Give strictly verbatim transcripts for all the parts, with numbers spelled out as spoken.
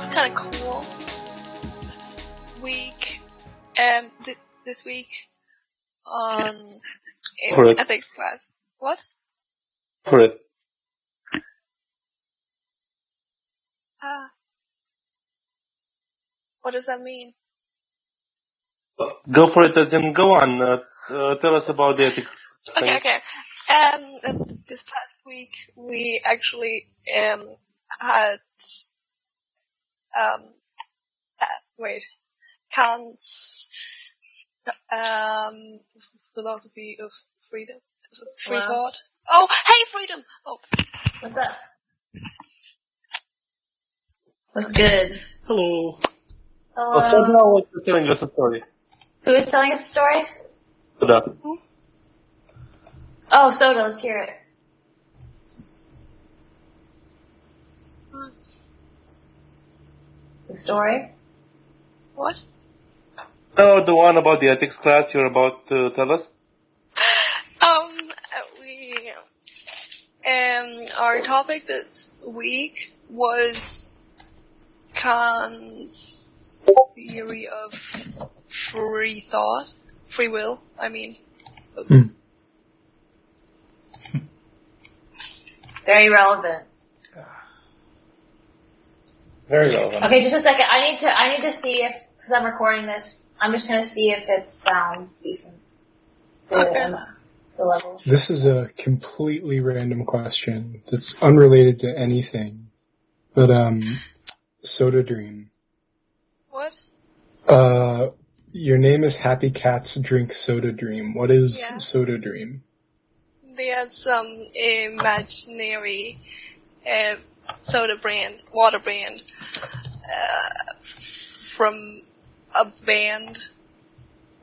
was kind of cool this week. Um, th- this week on for in it. ethics class. What? For it. Ah. Uh, what does that mean? Go for it, as in go on. Uh, uh, tell us about the ethics. Okay, okay. Um, this past week we actually um had um uh, wait Kant's um philosophy of freedom, free wow. thought. Oh, hey, freedom! Oops. What's up? What's good? Hello. Hello. Oh, so now you're telling us a story. Who is telling us a story? Soda. Hmm? Oh, Soda, let's hear it. The story? What? Oh, the one about the ethics class you're about to tell us? Um, we... Um, our topic this week was Kant's theory of free thought, free will, I mean. Mm. Very relevant. Very relevant. Okay, just a second. I need to, I need to see if, because I'm recording this, I'm just going to see if it sounds decent. Okay. The level. This is a completely random question that's unrelated to anything, but um, Soda Dream. Uh, your name is Happy Cats Drink Soda Dream. What is yeah. Soda Dream? There's some imaginary uh, soda brand, water brand, uh, from a band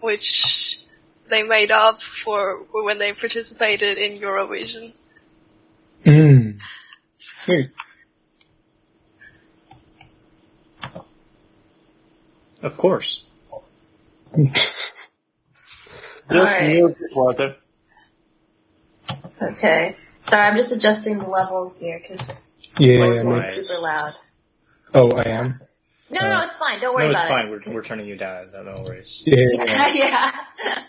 which they made up for when they participated in Eurovision. Mm. Wait. Of course. Just right. Water. Okay. Sorry, I'm just adjusting the levels here because yeah, it's nice. Super loud. Oh, I am? No, uh, no, it's fine. Don't worry no, about it. No, it's fine. We're, we're turning you down. No worries. Yeah. Yeah. yeah. yeah.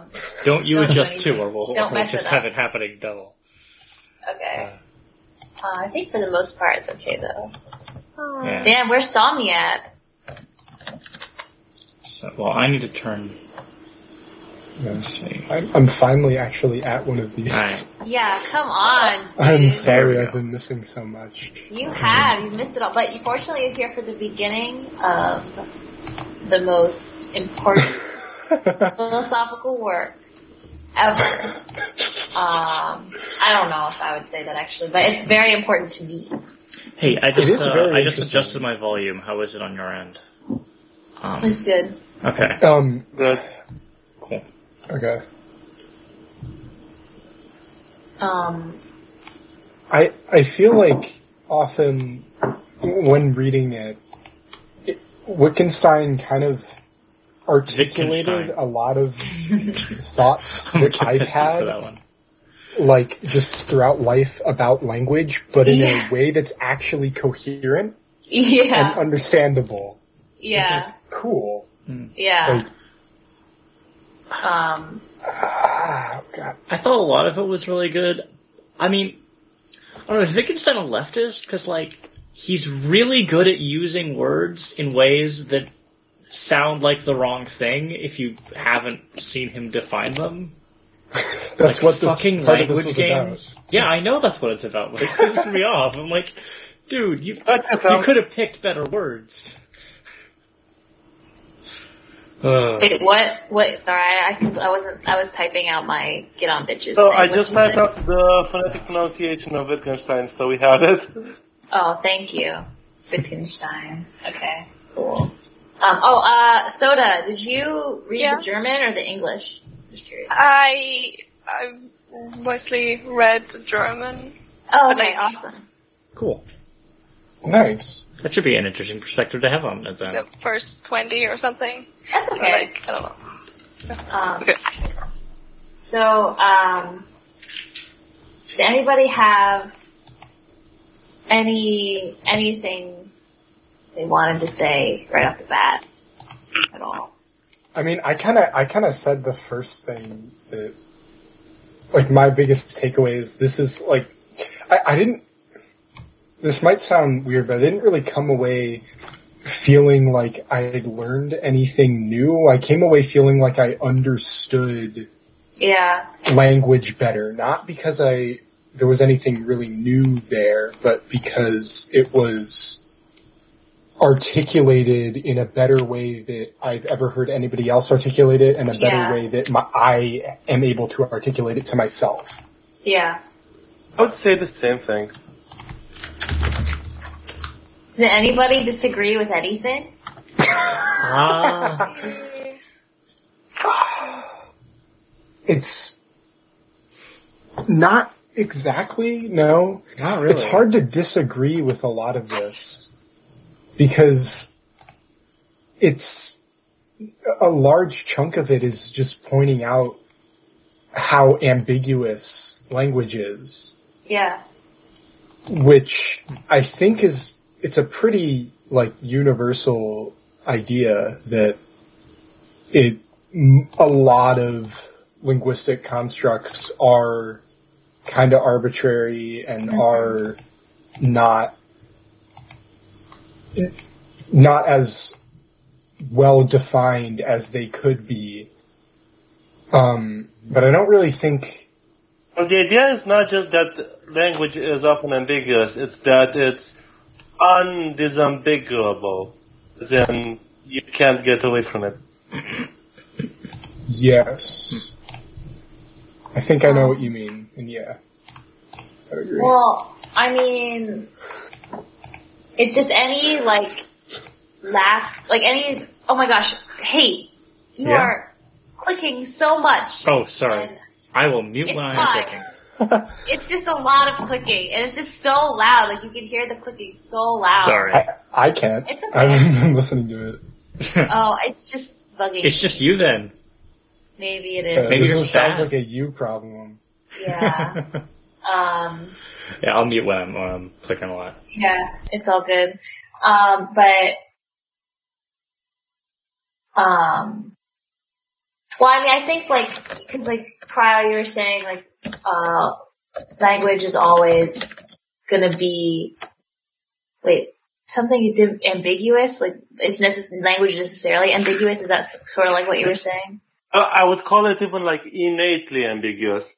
Um, don't you don't adjust too, or we'll, or we'll just it have it happening double. Okay. Uh, uh, I think for the most part it's okay, though. Oh. Yeah. Damn, where's Somni at? So, well, I need to turn. Yeah. I'm, I'm finally actually at one of these. Right. Yeah, come on. Dude. I'm sorry, I've been missing so much. You have, you've missed it all. But you fortunately are here for the beginning of the most important philosophical work ever. Um, I don't know if I would say that actually, but it's very important to me. Hey, I just uh, I just adjusted my volume. How is it on your end? Um, it's good. Okay. Um, good. Cool. Okay. Um, I I feel like often when reading it, it Wittgenstein kind of articulated a lot of thoughts that I've had, that like just throughout life about language, but in yeah. a way that's actually coherent yeah. and understandable. Yeah. Which is cool. Yeah. Like, um. Oh God. I thought a lot of it was really good. I mean, I don't know, is Wittgenstein a leftist? Because, like, he's really good at using words in ways that sound like the wrong thing if you haven't seen him define them. That's like, what this fucking part language of this was games. About. Yeah, I know that's what it's about. Like, it pisses me off. I'm like, dude, you, you could have picked better words. Uh, Wait, what? What? Sorry, I, I wasn't. I was typing out my "get on bitches" So thing. I just typed out the phonetic pronunciation of Wittgenstein, so we have it. Oh, thank you, Wittgenstein. Okay, cool. Um, oh, uh, Soda, did you read yeah. the German or the English? Just curious. I I mostly read the German. Oh, okay, like, awesome. Cool. Nice. That should be an interesting perspective to have on it, then. The first twenty or something. That's okay. Like, I don't know. Um, okay. So, um, did anybody have any anything they wanted to say right off the bat at all. I mean, I kind of I kind of said the first thing that, like, my biggest takeaway is this is, like, I, I didn't, this might sound weird, but I didn't really come away feeling like I had learned anything new. I came away feeling like I understood yeah. language better, not because I there was anything really new there, but because it was articulated in a better way that I've ever heard anybody else articulate it, and a better yeah. way that my, I am able to articulate it to myself. Yeah. I would say the same thing. Does anybody disagree with anything? Ah. It's not exactly, no. Not really. It's hard to disagree with a lot of this because it's a large chunk of it is just pointing out how ambiguous language is. Yeah. Which I think is, it's a pretty, like, universal idea that it, a lot of linguistic constructs are kind of arbitrary and are not, not as well defined as they could be. Um, but I don't really think... Well, the idea is not just that language is often ambiguous, it's that it's undisambiguable, as in you can't get away from it. Yes. I think I know what you mean, and yeah. I agree. Well, I mean, it's just any, like, lack, like any, oh my gosh, hey, you yeah. are clicking so much. Oh, sorry. I will mute my clicking. It's just a lot of clicking, and it's just so loud. Like, you can hear the clicking so loud. Sorry. I, I can't. It's okay. I haven't been listening to it. Oh, it's just bugging. It's just you, then. Maybe it is. Uh, Maybe this you're sounds like a you problem. Yeah. um, yeah, I'll mute when I'm, when I'm clicking a lot. Yeah, it's all good. Um, but, um, well, I mean, I think, like, because, like, Kyle, you were saying, like, uh, language is always gonna be, wait, something ambiguous? Like, it's necess- language is necessarily ambiguous? Is that sort of like what you were saying? I would call it even, like, innately ambiguous.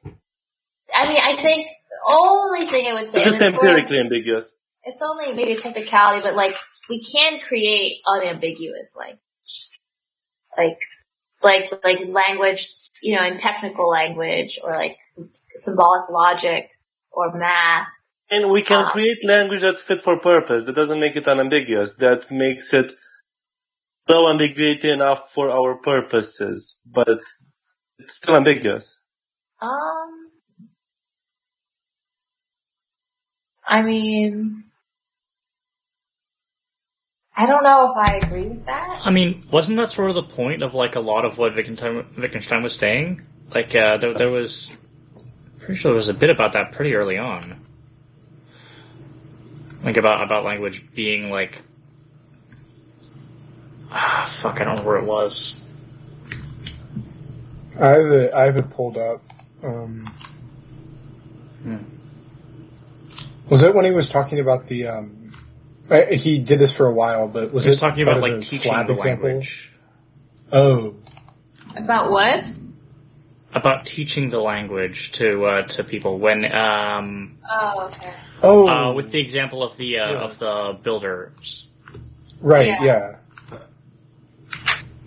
I mean, I think the only thing I would say... It's just empirically ambiguous. It's only maybe a technicality, but, like, we can create unambiguous language. Like, like, like language, you know, in technical language, or, like, symbolic logic, or math. And we can um, create language that's fit for purpose, that doesn't make it unambiguous, that makes it... low ambiguity enough for our purposes, but it's still ambiguous. Um, I mean, I don't know if I agree with that. I mean, wasn't that sort of the point of, like, a lot of what Wittgenstein, Wittgenstein was saying? Like, uh, there, there was, pretty sure there was a bit about that pretty early on. Like, about, about language being, like, Ah, fuck, I don't know where it was. I have it, I have it pulled up. Um, hmm. Was it when he was talking about the... Um, I, he did this for a while, but was he was it talking about, like, teaching the language? Oh. About what? About teaching the language to uh, to people when... Um, oh, okay. Oh. Uh, with the example of the, uh, yeah. of the builders. Right, yeah. yeah.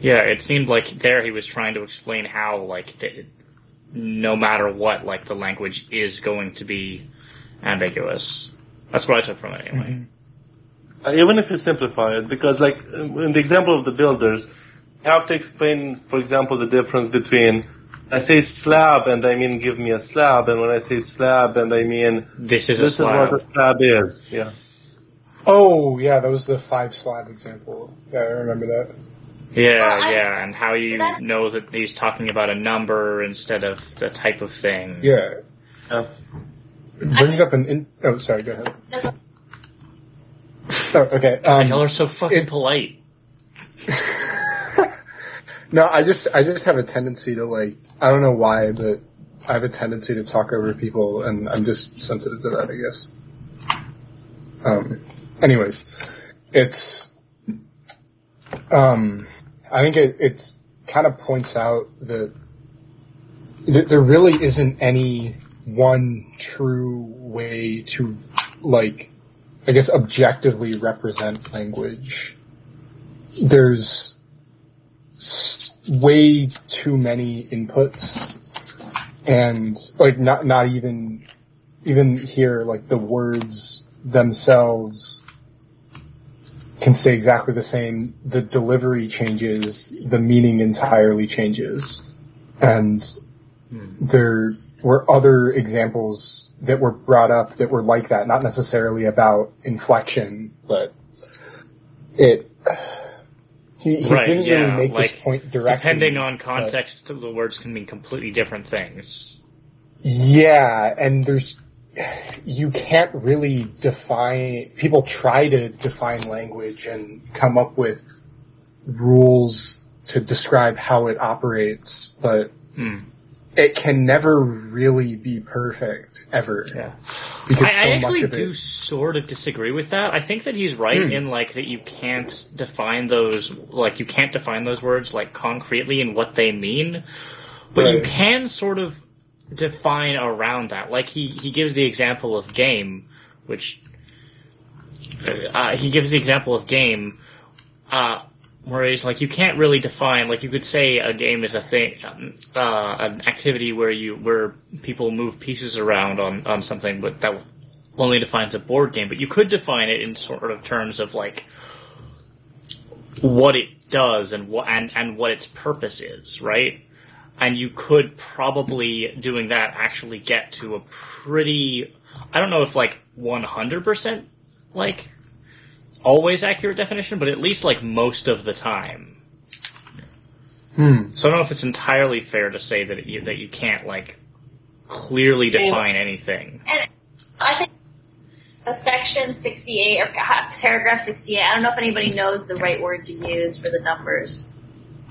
Yeah, it seemed like there he was trying to explain how, like, th- no matter what, like, the language is going to be ambiguous. That's what I took from it, anyway. Mm-hmm. Uh, even if you simplify it, because, like, in the example of the builders, you have to explain, for example, the difference between I say slab and I mean give me a slab, and when I say slab and I mean this is, this a slab. is what a slab is. Yeah. Oh, yeah, that was the five slab example. Yeah, I remember that. Yeah, well, I, yeah, and how you know that he's talking about a number instead of the type of thing. Yeah. Uh, it brings I, up an... In, oh, sorry, go ahead. No, Oh, okay. Um, Y'all are so fucking it, polite. No, I just I just have a tendency to, like, I don't know why, but I have a tendency to talk over people, and I'm just sensitive to that, I guess. Um, anyways, it's, um, I think it it's kind of points out that, that there really isn't any one true way to, like, I guess, objectively represent language. There's way too many inputs, and, like, not not even even here, like, the words themselves can stay exactly the same. The delivery changes, the meaning entirely changes, and there were other examples that were brought up that were like that, not necessarily about inflection, but it... He, he right, didn't yeah, really make like, this point directly. Depending on context, but, the words can mean completely different things. Yeah, and there's... You can't really define... People try to define language and come up with rules to describe how it operates, but... Hmm. It can never really be perfect, ever. Yeah. Because I, so I actually much of it... do sort of disagree with that. I think that he's right mm. in, like, that you can't define those, like, you can't define those words, like, concretely and what they mean. But right. You can sort of define around that. Like, he, he gives the example of game, which, uh, he gives the example of game, uh, whereas, like, you can't really define, like, you could say a game is a thing, um, uh, an activity where you, where people move pieces around on, on something, but that only defines a board game, but you could define it in sort of terms of, like, what it does and what, and, and what its purpose is, right? And you could probably, doing that, actually get to a pretty, I don't know if, like, one hundred percent, like, always accurate definition, but at least, like, most of the time. Hmm. So I don't know if it's entirely fair to say that you, that you can't, like, clearly define anything. And I think the section sixty-eight, or paragraph sixty-eight, I don't know if anybody knows the right word to use for the numbers.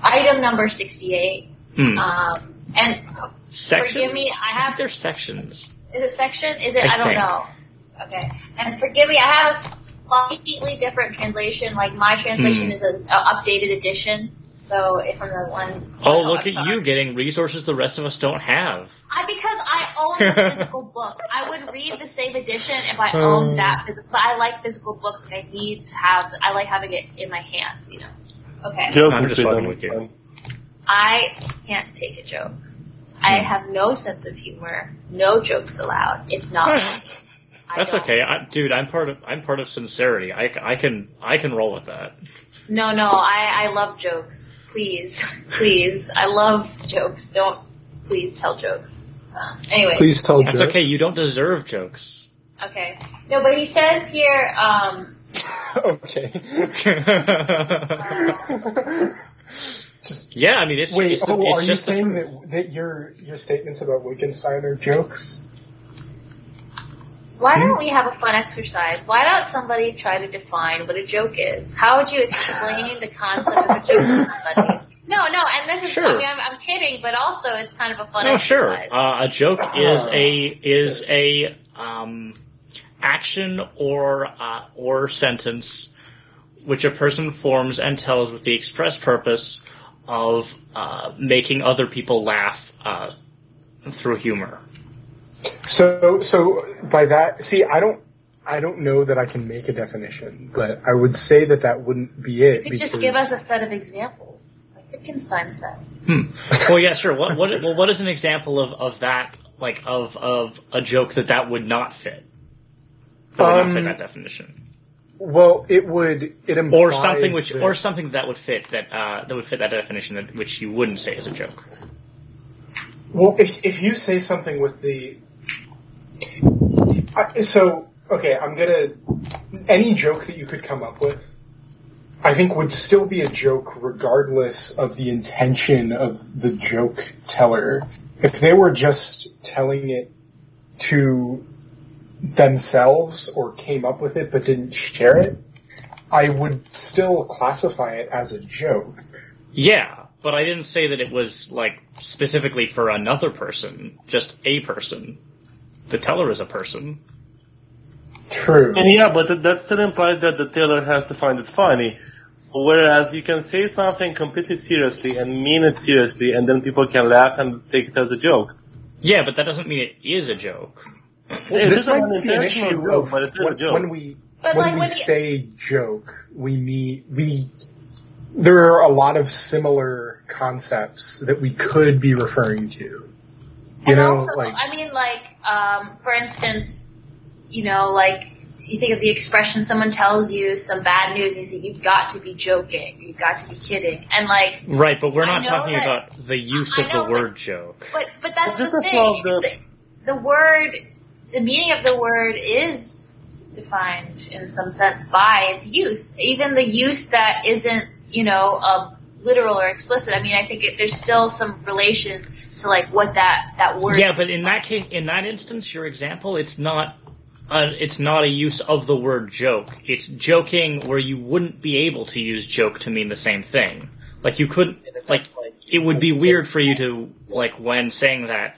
Item number sixty-eight. Hmm. Um, and section? Forgive me, I have... They're sections. Is it section? Is it... I, I don't think. know. Okay. And forgive me, I have a slightly different translation. Like, my translation mm. is an updated edition. So if I'm the one... Oh, look at you getting resources the rest of us don't have. I, because I own a physical book. I would read the same edition if I um, owned that. But I like physical books. Like, I need to have... I like having it in my hands, you know. Okay. Joke I'm just fucking with you. I can't take a joke. Mm. I have no sense of humor. No jokes allowed. It's not... That's okay, I, dude. I'm part of. I'm part of sincerity. I, I can. I can roll with that. No, no. I, I love jokes. Please, please. I love jokes. Don't please tell jokes. Uh, anyway, please tell. That's jokes. Okay. You don't deserve jokes. Okay. No, but he says here. Um, okay. uh, Just yeah. I mean, it's. Wait. It's oh, the, it's are just you saying the, that that your your statements about Wittgenstein are jokes? Why don't we have a fun exercise? Why don't somebody try to define what a joke is? How would you explain the concept of a joke to somebody? No, no, and this is, sure. I mean, I'm, I'm kidding, but also it's kind of a fun no, exercise. Sure. Uh, a joke is a, is a, um, action or, uh, or sentence which a person forms and tells with the express purpose of, uh, making other people laugh, uh, through humor. So, so by that, see, I don't, I don't know that I can make a definition, but I would say that that wouldn't be it. You could just give us a set of examples, like Wittgenstein says. Hmm. Well, yeah, sure. What, what, well, what is an example of, of that, like of, of a joke that that would not fit? That would um, not fit that definition. Well, it would, it implies or something which, that, or something that would fit that, uh, that would fit that definition that, which you wouldn't say is a joke. Well, if if you say something with the, I, so okay, I'm gonna any joke that you could come up with, I think would still be a joke regardless of the intention of the joke teller. If they were just telling it to themselves or came up with it but didn't share it, I would still classify it as a joke. Yeah, but I didn't say that it was, like, specifically for another person. Just a person. The teller is a person. True. And yeah, but th- that still implies that the teller has to find it funny. Whereas you can say something completely seriously and mean it seriously, and then people can laugh and take it as a joke. Yeah, but that doesn't mean it is a joke. Well, this might be an issue joke, but it is when, a joke. When we, when like, we when say you... joke, we mean we. There are a lot of similar concepts that we could be referring to. You and know, also, like I mean, like um, for instance, you know, like you think of the expression someone tells you some bad news, and you say you've got to be joking, you've got to be kidding, and like right, but we're not talking that, about the use I of know, the word but, joke. But but that's well, the thing. The, the word. The meaning of the word is defined in some sense by its use. Even the use that isn't, you know, uh, literal or explicit. I mean, I think it, there's still some relation to like what that, that word. Yeah, but in that case, in that instance, your example, it's not, uh, it's not a use of the word joke. It's joking where you wouldn't be able to use joke to mean the same thing. Like you couldn't, like it would be weird for you to like when saying that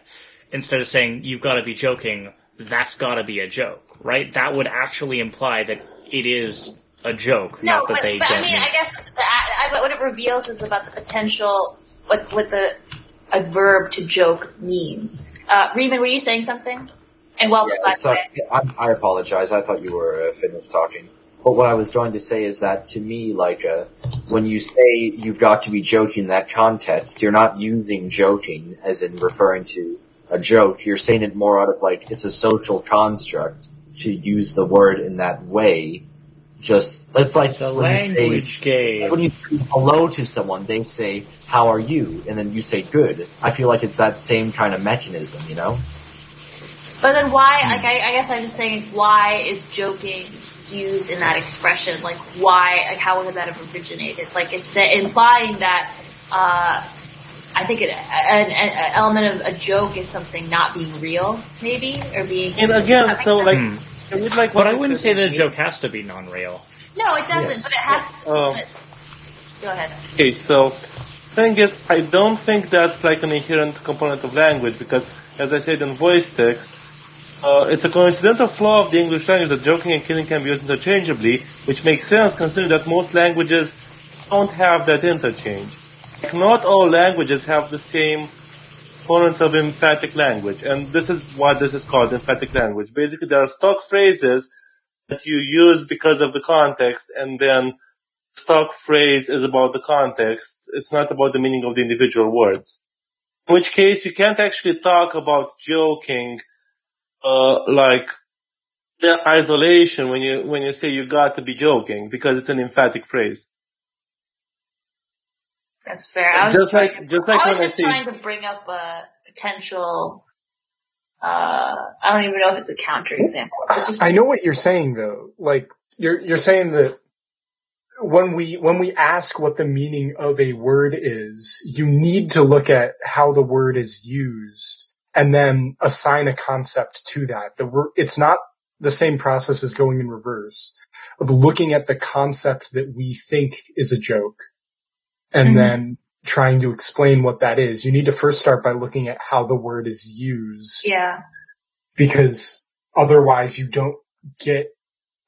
instead of saying you've got to be joking. That's got to be a joke, right? That would actually imply that it is a joke, no, not that but, they but, don't. No, but I mean, know. I guess the, I, what it reveals is about the potential, what what the a verb to joke means. Uh, Riemann, were you saying something? And welcome, yeah, by the way. I, I apologize. I thought you were uh, finished talking. But what I was trying to say is that, to me, like, uh, when you say you've got to be joking in that context, you're not using joking as in referring to a joke, you're saying it more out of like, it's a social construct to use the word in that way. Just, it's like, it's a language game. When you say hello to someone, they say, how are you? And then you say good. I feel like it's that same kind of mechanism, you know? But then why, like, I, I guess I'm just saying, why is joking used in that expression? Like, why, like, how would that have originated? Like, it's implying that, uh, I think it, an, an element of a joke is something not being real, maybe, or being. And again, so like, hmm. it would like. But I wouldn't say that a joke has to be non-real. No, it doesn't. Yes. But it has yes. to. Um, Go ahead. Okay, so thing is, I don't think that's like an inherent component of language because, as I said in voice text, uh, it's a coincidental flaw of the English language that joking and kidding can be used interchangeably, which makes sense considering that most languages don't have that interchange. Not all languages have the same components of emphatic language, and this is what this is called, emphatic language. Basically, there are stock phrases that you use because of the context, and then stock phrase is about the context. It's not about the meaning of the individual words. In which case, you can't actually talk about joking, uh, like the isolation when you when you say you got to be joking because it's an emphatic phrase. That's fair. I was just, just, like, trying, to, just, like I was just I trying to bring up a potential, uh, I don't even know if it's a counterexample. Just, I know what you're saying though. Like, you're, you're saying that when we, when we ask what the meaning of a word is, you need to look at how the word is used and then assign a concept to that. The word, it's not the same process as going in reverse of looking at the concept that we think is a joke. And mm-hmm. then trying to explain what that is. You need to first start by looking at how the word is used. Yeah. Because otherwise you don't get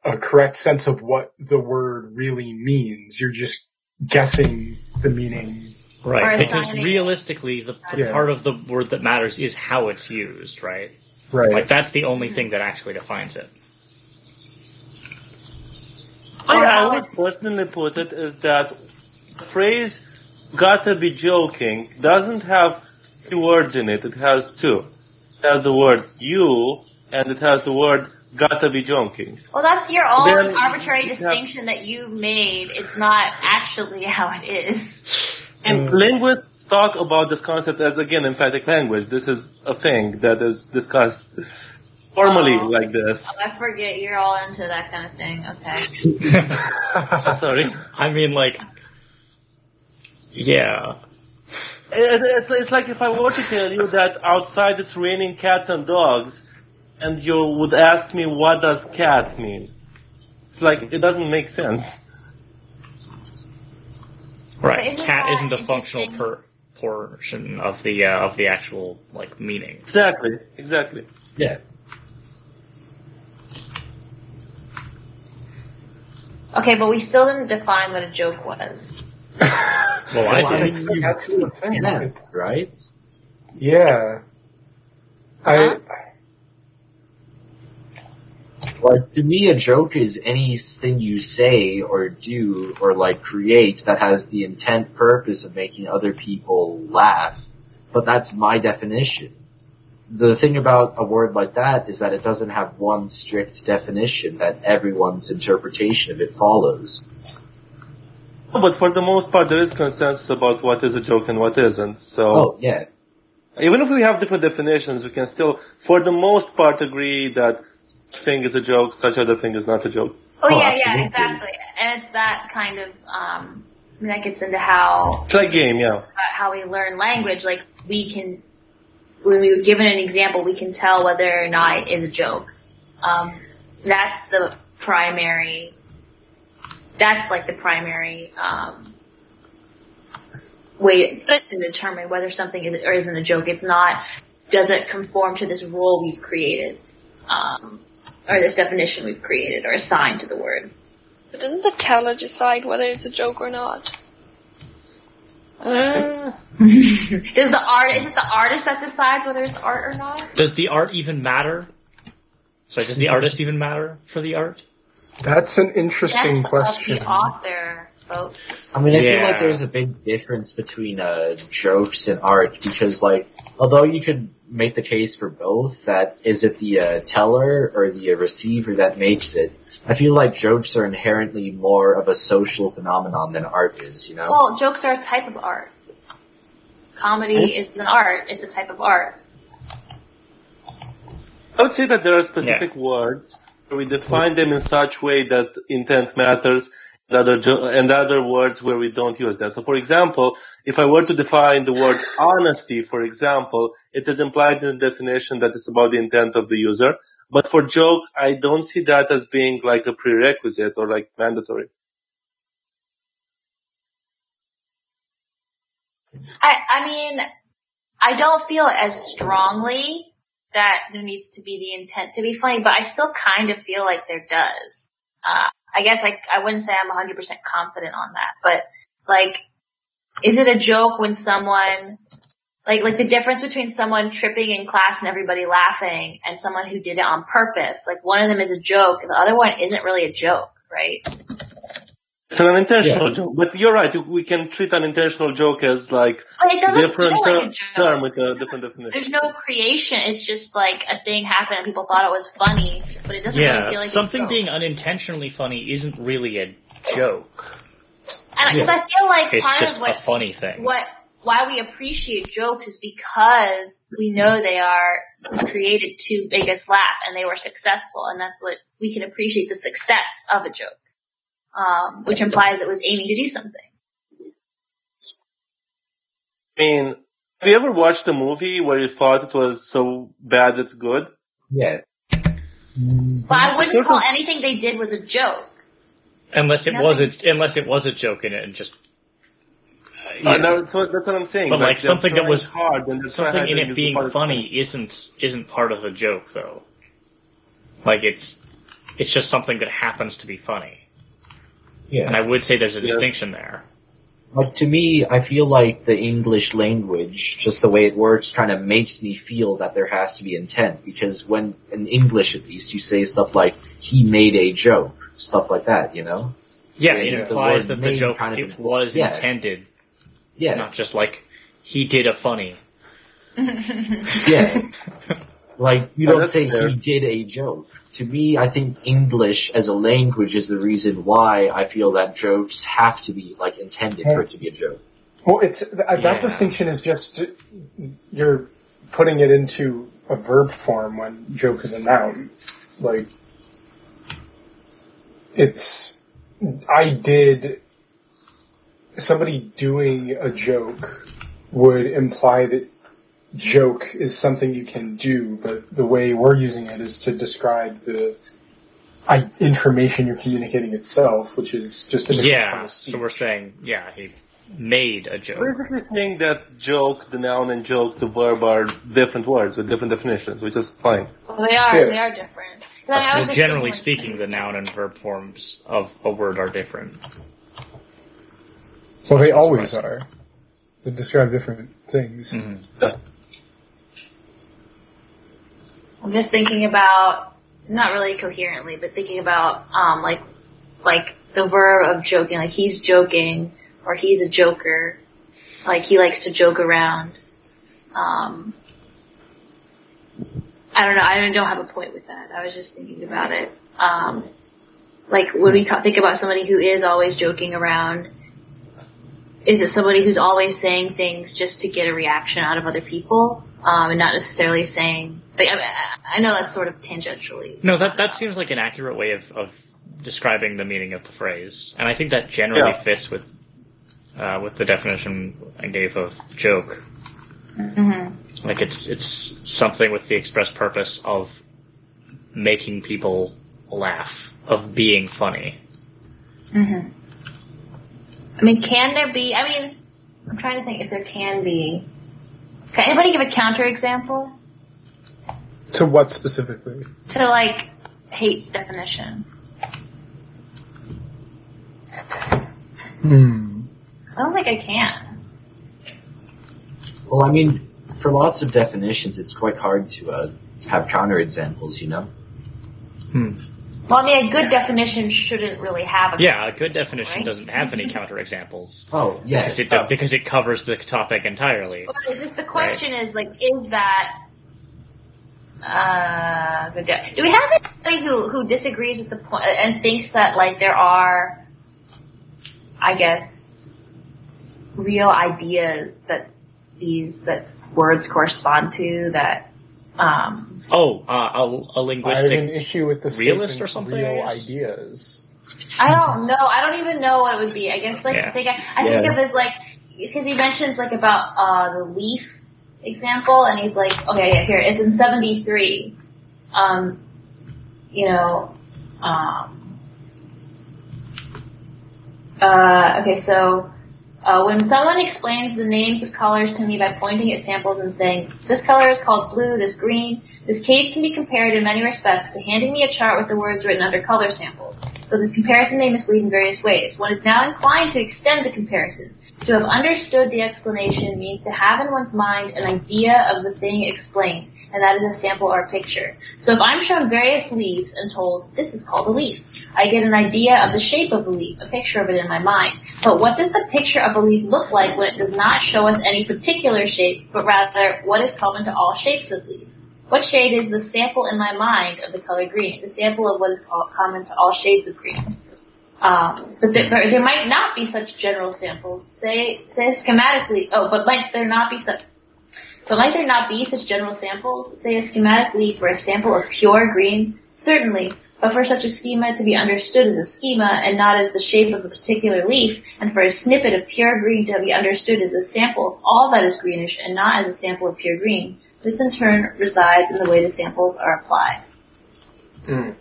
a correct sense of what the word really means. You're just guessing the meaning. Right. Because realistically, the, the yeah. part of the word that matters is how it's used, right? Right. Like that's the only thing that actually defines it. How I would personally put it is that the phrase "gotta be joking" doesn't have three words in it. It has two. It has the word "you" and it has the word "gotta be joking." Well, that's your own then arbitrary distinction have... that you made. It's not actually how it is. And linguists talk about this concept as, again, emphatic language. This is a thing that is discussed formally oh, like this. I forget you're all into that kind of thing. Okay. Sorry. I mean, like... Yeah. It's, it's like if I were to tell you that outside it's raining cats and dogs, and you would ask me, what does cat mean? It's like, it doesn't make sense. Right, isn't cat isn't a functional per- portion of the uh, of the actual like meaning. Exactly, exactly. Yeah. Okay, but we still didn't define what a joke was. well, I think well, that's the thing, that, right? Yeah. Huh? I like to me, a joke is anything you say or do or like create that has the intent purpose of making other people laugh. But that's my definition. The thing about a word like that is that it doesn't have one strict definition that everyone's interpretation of it follows. But for the most part, there is consensus about what is a joke and what isn't. So, oh, yeah. Even if we have different definitions, we can still, for the most part, agree that such thing is a joke, such other thing is not a joke. Oh, oh yeah, absolutely. Yeah, exactly. And it's that kind of, um, that gets into how... It's like game, yeah. About how we learn language. Like, we can... when we were given an example, we can tell whether or not it is a joke. Um, that's the primary, that's like the primary um, way to determine whether something is or isn't a joke. It's not, does it conform to this rule we've created, um, or this definition we've created or assigned to the word. But doesn't the teller decide whether it's a joke or not? Uh. Does the art? Is it the artist that decides whether it's art or not? Does the art even matter? Sorry, does the artist even matter for the art? That's an interesting That's question. The author, folks. I mean, I yeah. feel like there's a big difference between uh, jokes and art because, like, although you could make the case for both, that is it the uh, teller or the uh, receiver that makes it. I feel like jokes are inherently more of a social phenomenon than art is, you know? Well, jokes are a type of art. Comedy is an art. It's a type of art. I would say that there are specific yeah. words. We define them in such way that intent matters and other, jo- and other words where we don't use that. So, for example, if I were to define the word honesty, for example, it is implied in the definition that it's about the intent of the user. But for joke, I don't see that as being like a prerequisite or like mandatory. I, I mean, I don't feel as strongly that there needs to be the intent to be funny, but I still kind of feel like there does. Uh, I guess I, I wouldn't say I'm one hundred percent confident on that, but like, is it a joke when someone... Like, like the difference between someone tripping in class and everybody laughing and someone who did it on purpose. Like, one of them is a joke and the other one isn't really a joke, right? It's an unintentional yeah. joke. But you're right. We can treat an intentional joke as, like, a different like a joke. term with a different definition. There's no creation. It's just, like, a thing happened and people thought it was funny, but it doesn't yeah. really feel like something it's being unintentionally funny isn't really a joke. Because yeah. I feel like it's part just of what, a funny thing. What... Why we appreciate jokes is because we know they are created to make us laugh and they were successful, and that's what we can appreciate, the success of a joke, um, which implies it was aiming to do something. I mean, have you ever watched a movie where you thought it was so bad it's good? Yeah. But I wouldn't call anything they did was a joke. Unless it Nothing. was a, unless it was a joke in it and just... Yeah. Uh, that's, what, that's what I'm saying. But like, like something that was hard, and something in it being funny isn't isn't part of a joke, though. Like it's it's just something that happens to be funny. Yeah, and I would say there's a yeah. distinction there. Like to me, I feel like the English language, just the way it works, kind of makes me feel that there has to be intent. Because when in English, at least, you say stuff like "he made a joke," stuff like that. You know? Yeah, and it implies the that the joke kind of it was yeah. intended. Yeah. Not just like, he did a funny. yeah. Like, you don't say fair. He did a joke. To me, I think English as a language is the reason why I feel that jokes have to be, like, intended yeah. for it to be a joke. Well, it's that yeah. distinction is just, you're putting it into a verb form when joke is a noun. Like, it's, I did... Somebody doing a joke would imply that joke is something you can do, but the way we're using it is to describe the information you're communicating itself, which is just a different yeah. kind of speech. So we're saying, yeah, he made a joke. Basically saying that joke, the noun and joke, the verb are different words with different definitions, which is fine. Well, they are, yeah. they are different. I mean, I was well, generally speaking, like... the noun and verb forms of a word are different. Well, they always are. They describe different things. Mm-hmm. Yeah. I'm just thinking about, not really coherently, but thinking about um, like like the verb of joking, like he's joking, or he's a joker, like he likes to joke around. Um, I don't know, I don't have a point with that. I was just thinking about it. Um, like when we talk, think about somebody who is always joking around, is it somebody who's always saying things just to get a reaction out of other people um, and not necessarily saying... Like, I, mean, I know that's sort of tangentially. No, that that seems like an accurate way of, of describing the meaning of the phrase, and I think that generally yeah. fits with uh, with the definition I gave of joke. Mm-hmm. Like it's it's something with the express purpose of making people laugh, of being funny. Mm-hmm. I mean, can there be? I mean, I'm trying to think if there can be. Can anybody give a counterexample? To what specifically? To, like, hate's definition. Hmm. I don't think I can. Well, I mean, for lots of definitions, it's quite hard to uh, have counterexamples, you know? Hmm. Well, I mean, a good definition shouldn't really have a Yeah, a good definition right? doesn't have any counterexamples. Oh, yes. Because it, oh. because it covers the topic entirely. Well, just the question right? is, like, is that... Uh, do we have anybody who, who disagrees with the point and thinks that, like, there are, I guess, real ideas that these, that words correspond to that, um... Oh, uh, a, a linguistic... I have an issue with the realist or something? Real ideas. I don't know. I don't even know what it would be. I guess, like, yeah. I think, I, I yeah. think of it as, like, because he mentions, like, about, uh, the leaf example, and he's like, okay, yeah, here, it's in seventy-three. Um, you know, um, uh, okay, so, uh, when someone explains the names of colors to me by pointing at samples and saying, this color is called blue, this green, this case can be compared in many respects to handing me a chart with the words written under color samples. Though this comparison may mislead in various ways, one is now inclined to extend the comparison. To have understood the explanation means to have in one's mind an idea of the thing explained, and that is a sample or a picture. So if I'm shown various leaves and told, this is called a leaf, I get an idea of the shape of a leaf, a picture of it in my mind. But what does the picture of a leaf look like when it does not show us any particular shape, but rather what is common to all shapes of leaf? What shade is the sample in my mind of the color green, the sample of what is called common to all shades of green? Um, but there, there might not be such general samples. Say, say schematically. Oh, but might there not be such? But might there not be such general samples? Say a schematic leaf or a sample of pure green. Certainly, but for such a schema to be understood as a schema and not as the shape of a particular leaf, and for a snippet of pure green to be understood as a sample of all that is greenish and not as a sample of pure green, this in turn resides in the way the samples are applied. Mm.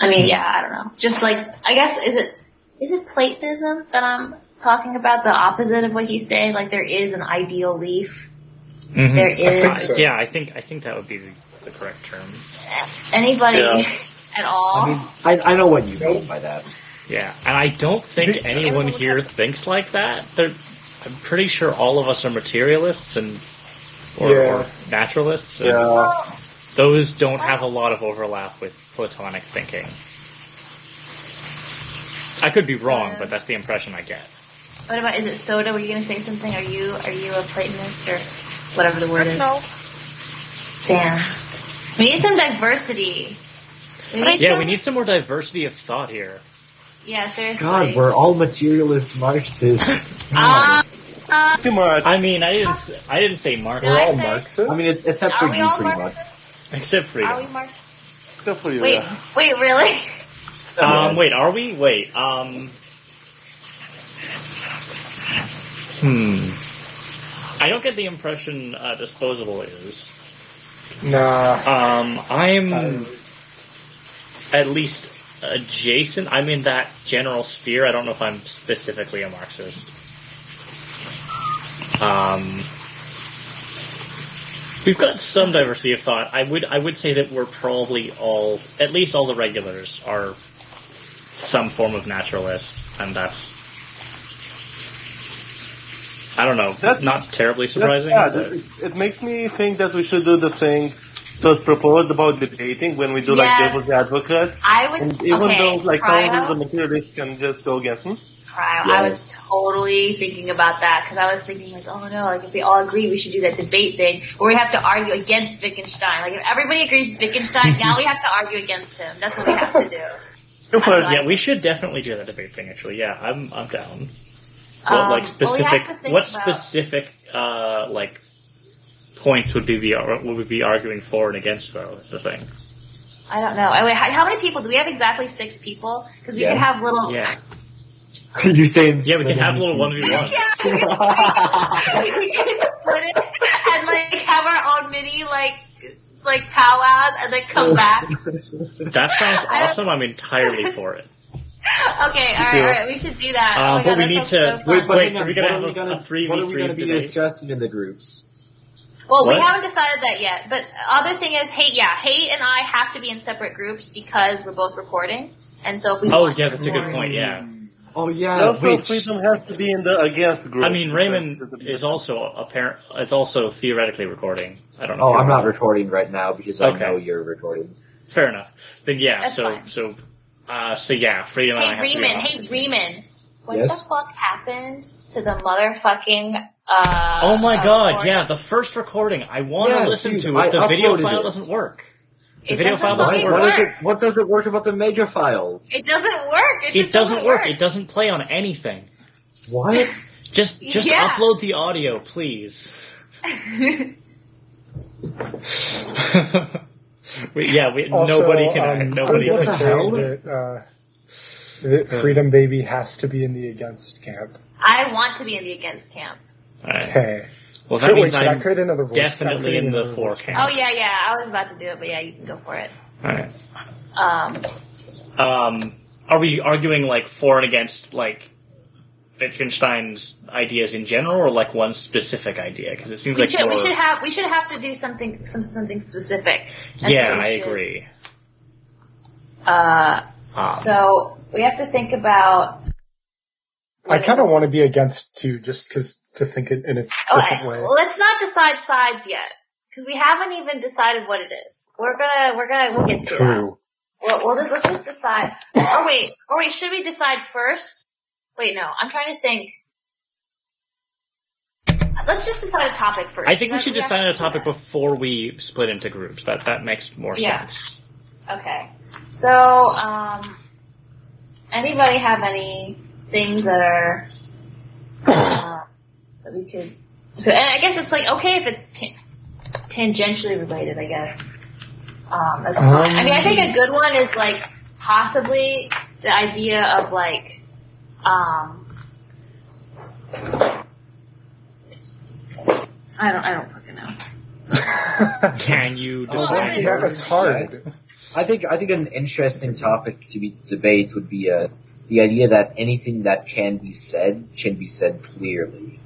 I mean, yeah, I don't know. Just like, I guess, is it is it Platonism that I'm talking about? The opposite of what he's saying, like there is an ideal leaf. Mm-hmm. There is, I so. yeah. I think I think that would be the, the correct term. Anybody yeah. at all? I, mean, I I know what you mean by that. Yeah, and I don't think anyone here thinks like that. They're, I'm pretty sure all of us are materialists and or, yeah. or naturalists. And, yeah. Those don't have a lot of overlap with Platonic thinking. I could be wrong, but that's the impression I get. What about, is it Soda? Were you going to say something? Are you are you a Platonist or whatever the word is? No. Damn. We need some diversity. We need yeah, some... we need some more diversity of thought here. Yeah, seriously. God, we're all materialist Marxists. Ah! uh, Too much. I mean, I didn't I didn't say Marxists. We're all Marxists? I mean, it's, except for you, pretty much. Except for you. Are we Mark? Except for you. Wait, yeah. wait, really? Um, wait, are we? Wait, um... Hmm. I don't get the impression uh, disposable is. Nah. Um, I'm... Um, at least adjacent. I'm in that general sphere. I don't know if I'm specifically a Marxist. Um, we've got some diversity of thought. I would I would say that we're probably all, at least all the regulars, are some form of naturalist, and that's, I don't know, that's not terribly surprising. Yeah, it, it makes me think that we should do the thing that was proposed about debating when we do, yes. like, devil's advocate. I was, and even okay, though, like, Calvinism and materialist can just go against them. Cryo. Yeah. I was totally thinking about that, because I was thinking, like, oh, no, like, if we all agree, we should do that debate thing where we have to argue against Wittgenstein. Like, if everybody agrees with Wittgenstein, now we have to argue against him. That's what we have to do. It was, like, yeah, we should definitely do that debate thing, actually. Yeah, I'm I'm down. What, um, like, specific, what about. specific, uh, like, points would we be, would we be arguing for and against, though, is the thing. I don't know. I mean, how, how many people? Do we have exactly six people? Because we yeah. could have little... Yeah. You're saying... Yeah, we can have a little one v one. Yeah, we can, we can split it and, like, have our own mini, like, like powwows and then come back. That sounds awesome. I'm entirely for it. Okay, all right, all right. We should do that. Uh, oh my but God, we need to... So wait, wait, so we're going to have a three v three debate? What are we going to be discussing in the groups? Well, what? We haven't decided that yet. But other thing is, hey, yeah, Hate and I have to be in separate groups because we're both recording. And so if we... Oh, yeah, that's a good point, yeah. Oh yeah. Also, which, freedom has to be in the against group. I mean, Raymond is also apparent. It's also theoretically recording. I don't know. Oh, if I'm not recording right now because okay. I know you're recording. Fair enough. Then yeah. That's so fine. so, uh, so yeah. Freedom. Hey, and I Raymond. Have to hey, Raymond. What yes? the fuck happened to the motherfucking? Uh, oh my uh, god! Recording? Yeah, the first recording. I want to yeah, listen dude, to it. The I video file it. doesn't work. The it video doesn't file doesn't work. What, it, what does it work about the mega file? It doesn't work. It, just it doesn't, doesn't work. work. It doesn't play on anything. What? Just just yeah. upload the audio, please. we, yeah, we, also, nobody can. Um, nobody I'm can say that, uh, that Freedom Baby has to be in the against camp. I want to be in the against camp. All right. Okay. Well, that so means wait, I'm I create another voice? definitely in the four camp. Oh, yeah, yeah. I was about to do it, but yeah, you can go for it. All right. Um, um, are we arguing, like, for and against, like, Wittgenstein's ideas in general, or, like, one specific idea? Because it seems we like should, we should have we should have to do something some something specific. That's yeah, I should. agree. Uh, um. So we have to think about... I kind of want to be against too, just because to think it in a different oh, way. Let's not decide sides yet, because we haven't even decided what it is. We're gonna, we're gonna, we'll get to True. that. We'll, we'll just, let's just decide. Or wait, or wait, should we decide first? Wait, no, I'm trying to think. Let's just decide a topic first. I think we should we decide on a topic that. before we split into groups. That that makes more yeah. sense. Okay. So, um, anybody have any? Things that are uh, that we could. So, and I guess it's like okay if it's t- tangentially related. I guess um, that's fine. Um, I mean, I think a good one is like possibly the idea of like um, I don't, I don't fucking know. Can you define? Oh, yeah, that's hard. I think, I think an interesting topic to be debate would be a. The idea that anything that can be said can be said clearly.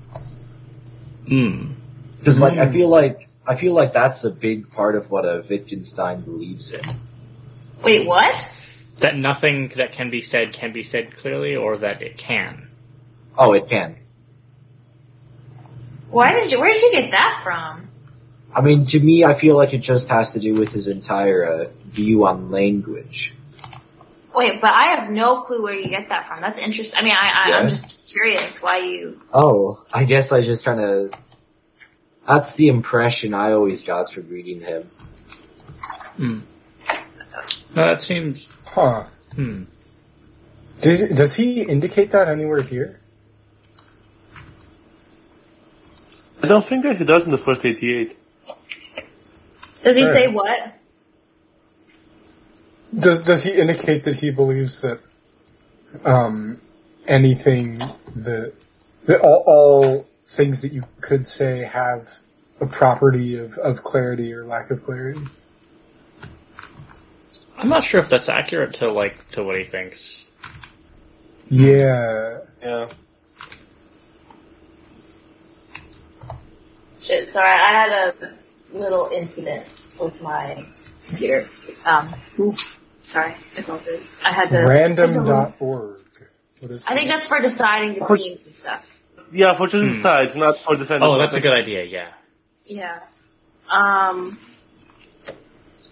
Mm. Because, like, mm. I feel like I feel like that's a big part of what a Wittgenstein believes in. Wait, what? That nothing that can be said can be said clearly, or that it can. Oh, it can. Why did you? Where did you get that from? I mean, to me, I feel like it just has to do with his entire uh, view on language. Wait, but I have no clue where you get that from. That's interesting. I mean, I, I, yeah. I'm just curious why you... Oh, I guess I was just trying to... That's the impression I always got from reading him. Hmm. No, that seems... Huh. Hmm. Does, does he indicate that anywhere here? I don't think that he does in the first eighty-eight. Does he All say right. what? Does does he indicate that he believes that um, anything that that all, all things that you could say have a property of, of clarity or lack of clarity? I'm not sure if that's accurate to like to what he thinks. Yeah. Yeah. Shit, sorry, I had a little incident with my computer. Um, sorry, it's all good. I had to... Random dot org. What is I think that's for deciding the teams and stuff. Yeah, for choosing hmm. sides, not for deciding... Oh, that's a good idea, yeah. Yeah. Um...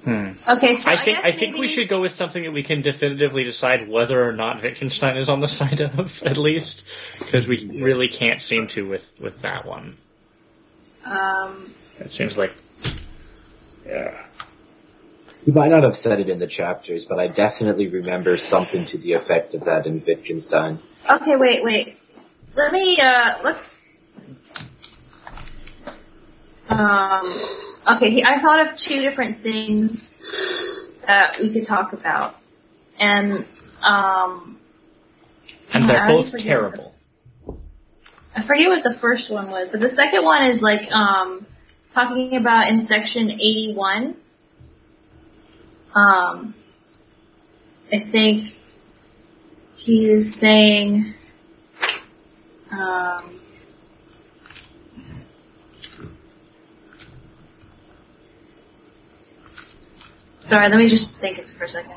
Hmm. Okay, so I, I think I think we should go with something that we can definitively decide whether or not Wittgenstein is on the side of, at least, because we really can't seem to with, with that one. Um, it seems like, yeah. You might not have said it in the chapters, but I definitely remember something to the effect of that in Wittgenstein. Okay, wait, wait. Let me. Uh, let's. Um. Okay, he, I thought of two different things that we could talk about, and um, and they're both terrible. The, I forget what the first one was, but the second one is like um, talking about in section eighty-one. Um, I think he is saying. Um, Sorry, let me just think of this for a second.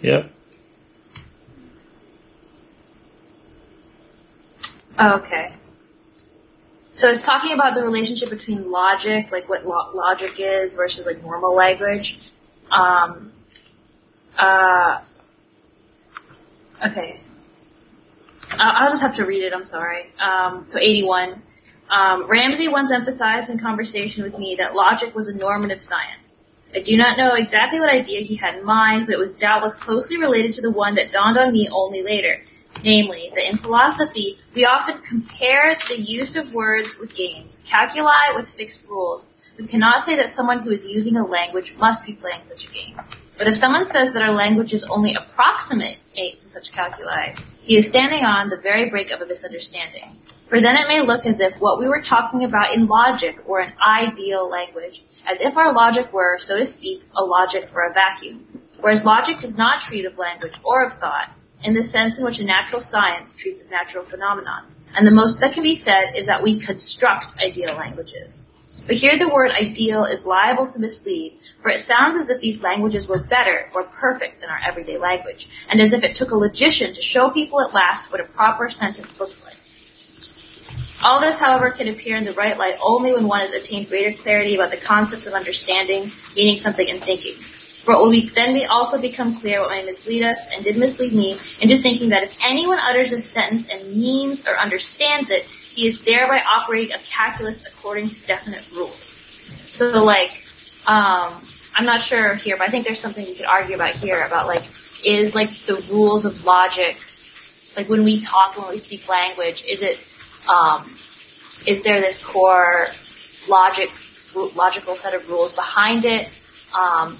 Yep. Okay. So it's talking about the relationship between logic, like what lo- logic is versus like normal language. Um, uh, okay. I'll, I'll just have to read it, I'm sorry. Um, so eighty-one. Um, Ramsey once emphasized in conversation with me that logic was a normative science. I do not know exactly what idea he had in mind, but it was doubtless closely related to the one that dawned on me only later. Namely, that in philosophy, we often compare the use of words with games, calculi with fixed rules. We cannot say that someone who is using a language must be playing such a game. But if someone says that our languages only approximate to such calculi, he is standing on the very brink of a misunderstanding. For then it may look as if what we were talking about in logic or an ideal language, as if our logic were, so to speak, a logic for a vacuum. Whereas logic does not treat of language or of thought in the sense in which a natural science treats of natural phenomenon. And the most that can be said is that we construct ideal languages. But here the word ideal is liable to mislead, for it sounds as if these languages were better or perfect than our everyday language, and as if it took a logician to show people at last what a proper sentence looks like. All this, however, can appear in the right light only when one has attained greater clarity about the concepts of understanding, meaning something, and thinking. For it will be, then be also become clear what may mislead us, and did mislead me, into thinking that if anyone utters this sentence and means or understands it, he is thereby operating a calculus according to definite rules. So, like, um, I'm not sure here, but I think there's something we could argue about here, about, like, is, like, the rules of logic, like, when we talk and when we speak language, is it... Um, is there this core logic, logical set of rules behind it? Um,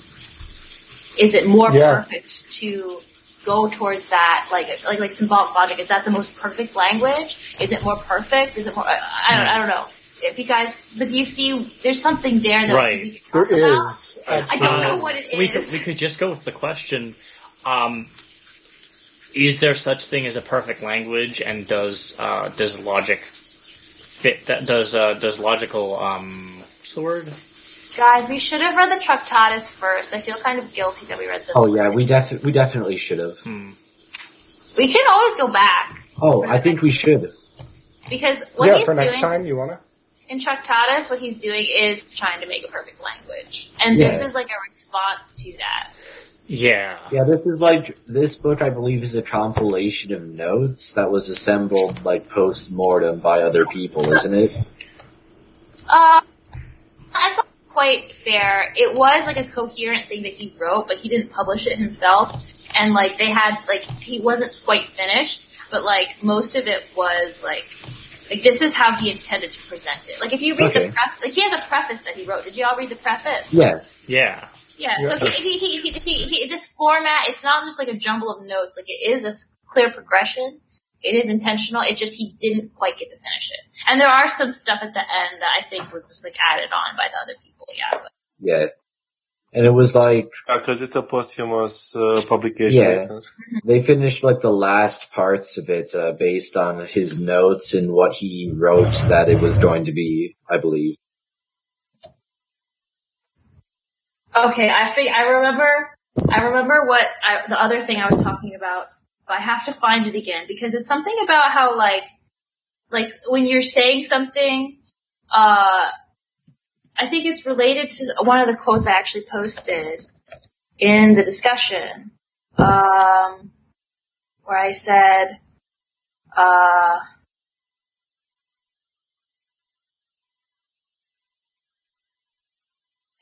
is it more yeah. perfect to go towards that, like like like symbolic logic? Is that the most perfect language? Is it more perfect? Is it more? I don't. I don't know. If you guys, but you see, there's something there that right. we can talk there about. Is. I don't know what it is. We could, we could just go with the question. Um, Is there such thing as a perfect language, and does uh, does logic fit that? Does uh, does logical um, what's the word? Guys, we should have read the Tractatus first. I feel kind of guilty that we read this. Oh one. yeah, we definitely we definitely should have. Hmm. We can always go back. Oh, I think we should. Because what yeah, he's for next doing time, you wanna? In Tractatus, what he's doing is trying to make a perfect language, and yeah. this is like a response to that. Yeah. Yeah, this is like, this book I believe is a compilation of notes that was assembled like post-mortem by other people, isn't it? Uh, that's not quite fair. It was like a coherent thing that he wrote, but he didn't publish it himself, and like they had, like, he wasn't quite finished, but like most of it was like, like this is how he intended to present it. Like if you read okay. the preface, like he has a preface that he wrote. Did you all read the preface? Yeah. Yeah. Yeah, so he, he, he, he, he, he, this format, it's not just like a jumble of notes. Like, it is a clear progression. It is intentional. It's just he didn't quite get to finish it. And there are some stuff at the end that I think was just, like, added on by the other people, yeah. But. Yeah. And it was like... Because uh, it's a posthumous uh, publication. Yeah. Isn't it? They finished like the last parts of it uh, based on his notes and what he wrote that it was going to be, I believe. Okay, I fig- I remember I remember what I, the other thing I was talking about, but I have to find it again because it's something about how like like when you're saying something, uh I think it's related to one of the quotes I actually posted in the discussion, um, where I said, uh,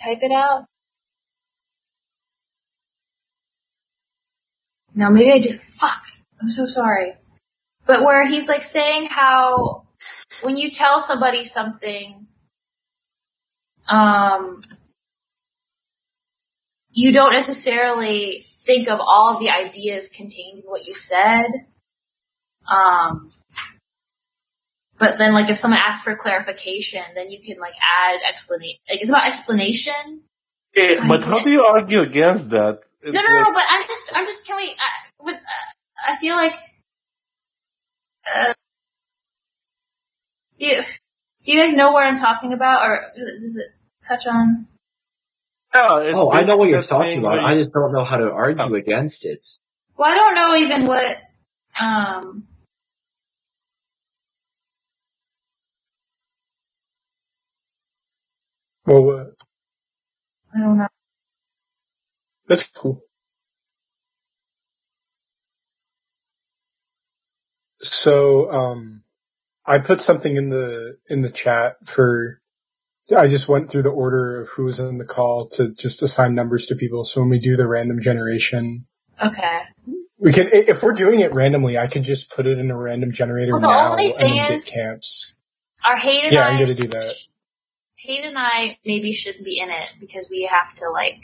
type it out. No, maybe I did. Fuck. I'm so sorry. But where he's like saying how when you tell somebody something, Um, you don't necessarily think of all of the ideas contained in what you said. Um, but then, like, if someone asks for clarification, then you can, like, add explanation. Like, it's about explanation. It, but how do you argue against that? It's no, no, no, just... no, but I'm just, I'm just, can we, I, with, uh, I feel like, uh, do you, do you guys know what I'm talking about, or does it touch on? No, it's, oh, it's, I know what you're talking about. You... I just don't know how to argue against it. Well, I don't know even what. Um... Well, what? I don't know. That's cool. So, um. I put something in the in the chat for. I just went through the order of who was on the call to just assign numbers to people. So when we do the random generation, okay, we can. If we're doing it randomly, I could just put it in a random generator well, the now only thing and is, get camps. Our Hayden and yeah, I, I'm gonna do that. Hayden and I maybe shouldn't be in it because we have to like,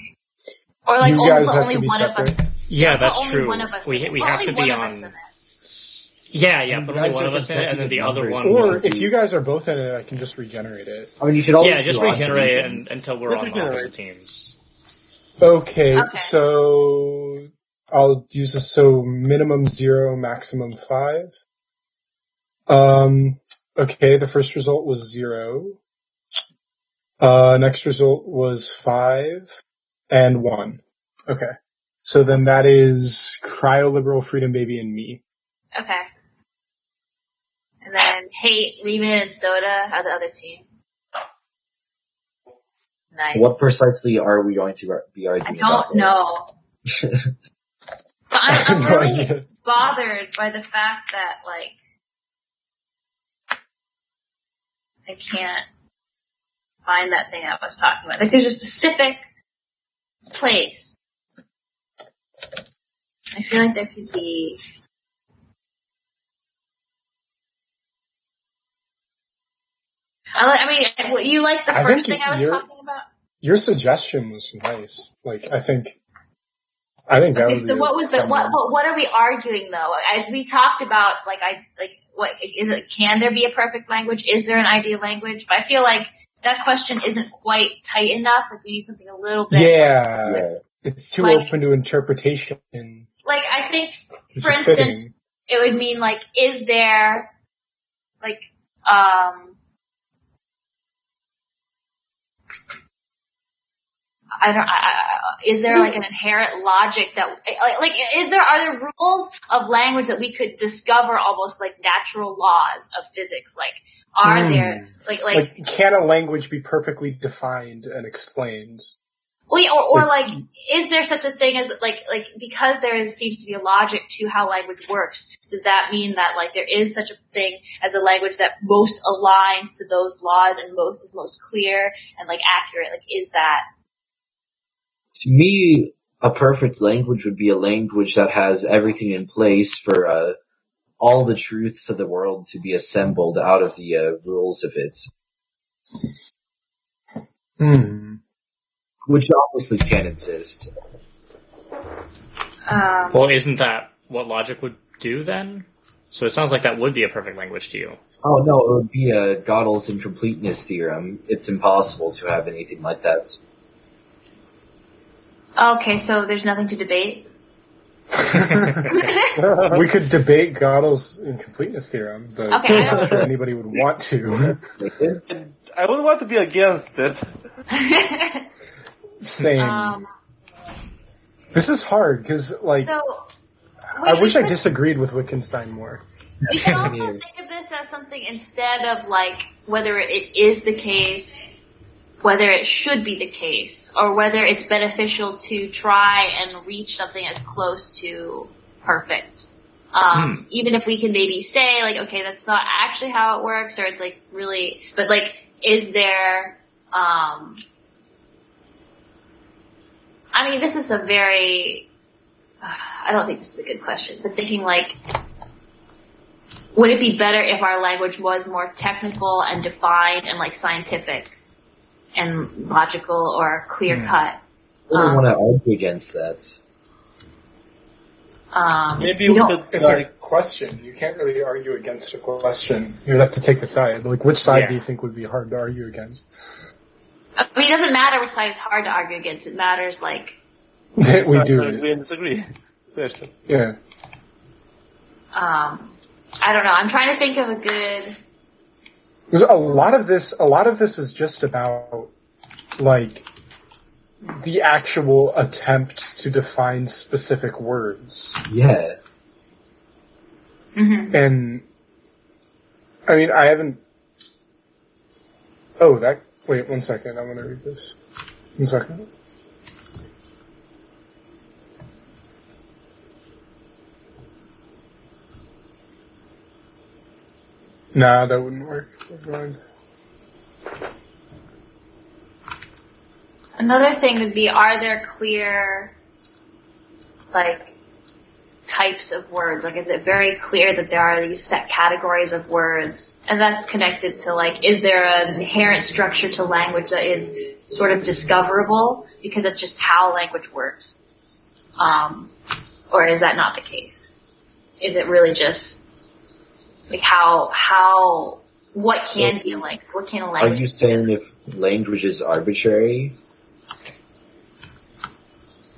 or like you only, guys have only to be one separate. Of us. Yeah, that's true. One of us we we have to be on. Yeah, yeah, but only one of us in it, and then the other one... Or, if you guys are both in it, I can just regenerate it. I mean, you should always... Yeah, just regenerate it and, until we're on opposite teams. Okay, okay, so... I'll use this, so minimum zero, maximum five. Um, okay, the first result was zero. Uh, next result was five, and one. Okay. So then that is Cryoliberal Freedom Baby and me. Okay. And then Hate, Reman, and Soda are the other team. Nice. What precisely are we going to be arguing about? I don't know. But I'm, I'm really bothered by the fact that, like, I can't find that thing I was talking about. Like, there's a specific place. I feel like there could be... I, I mean, you like the I first thing I was your, talking about? Your suggestion was nice. Like, I think, I think that okay, was so the. What was the? What, what? What are we arguing though? As we talked about, like, I like what is it? Can there be a perfect language? Is there an ideal language? But I feel like that question isn't quite tight enough. Like, we need something a little bit. Yeah, like, it's too like, open to interpretation. Like, I think, for instance, fitting. It would mean like, is there, like, um. I don't. I, is there like an inherent logic that, like, like, is there are there rules of language that we could discover almost like natural laws of physics? Like, are mm. there like, like like can a language be perfectly defined and explained? Well, yeah, or, or like, like, is there such a thing as like like because there is, seems to be a logic to how language works? Does that mean that like there is such a thing as a language that most aligns to those laws and most is most clear and like accurate? Like, is that? To me, a perfect language would be a language that has everything in place for uh, all the truths of the world to be assembled out of the uh, rules of it. Hmm. Which obviously can't exist. Um, well, isn't that what logic would do then? So it sounds like that would be a perfect language to you. Oh, no, it would be a Gödel's incompleteness theorem. It's impossible to have anything like that. Okay, so there's nothing to debate? We could debate Gödel's incompleteness theorem, but okay, I'm not sure anybody would want to. I wouldn't want to be against it. Same. Um, this is hard, because, like, so, I wish could, I disagreed with Wittgenstein more. We can also think of this as something instead of, like, whether it is the case, whether it should be the case, or whether it's beneficial to try and reach something as close to perfect. Um, mm. Even if we can maybe say, like, okay, that's not actually how it works, or it's, like, really... But, like, is there... Um, I mean, this is a very... Uh, I don't think this is a good question, but thinking, like... Would it be better if our language was more technical and defined and, like, scientific and logical or clear-cut? Mm. I don't um, want to argue against that. Um, Maybe we could, it's like, a question. You can't really argue against a question. You'd have to take a side. Like, which side yeah. do you think would be hard to argue against? I mean, it doesn't matter which side is hard to argue against. It matters, like... we do. Agree and disagree. Yeah. Um... I don't know. I'm trying to think of a good. Because a lot of this, a lot of this is just about like the actual attempt to define specific words. Yeah. Mm-hmm. And I mean, I haven't. Oh, that. Wait, one second. I'm gonna read this. One second. Nah, that wouldn't work. Never mind. Another thing would be, are there clear, like, types of words? Like, is it very clear that there are these set categories of words? And that's connected to, like, is there an inherent structure to language that is sort of discoverable? Because it's just how language works. Um, or is that not the case? Is it really just... Like how, how, what can so, be like, what can a language be? Are you saying if language is arbitrary?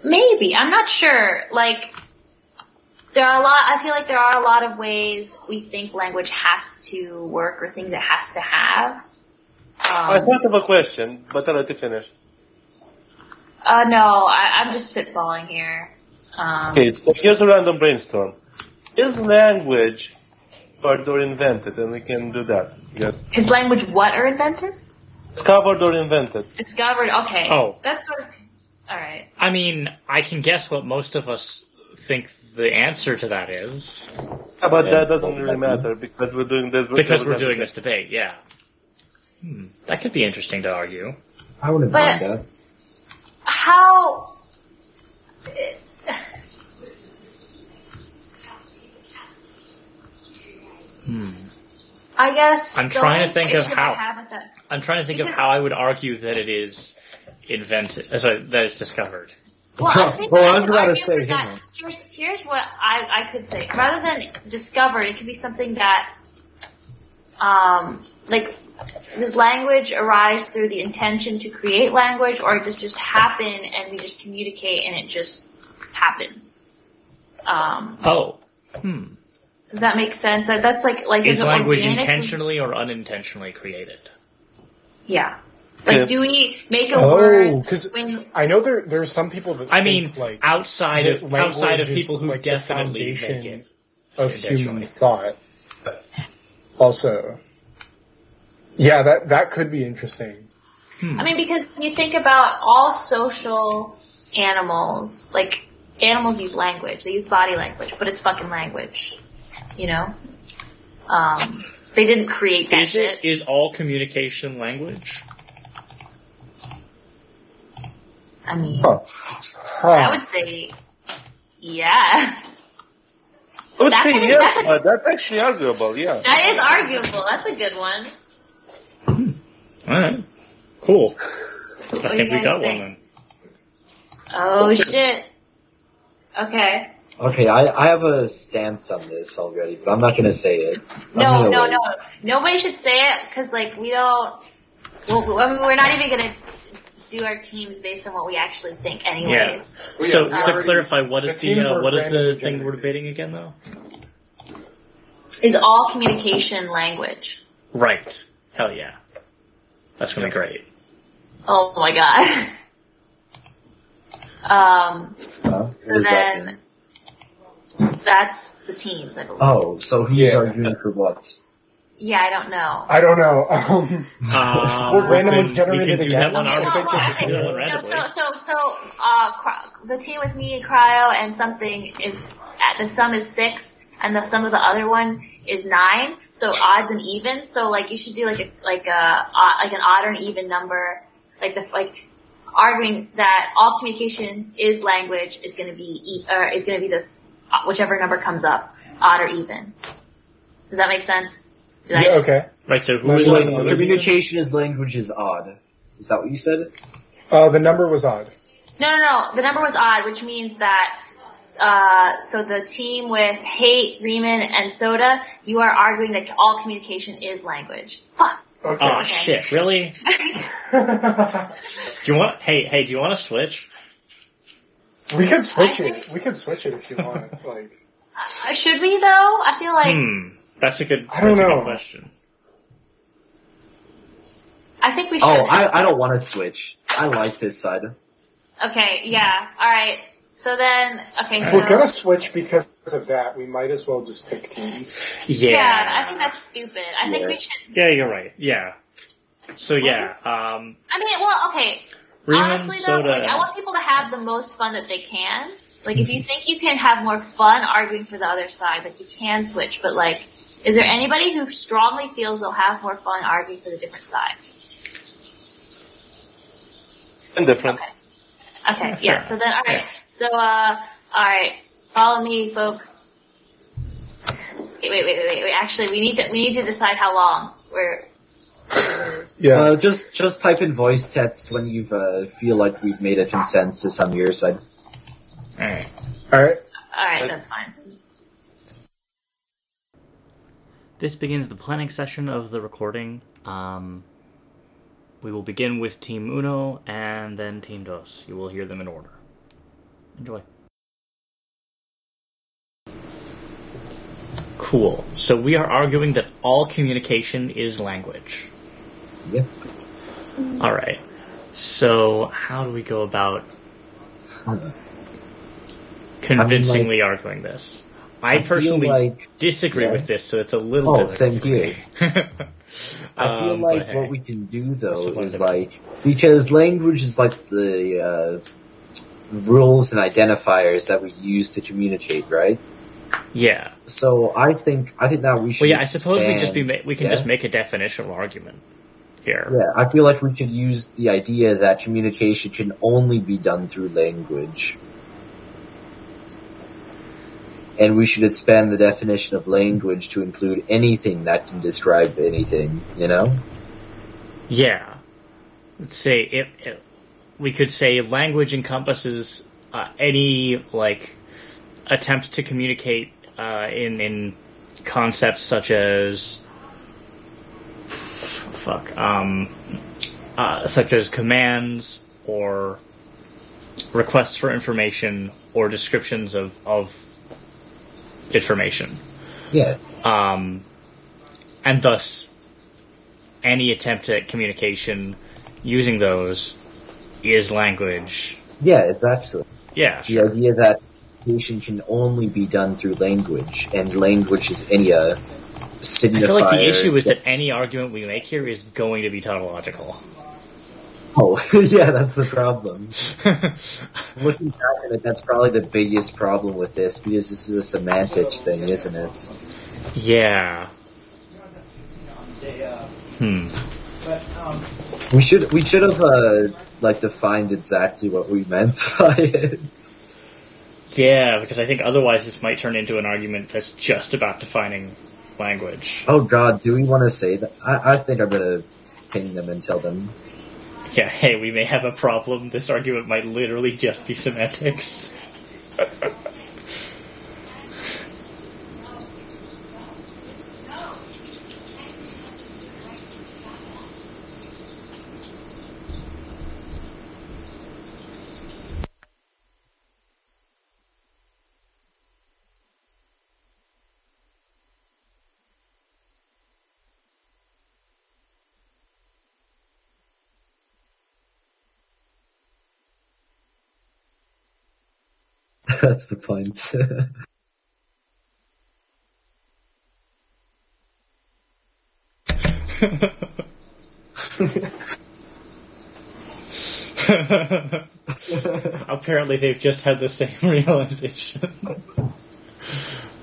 Maybe, I'm not sure. Like, there are a lot, I feel like there are a lot of ways we think language has to work or things it has to have. Um, I thought of a question, but I'll let you finish. Uh, no, I, I'm just spitballing here. Um, okay, so here's a random brainstorm. Is language... or invented, and we can do that. Yes. Is language what or invented? Discovered or invented. Discovered. Okay. Oh, that's sort of. All right. I mean, I can guess what most of us think the answer to that is. Yeah, but yeah. that doesn't really matter because we're doing this. Because we're doing this debate. Yeah. Hmm. That could be interesting to argue. I wouldn't mind that. How? Hmm. I guess I'm trying to think of how I'm trying to think because of how I would argue that it is invented, uh, sorry, that it's discovered. Well, I think well, I was about to say that. Here's, here's what I, I could say. Rather than discovered, it could be something that, um, like this language arises through the intention to create language, or it does just happen and we just communicate and it just happens. Um, oh, hmm. Does that make sense? That's like like is language intentionally or unintentionally created? Yeah, like yeah. do we make a oh, word? When I know there there are some people that I think, mean like, outside of outside of people who like definitely the foundation make it of human thought. Also, yeah, that that could be interesting. Hmm. I mean, because you think about all social animals, like animals use language, they use body language, but it's fucking language. You know, um, they didn't create that is shit. It, is all communication language? I mean, huh. Huh. I would say, yeah. I would that's say yes, that's, a, uh, that's actually arguable. Yeah, that is arguable. That's a good one. Hmm. All right, cool. What I think we got think? one then. Oh okay. shit! Okay. Okay, I, I have a stance on this already, but I'm not going to say it. I'm no, no, wait. no. Nobody should say it, because, like, we don't... Well, we're not even going to do our teams based on what we actually think anyways. Yeah. Well, yeah, so to so clarify, what is the, the uh, what is the thing generated. We're debating again, though? Is all communication language. Right. Hell yeah. That's going to be great. Oh, my God. Um, uh, so then, that that's the teams, I believe. Oh, so he's yeah. arguing for what? Yeah, I don't know. I don't know. Um, uh, we're randomly we generated we again. Okay, okay, no, no, no, so, so, so uh, the team with me, Cryo, and something is, the sum is six, and the sum of the other one is nine. So odds and evens. So like you should do like a, like a, like an odd or an even number, like the like. Arguing that all communication is language is going to be or is going to be the whichever number comes up, odd or even. Does that make sense? Did yeah. I just... Okay. Right. So who is language? Communication is language is odd. Is that what you said? Uh, the number was odd. No, no, no. The number was odd, which means that. Uh, so the team with Haight, Riemann, and Soda, you are arguing that all communication is language. Fuck. Okay. Oh, okay. Shit, really? do you want? Hey, hey, do you want to switch? We could switch I it. We could switch it if you want. Like, uh, should we though? I feel like hmm, that's a good. I don't know. Question. I think we should. Oh, I, I don't want to switch. I like this side. Okay. Yeah. All right. So then, okay. If so, we're gonna switch because of that, we might as well just pick teams. Yeah, yeah I think that's stupid. I yeah. think we should. Yeah, you're right. Yeah. So we'll yeah. Just... Um, I mean, well, okay. Riemann, honestly, though, soda. Like, I want people to have the most fun that they can. Like, if you think you can have more fun arguing for the other side, like you can switch. But like, is there anybody who strongly feels they'll have more fun arguing for the different side? Indifferent. Okay. Okay, yeah, yeah, so then, all right, yeah. so, uh, all right, follow me, folks. Wait, wait, wait, wait, wait, actually, we need to, we need to decide how long we're... Yeah, uh, just, just type in voice text when you uh, feel like we've made a consensus on your side. All right. All right. All right, that's fine. This begins the planning session of the recording. Um... We will begin with Team Uno and then Team Dos. You will hear them in order. Enjoy. Cool. So we are arguing that all communication is language. Yep. All right. So how do we go about convincingly I mean, like, arguing this? I, I personally like, disagree yeah. with this, so it's a little oh, difficult. Oh, same here. I feel um, like hey, what we can do though is like because language is like the uh, rules and identifiers that we use to communicate, right? Yeah. So I think I think that we should. Well, yeah, I suppose expand, we just be ma- we can yeah? just make a definitional argument here. Yeah, I feel like we should use the idea that communication can only be done through language, and we should expand the definition of language to include anything that can describe anything, you know? Yeah. Let's say, it, it, we could say language encompasses uh, any, like, attempt to communicate uh, in, in concepts such as, fuck, um, uh, such as commands or requests for information or descriptions of, of information. Yeah. Um, and thus, any attempt at communication using those is language. Yeah, it's absolutely. Yeah, sure. The idea that communication can only be done through language, and language is any uh, signifier. I feel like the issue is that, that any argument we make here is going to be tautological. Oh, yeah, that's the problem. Looking back at it, that's probably the biggest problem with this, because this is a semantics thing, isn't it? Yeah. Hmm. We should we should have uh, like defined exactly what we meant by it. Yeah, because I think otherwise this might turn into an argument that's just about defining language. Oh God, do we want to say that? I, I think I'm gonna ping them and tell them. Yeah, hey, we may have a problem. This argument might literally just be semantics. That's the point. Apparently they've just had the same realization.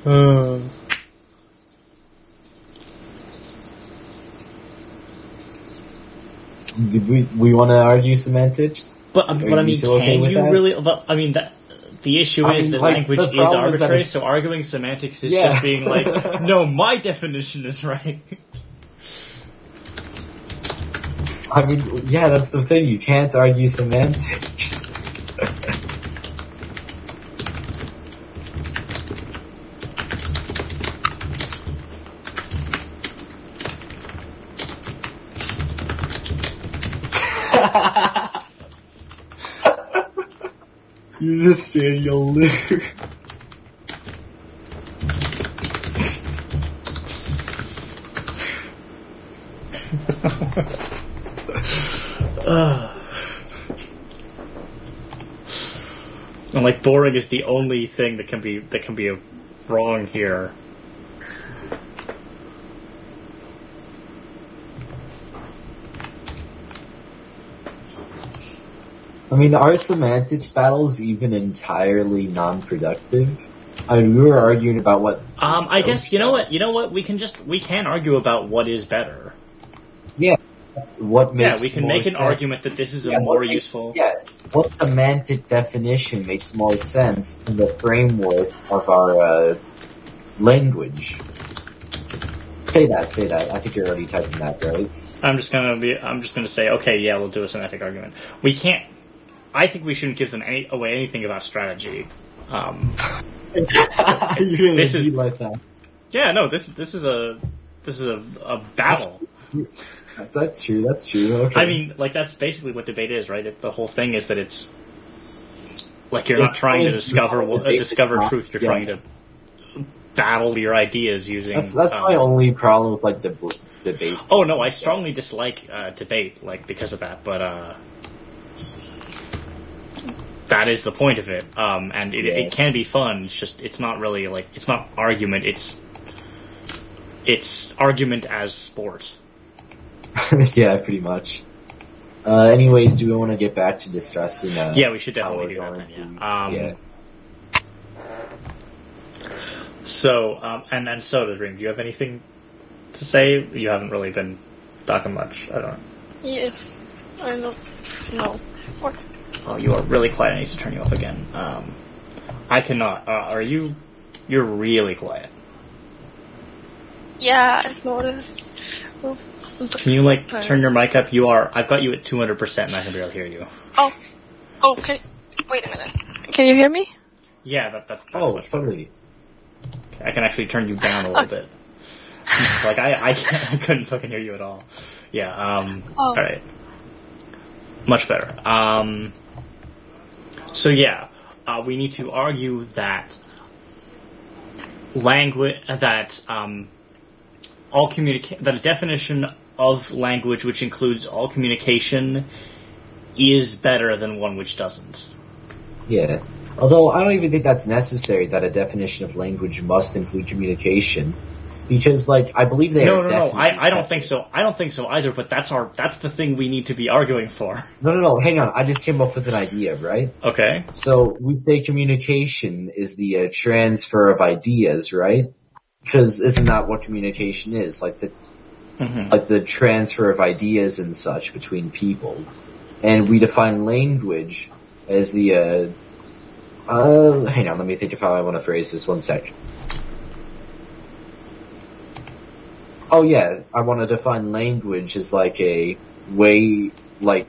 uh. We, we want to argue semantics, but, um, but I mean, can okay you that? really? But I mean, that the issue I is mean, that like, language is arbitrary. So arguing semantics is yeah. just being like, no, my definition is right. I mean, yeah, that's the thing. You can't argue semantics. You just say you'll lose. And like boring is the only thing that can be that can be wrong here. I mean, are semantics battles even entirely non-productive? I mean, we were arguing about what... Um, I guess, you know what, you know what, we can just, we can argue about what is better. Yeah, what makes more sense. Yeah, we can make an argument that this is a more useful... Yeah, what semantic definition makes more sense in the framework of our uh, language? Say that, say that. I think you're already typing that, right? I'm just gonna be, I'm just gonna say, okay, yeah, we'll do a semantic argument. We can't... I think we shouldn't give them any, away anything about strategy. Um, You're this is like that. Yeah, no, this this is a this is a, a battle. That's true. That's true. Okay. I mean, like that's basically what debate is, right? It, the whole thing is that it's like you're not trying to discover uh, discover truth. You're yeah. trying to battle your ideas using. That's, that's um, my only problem with like deb- debate. Oh no, I strongly dislike uh, debate, like because of that, but. Uh, That is the point of it, um, and it, yeah. it can be fun. It's just it's not really like it's not argument. It's it's argument as sport. Yeah, pretty much. Uh, anyways, do we want to get back to distressing? Uh, yeah, we should definitely do that. Then, yeah. Um, yeah. So um, and and Soda Dream, do you have anything to say? You haven't really been talking much. I don't. Yes, I know. No. What? Oh, you are really quiet. I need to turn you off again. Um, I cannot. Uh, are you... You're really quiet. Yeah, I've noticed. Can you, like, turn your mic up? You are... I've got you at two hundred percent and I can barely hear you. Oh. Okay. Wait a minute. Can you hear me? Yeah, that, that, that's oh, much better. Totally. Okay, I can actually turn you down a little bit. It's like, I, I, can't, I couldn't fucking hear you at all. Yeah, um... Oh. All right. Much better. Um... So yeah, uh, we need to argue that language that um, all communica- that a definition of language which includes all communication is better than one which doesn't. Yeah. Although I don't even think that's necessary that a definition of language must include communication, because like I believe they no, are. No, no, no. I, I don't think so. I don't think so either. But that's our that's the thing we need to be arguing for. No, no, no. Hang on. I just came up with an idea, right? Okay. So we say communication is the uh, transfer of ideas, right? Because isn't that what communication is? Like the mm-hmm. like the transfer of ideas and such between people. And we define language as the. Uh, uh, hang on. Let me think of how I want to phrase this. One sec. Oh yeah, I want to define language as like a way, like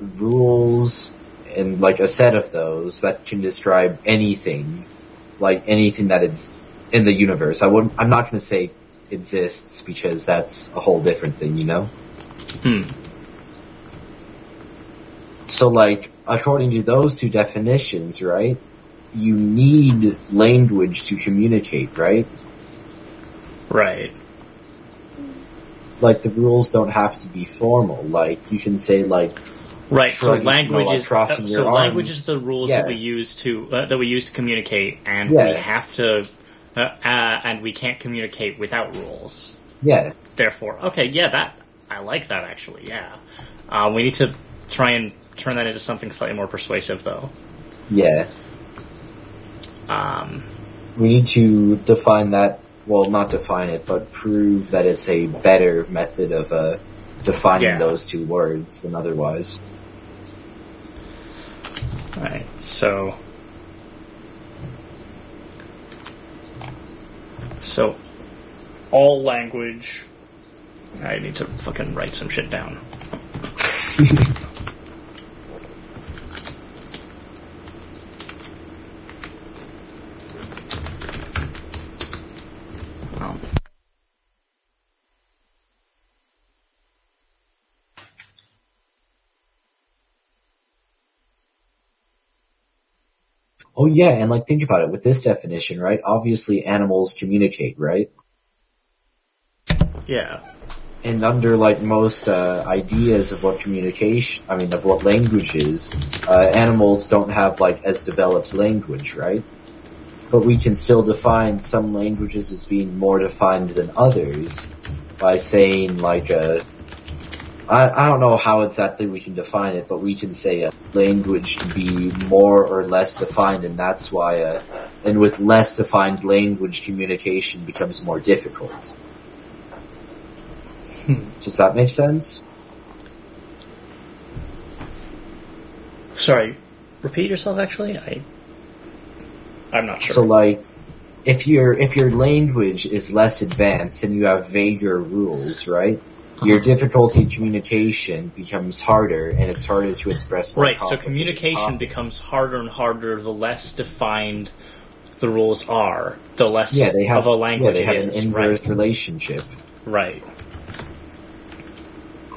rules and like a set of those that can describe anything, like anything that is in the universe. I wouldn't, I'm not going to say exists because that's a whole different thing, you know? Hmm. So like, according to those two definitions, right, you need language to communicate, right? Right. Like, the rules don't have to be formal. Like, you can say, like, Right. So language is so language is the rules yeah. that we use to uh, that we use to communicate, and yeah. we have to uh, uh, and we can't communicate without rules. Yeah. Therefore, okay, yeah, that I like that actually. Yeah. Uh, we need to try and turn that into something slightly more persuasive, though. Yeah. Um, we need to define that. Well, not define it, but prove that it's a better method of uh, defining yeah. those two words than otherwise. Alright, so... So, all language... I need to fucking write some shit down. um. Oh yeah, and like think about it, with this definition, right? Obviously animals communicate, right? Yeah. And under, like, most uh, ideas of what communication, I mean, of what language is, uh, animals don't have, like, as developed language, right? But we can still define some languages as being more defined than others by saying, like, a, I, I don't know how exactly we can define it, but we can say a language can be more or less defined, and that's why, uh, and with less defined language, communication becomes more difficult. Does that make sense? Sorry, repeat yourself. Actually, I, I'm not sure. So, like, if your if your language is less advanced and you have vaguer rules, right? Uh-huh. Your difficulty in communication becomes harder, and it's harder to express. More right. So communication topics. becomes harder and harder the less defined the rules are, the less yeah, they have, of a language yeah, they have it is. An inverse right. relationship. Right.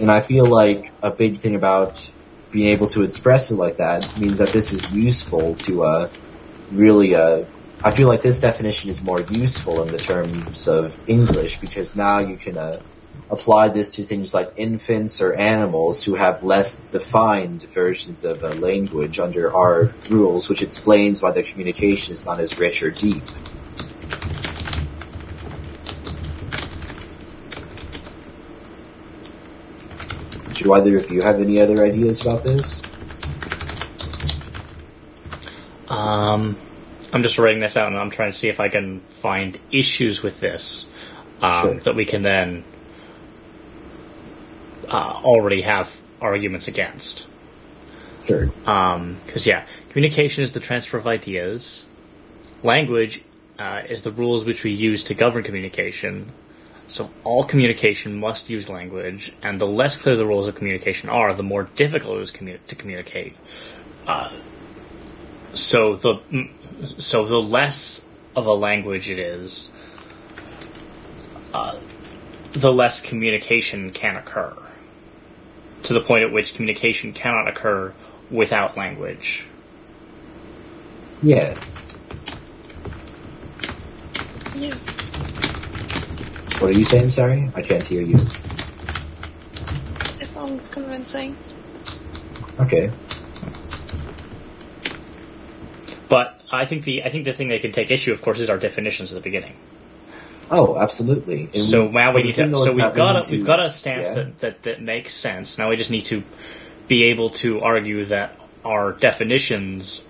And I feel like a big thing about being able to express it like that means that this is useful to uh, really... Uh, I feel like this definition is more useful in the terms of English because now you can uh, apply this to things like infants or animals who have less defined versions of uh, language under our rules, which explains why their communication is not as rich or deep. Do either of you have any other ideas about this? Um, I'm just writing this out, and I'm trying to see if I can find issues with this um, sure. that we can then uh, already have arguments against. Sure. Um, because yeah, communication is the transfer of ideas. Language uh, is the rules which we use to govern communication. So all communication must use language, and the less clear the rules of communication are, the more difficult it is commu- to communicate. Uh, so the so the less of a language it is, uh, the less communication can occur, to the point at which communication cannot occur without language. Yeah. Yeah. What are you saying, sorry? I can't hear you. It sounds convincing. Okay. But I think the I think the thing they can take issue, of course, is our definitions at the beginning. Oh, absolutely. And so we, now we need to so we've got a we've got a stance yeah. that, that, that makes sense. Now we just need to be able to argue that our definitions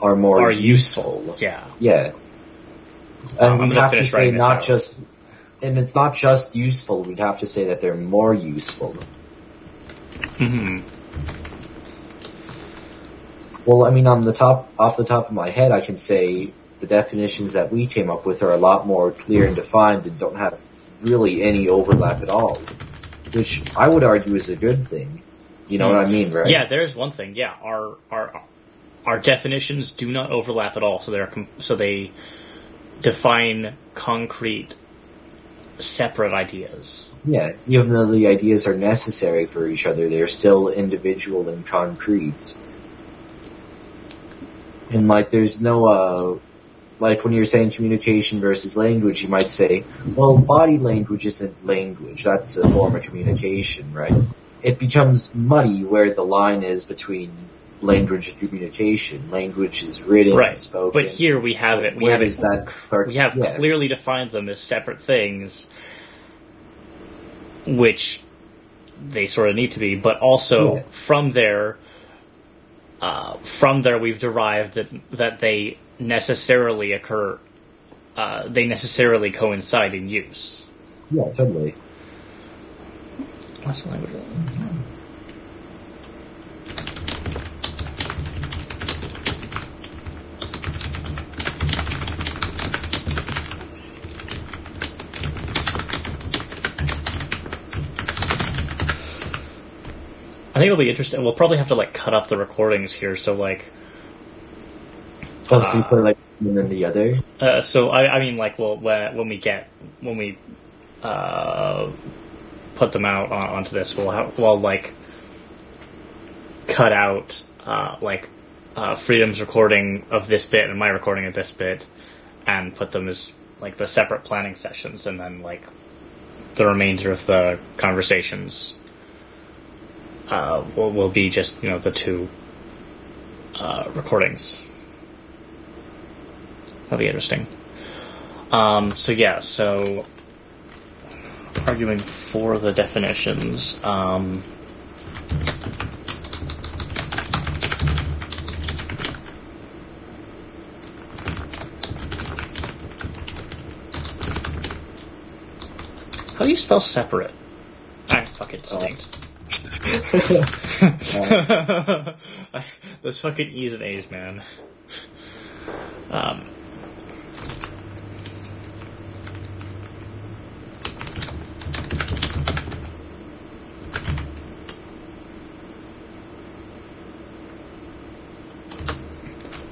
are more are useful. useful. Yeah. Yeah. And um, we I'm have to say not out. just And it's not just useful, we'd have to say that they're more useful. Mm-hmm. Well, I mean, on the top, off the top of my head, I can say the definitions that we came up with are a lot more clear and defined and don't have really any overlap at all, which I would argue is a good thing. You know mm-hmm. what I mean, right? Yeah, there's one thing. Yeah, our our our definitions do not overlap at all, so they're so they define concrete separate ideas. Yeah, even though the ideas are necessary for each other, they're still individual and concrete. And, like, there's no, uh, like, when you're saying communication versus language, you might say, well, body language isn't language, that's a form of communication, right? it becomes muddy where the line is between language and communication. Language is written, right. spoken. But here we have it. We where have is it, that part? We have yeah. clearly defined them as separate things, which they sort of need to be. But also yeah. from there, uh, from there we've derived that that they necessarily occur. Uh, they necessarily coincide in use. Yeah, totally. That's what I would. I think it'll be interesting. We'll probably have to like cut up the recordings here, so like. Oh, uh, so you put like one and the other. Uh, so I, I mean, like, well, when we get when we uh, put them out on, onto this, we'll have, we'll like cut out uh, like uh, Freedom's recording of this bit and my recording of this bit, and put them as like the separate planning sessions, and then like the remainder of the conversations. Uh, will, will be just, you know, the two uh, recordings. That'll be interesting. Um, so yeah, so arguing for the definitions. Um, how do you spell separate? I'm fucking distinct. Oh. uh, those fucking E's and A's, man. Um,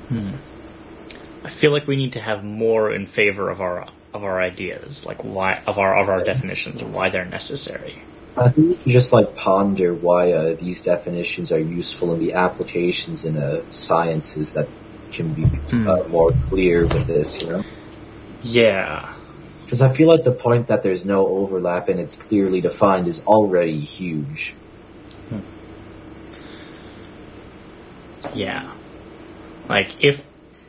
hmm. I feel like we need to have more in favor of our of our ideas, like why of our of our definitions, why they're necessary. I think we can just like ponder why uh, these definitions are useful and the applications in uh, sciences that can be uh, more clear with this, you know? Yeah. Because I feel like the point that there's no overlap and it's clearly defined is already huge. Hmm. Yeah. Like, if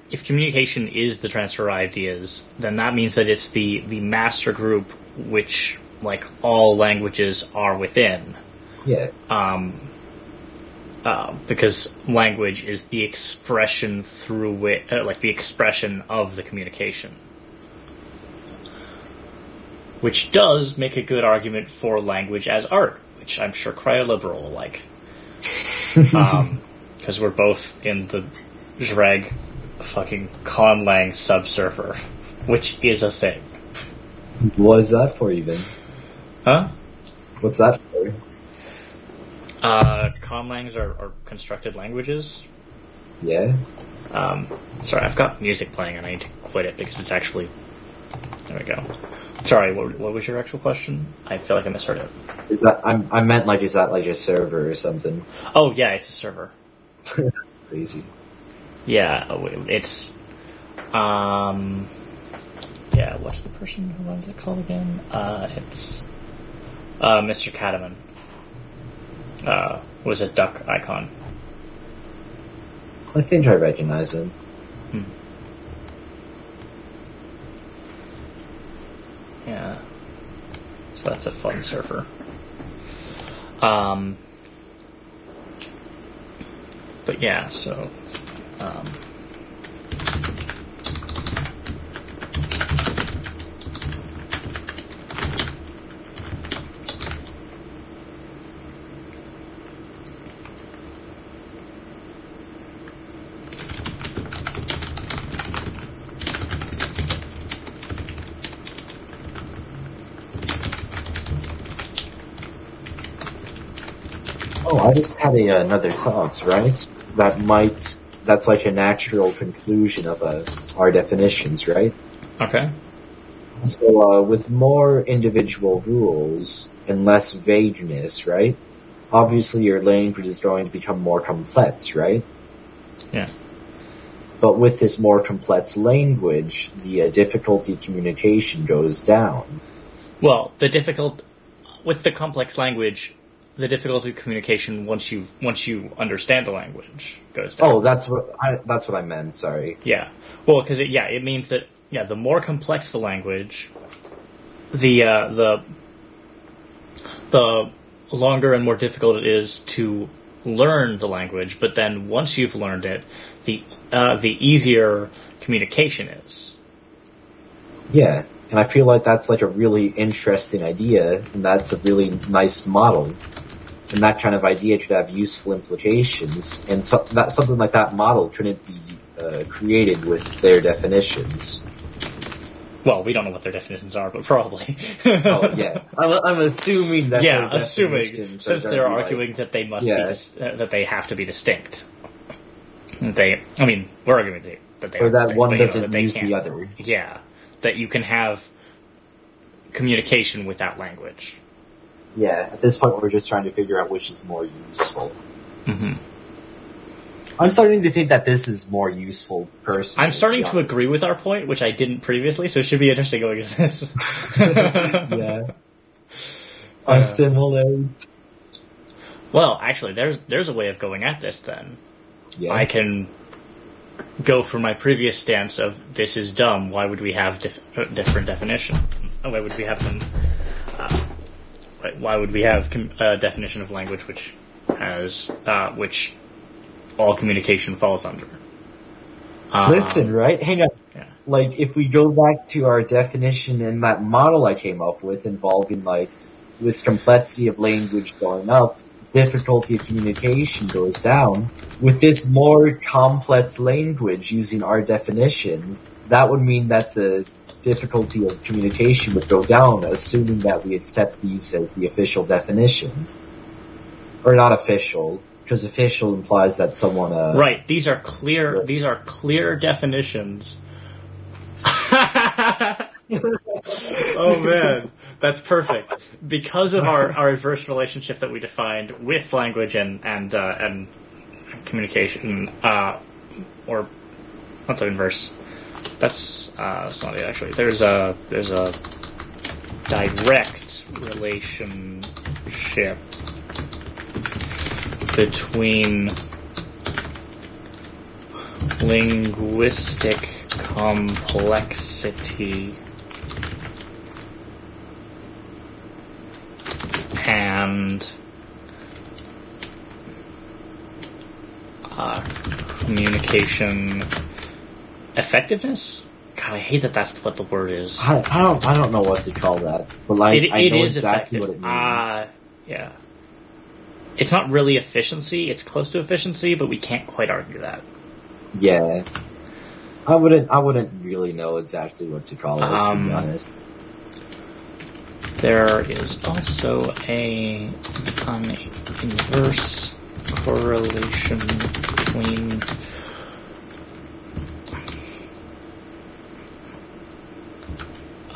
if communication is the transfer of ideas, then that means that it's the, the master group which... like all languages are within. Yeah. Um, uh, because language is the expression through which, uh, like the expression of the communication. Which does make a good argument for language as art, which I'm sure cryoliberal will like. Um, because we're both in the Dreg fucking Conlang subsurfer, which is a thing. What is that for even? Huh? What's that for? Uh, conlangs are, are constructed languages. Yeah. Um, sorry, I've got music playing and I need to quit it because it's actually... There we go. Sorry, what, what was your actual question? I feel like I misheard it. Is that... I'm, I meant, like, is that, like, a server or something? Oh, yeah, it's a server. Crazy. Yeah, it's... Um... Yeah, what's the person? What is it called again? Uh, it's uh, Mister Cataman. Uh, was a duck icon. I think I recognize him. Hmm. Yeah. So that's a fun surfer. Um. But yeah, so. Um, I just had a, another thought, right? That might, that's like a natural conclusion of uh, our definitions, right? Okay. So uh, with more individual rules and less vagueness, right? Obviously your language is going to become more complex, right? Yeah. But with this more complex language, the uh, difficulty of communication goes down. Well, the difficult... With the complex language... the difficulty of communication once you once you understand the language goes down. Oh, that's what I, that's what I meant. Sorry. Yeah. Well, because it, yeah, it means that yeah, the more complex the language, the uh, the the longer and more difficult it is to learn the language. But then once you've learned it, the uh, the easier communication is. Yeah. And I feel like that's like a really interesting idea, and that's a really nice model. And that kind of idea should have useful implications, and so, that, something like that model couldn't be uh, created with their definitions. Well, we don't know what their definitions are, but probably. Oh, yeah. I'm, I'm assuming that. Yeah, assuming, since they're arguing like, that they must yeah. be dis- uh, that they have to be distinct. That they, I mean, we're arguing that they. Or are that distinct, one but, doesn't know, that use the other. Yeah. That you can have communication without language. Yeah, at this point we're just trying to figure out which is more useful. Mm-hmm. I'm starting to think that this is more useful personally. I'm starting to, to agree with our point, which I didn't previously, so it should be interesting going into this. Yeah. Assimilate. Uh, well, actually, there's there's a way of going at this, then. Yeah. I can... go from my previous stance of this is dumb. Why would we have dif- different definition? Why would we have them? Uh, why would we have com- a definition of language which has uh, which all communication falls under? Uh, Listen, right? Hang on. Yeah. Like if we go back to our definition and that model I came up with involving like with complexity of language going up, difficulty of communication goes down. With this more complex language using our definitions, that would mean that the difficulty of communication would go down, assuming that we accept these as the official definitions. Or not official, because official implies that someone... Uh, right, these are clear, right. These are clear definitions. Oh man, that's perfect. Because of our, our adverse relationship that we defined with language and and uh, and communication, uh, or not so inverse. That's uh, that's not it actually. There's a there's a direct relationship between linguistic complexity and uh, communication effectiveness. God, I hate that. That's what the word is. I, I don't. I don't know what to call that. But like, it, I it know is exactly effective. What it means. Uh, yeah. It's not really efficiency. It's close to efficiency, but we can't quite argue that. Yeah. I wouldn't. I wouldn't really know exactly what to call it. Um, to be honest. There is also a an inverse correlation between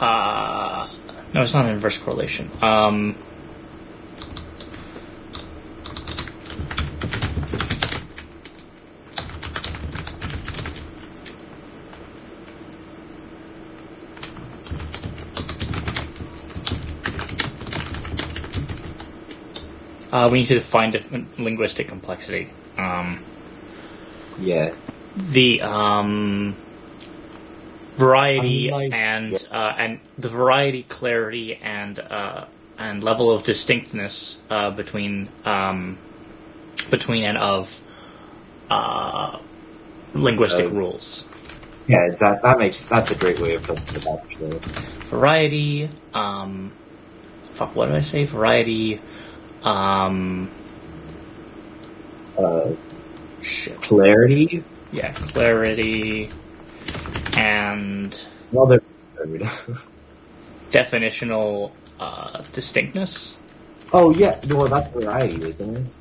uh no, it's not an inverse correlation. Um, Uh, we need to define different linguistic complexity. Um, yeah. The um, variety Unlike, and yeah. uh, and the variety, clarity, and uh, and level of distinctness uh, between um, between and of uh, linguistic uh, rules. Yeah, that that makes that's a great way of putting it. Actually, variety. Um, fuck. What did I say? Variety. Um. Uh, shit. Clarity. Yeah, clarity, and another definitional uh, distinctness. Oh yeah, well that's variety, isn't it?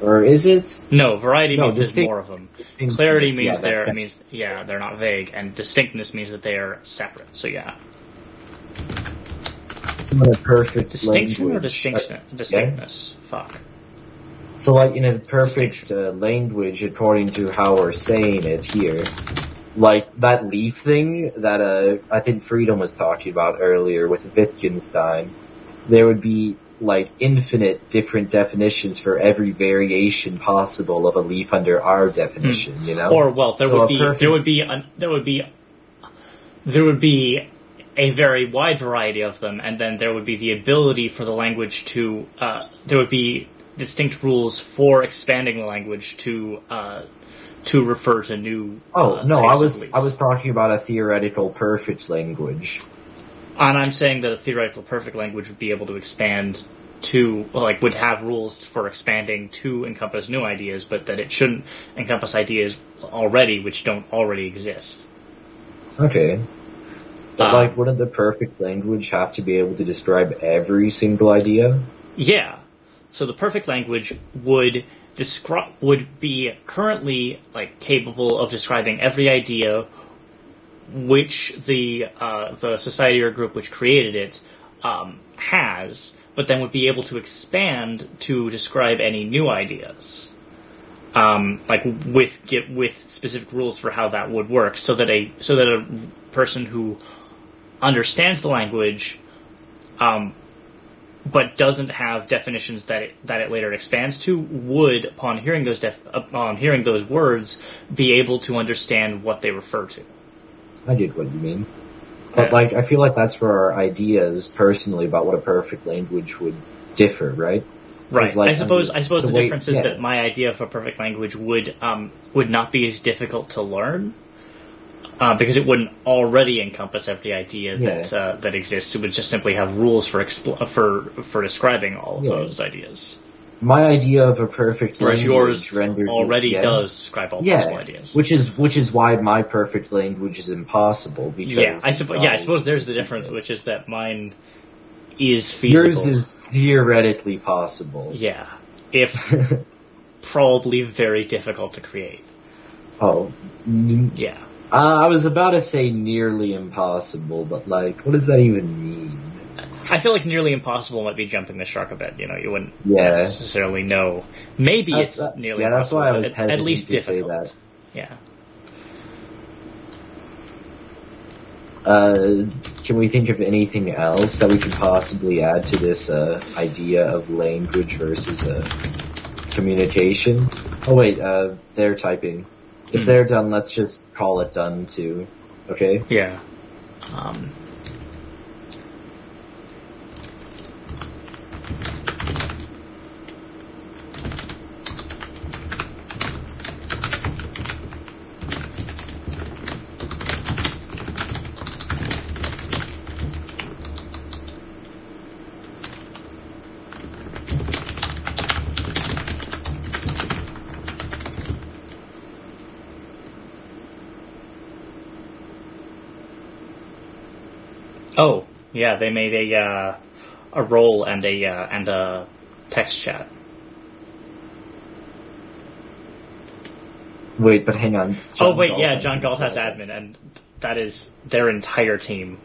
Or is it? No, variety no, means distinct- there's more of them. Clarity means yeah, they're def- means yeah they're not vague, and distinctness means that they are separate. So yeah. A perfect distinction language. Or distinction? Uh, distinctness. Yeah. Fuck. So, like, in a perfect uh, language, according to how we're saying it here, like, that leaf thing that uh, I think Freedom was talking about earlier with Wittgenstein, there would be like infinite different definitions for every variation possible of a leaf under our definition, mm. you know? Or well, there so would be perfect... there would be an, there would be there would be a very wide variety of them, and then there would be the ability for the language to uh, there would be distinct rules for expanding the language to uh, to refer to new. Oh uh, no, I was I was talking about a theoretical perfect language. And I'm saying that a theoretical perfect language would be able to expand to, like, would have rules for expanding to encompass new ideas, but that it shouldn't encompass ideas already which don't already exist. Okay. But, um, like, wouldn't the perfect language have to be able to describe every single idea? Yeah. So the perfect language would descri- would be currently, like, capable of describing every idea which the uh, the society or group which created it um, has, but then would be able to expand to describe any new ideas, um, like with get, with specific rules for how that would work, so that a so that a person who understands the language, um, but doesn't have definitions that it, that it later expands to, would upon hearing those def- upon hearing those words be able to understand what they refer to. I get what you mean. But, yeah. like, I feel like that's where our ideas, personally, about what a perfect language would differ, right? Right. Like, I suppose I suppose the, the way, difference is yeah. that my idea of a perfect language would um, would not be as difficult to learn, uh, because it wouldn't already encompass every idea that yeah. uh, that exists. It would just simply have rules for expl- for for describing all of yeah. those ideas. My idea of a perfect language yours already it, yeah. does describe all yeah, possible ideas, which is which is why my perfect language is impossible. Because yeah, I suppose um, yeah, I suppose there's the difference, which is that mine is feasible. Yours is theoretically possible. Yeah, if probably very difficult to create. Oh, yeah. Uh, I was about to say nearly impossible, but like, what does that even mean? I feel like nearly impossible might be jumping the shark a bit. You know, you wouldn't yeah. necessarily know. Maybe that's, it's that, nearly yeah, impossible, that's why I was hesitant at least to difficult. Say that. Yeah. Uh, can we think of anything else that we could possibly add to this uh, idea of language versus uh, communication? Oh wait, uh, they're typing. If mm. they're done, let's just call it done too. Okay. Yeah. Um. Oh yeah, they made a uh, a role and a uh, and a text chat. Wait, but hang on. John oh wait, Galt yeah, John Galt has admin, and that is their entire team.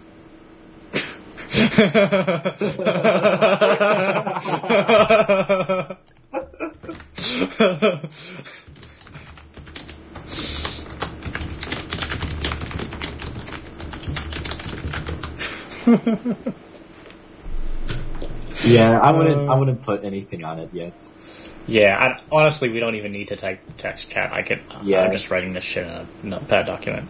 yeah, I wouldn't. Um, I wouldn't put anything on it yet. Yeah, I, honestly, we don't even need to type text chat. I could. Yeah. I'm just writing this shit in a notepad document.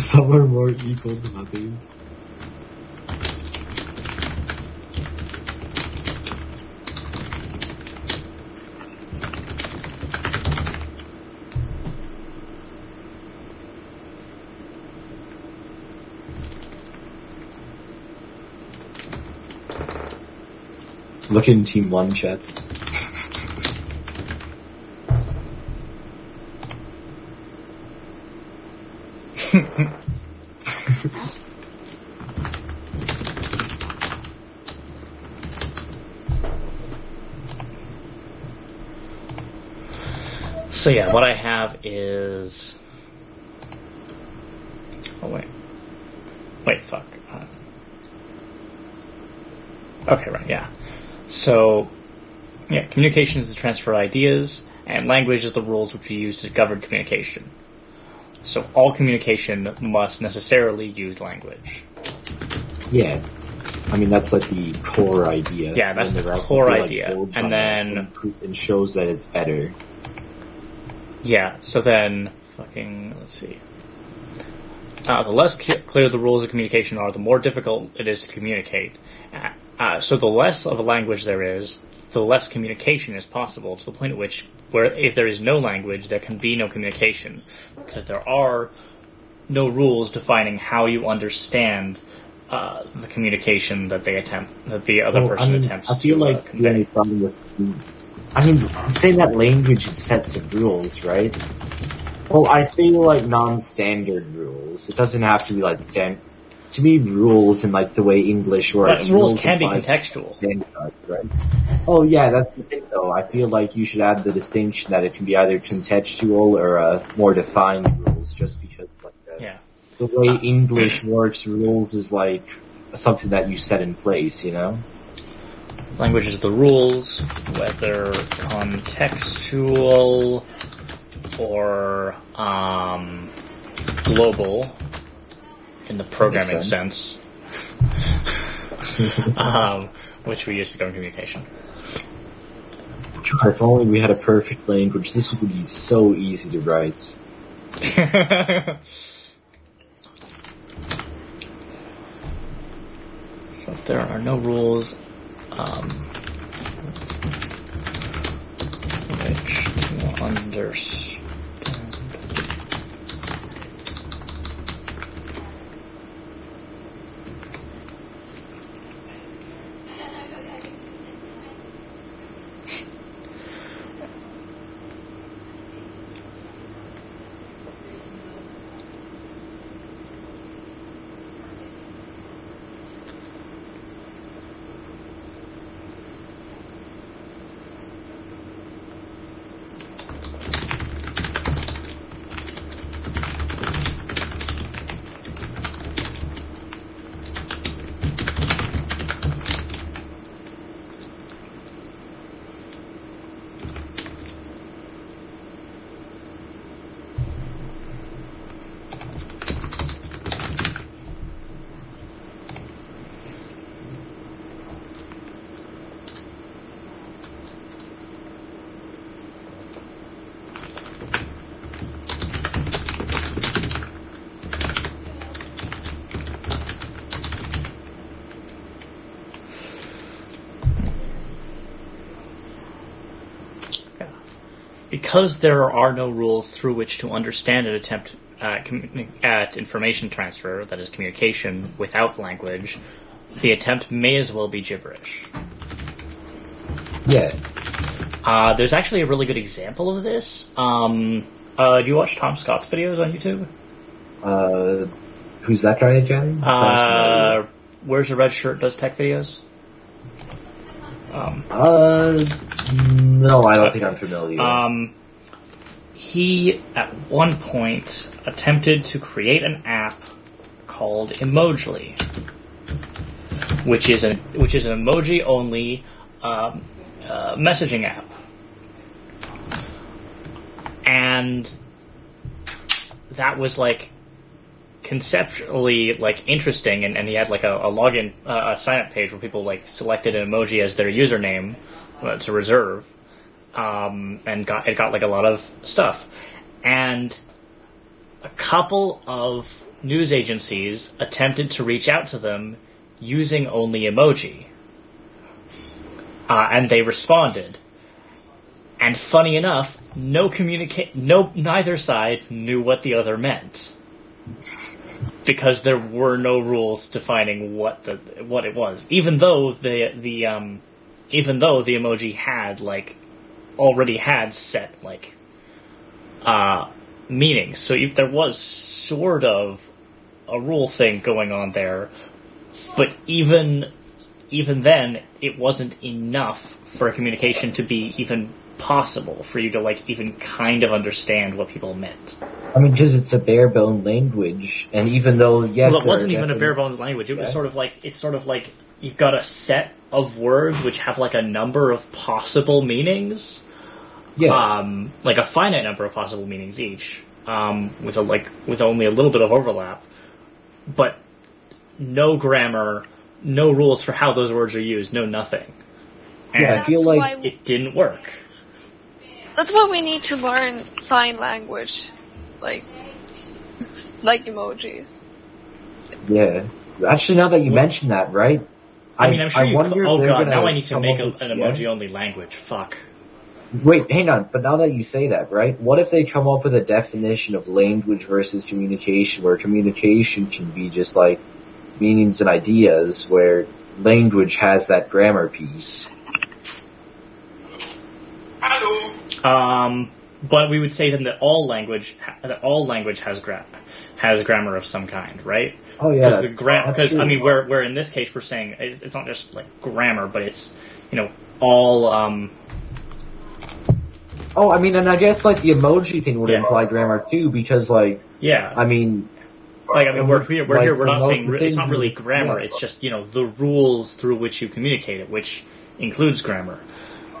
Some are more equal than others. Look in Team One chat. So yeah, what I have is. Oh wait, wait, fuck. Uh... Okay, right, yeah. So, yeah, communication is the transfer of ideas, and language is the rules which we use to govern communication. So all communication must necessarily use language. Yeah. I mean, that's like the core idea. Yeah, that's the core idea. And then... it shows that it's better. Yeah, so then... Fucking... Let's see. Uh, the less clear the rules of communication are, the more difficult it is to communicate. Uh, uh, so the less of a language there is, the less communication is possible, to the point at which, where if there is no language, there can be no communication. Because there are no rules defining how you understand Uh, the communication that they attempt, that the other well, person I mean, attempts to I feel to, like uh, convey. The only problem with, I mean, say that language is sets of rules, right? Well, I feel like non-standard rules. It doesn't have to be like standard. To me, rules and like the way English works. Yeah, rules, rules can be contextual. Standard, right? Oh yeah, that's the thing though. I feel like you should add the distinction that it can be either contextual or uh, more defined rules, just because like that. Yeah. The way English works, rules is like something that you set in place, you know? Language is the rules, whether contextual or um, global, in the programming sense, um, which we use to go in communication. If only we had a perfect language, this would be so easy to write. If there are no rules, um, which to understand. Because there are no rules through which to understand and attempt uh, com- at information transfer, that is communication, without language, the attempt may as well be gibberish. Yeah. Uh, there's actually a really good example of this. Um, uh, do you watch Tom Scott's videos on YouTube? Uh, who's that guy again? Uh, Where's the Red Shirt Does Tech videos? Um, uh... No, I don't think I'm familiar. Um, he, at one point, attempted to create an app called Emojly, which is an which is an emoji-only um, uh, messaging app, and that was like conceptually like interesting, and, and he had like a, a login, uh, a sign-up page where people like selected an emoji as their username to reserve, um, and got it got like a lot of stuff, and a couple of news agencies attempted to reach out to them using only emoji, uh, and they responded. And funny enough, no communicate, no neither side knew what the other meant, because there were no rules defining what the what it was, even though the the um. Even though the emoji had, like, already had set, like, uh, meanings. So if there was sort of a rule thing going on there, but even even then, it wasn't enough for communication to be even possible, for you to, like, even kind of understand what people meant. I mean, because it's a bare-bones language, and even though, yes... Well, it wasn't even definitely... a bare-bones language. It was yeah. sort of like, it's sort of like, you've got a set of words which have like a number of possible meanings, yeah. um, like a finite number of possible meanings each, um, with a like with only a little bit of overlap, but no grammar, no rules for how those words are used, no nothing. And yeah, I feel like it didn't work. That's why we need to learn sign language, like like emojis. Yeah. Actually, now that you mention that, right? I, I mean, I'm sure I you... Cl- oh, God, now I need to make a, with, an emoji-only yeah. language. Fuck. Wait, hang on. But now that you say that, right? What if they come up with a definition of language versus communication, where communication can be just, like, meanings and ideas, where language has that grammar piece? Hello. Um, but we would say then that all language, that all language has gra- has grammar of some kind, right? Oh yeah, because the gra- I mean, where where in this case we're saying it, it's not just like grammar, but it's, you know, all. Um... Oh, I mean, and I guess like the emoji thing would yeah. imply grammar too, because like yeah, I mean, like I mean, we're here, we're like, here, we're not saying re- it's not really grammar. Yeah. It's just, you know, the rules through which you communicate it, which includes grammar.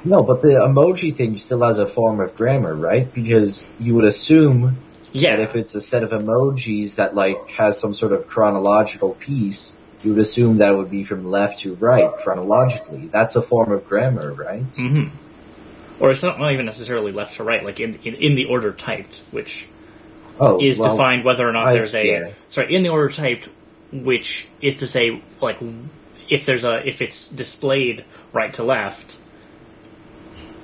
No, but the emoji thing still has a form of grammar, right? Because you would assume. Yeah. That if it's a set of emojis that, like, has some sort of chronological piece, you would assume that it would be from left to right chronologically. That's a form of grammar, right? Mm-hmm. Or it's not, not even necessarily left to right, like, in in, in the order typed, which oh, is well, defined whether or not I, there's a... Yeah. Sorry, in the order typed, which is to say, like, if there's a if it's displayed right to left,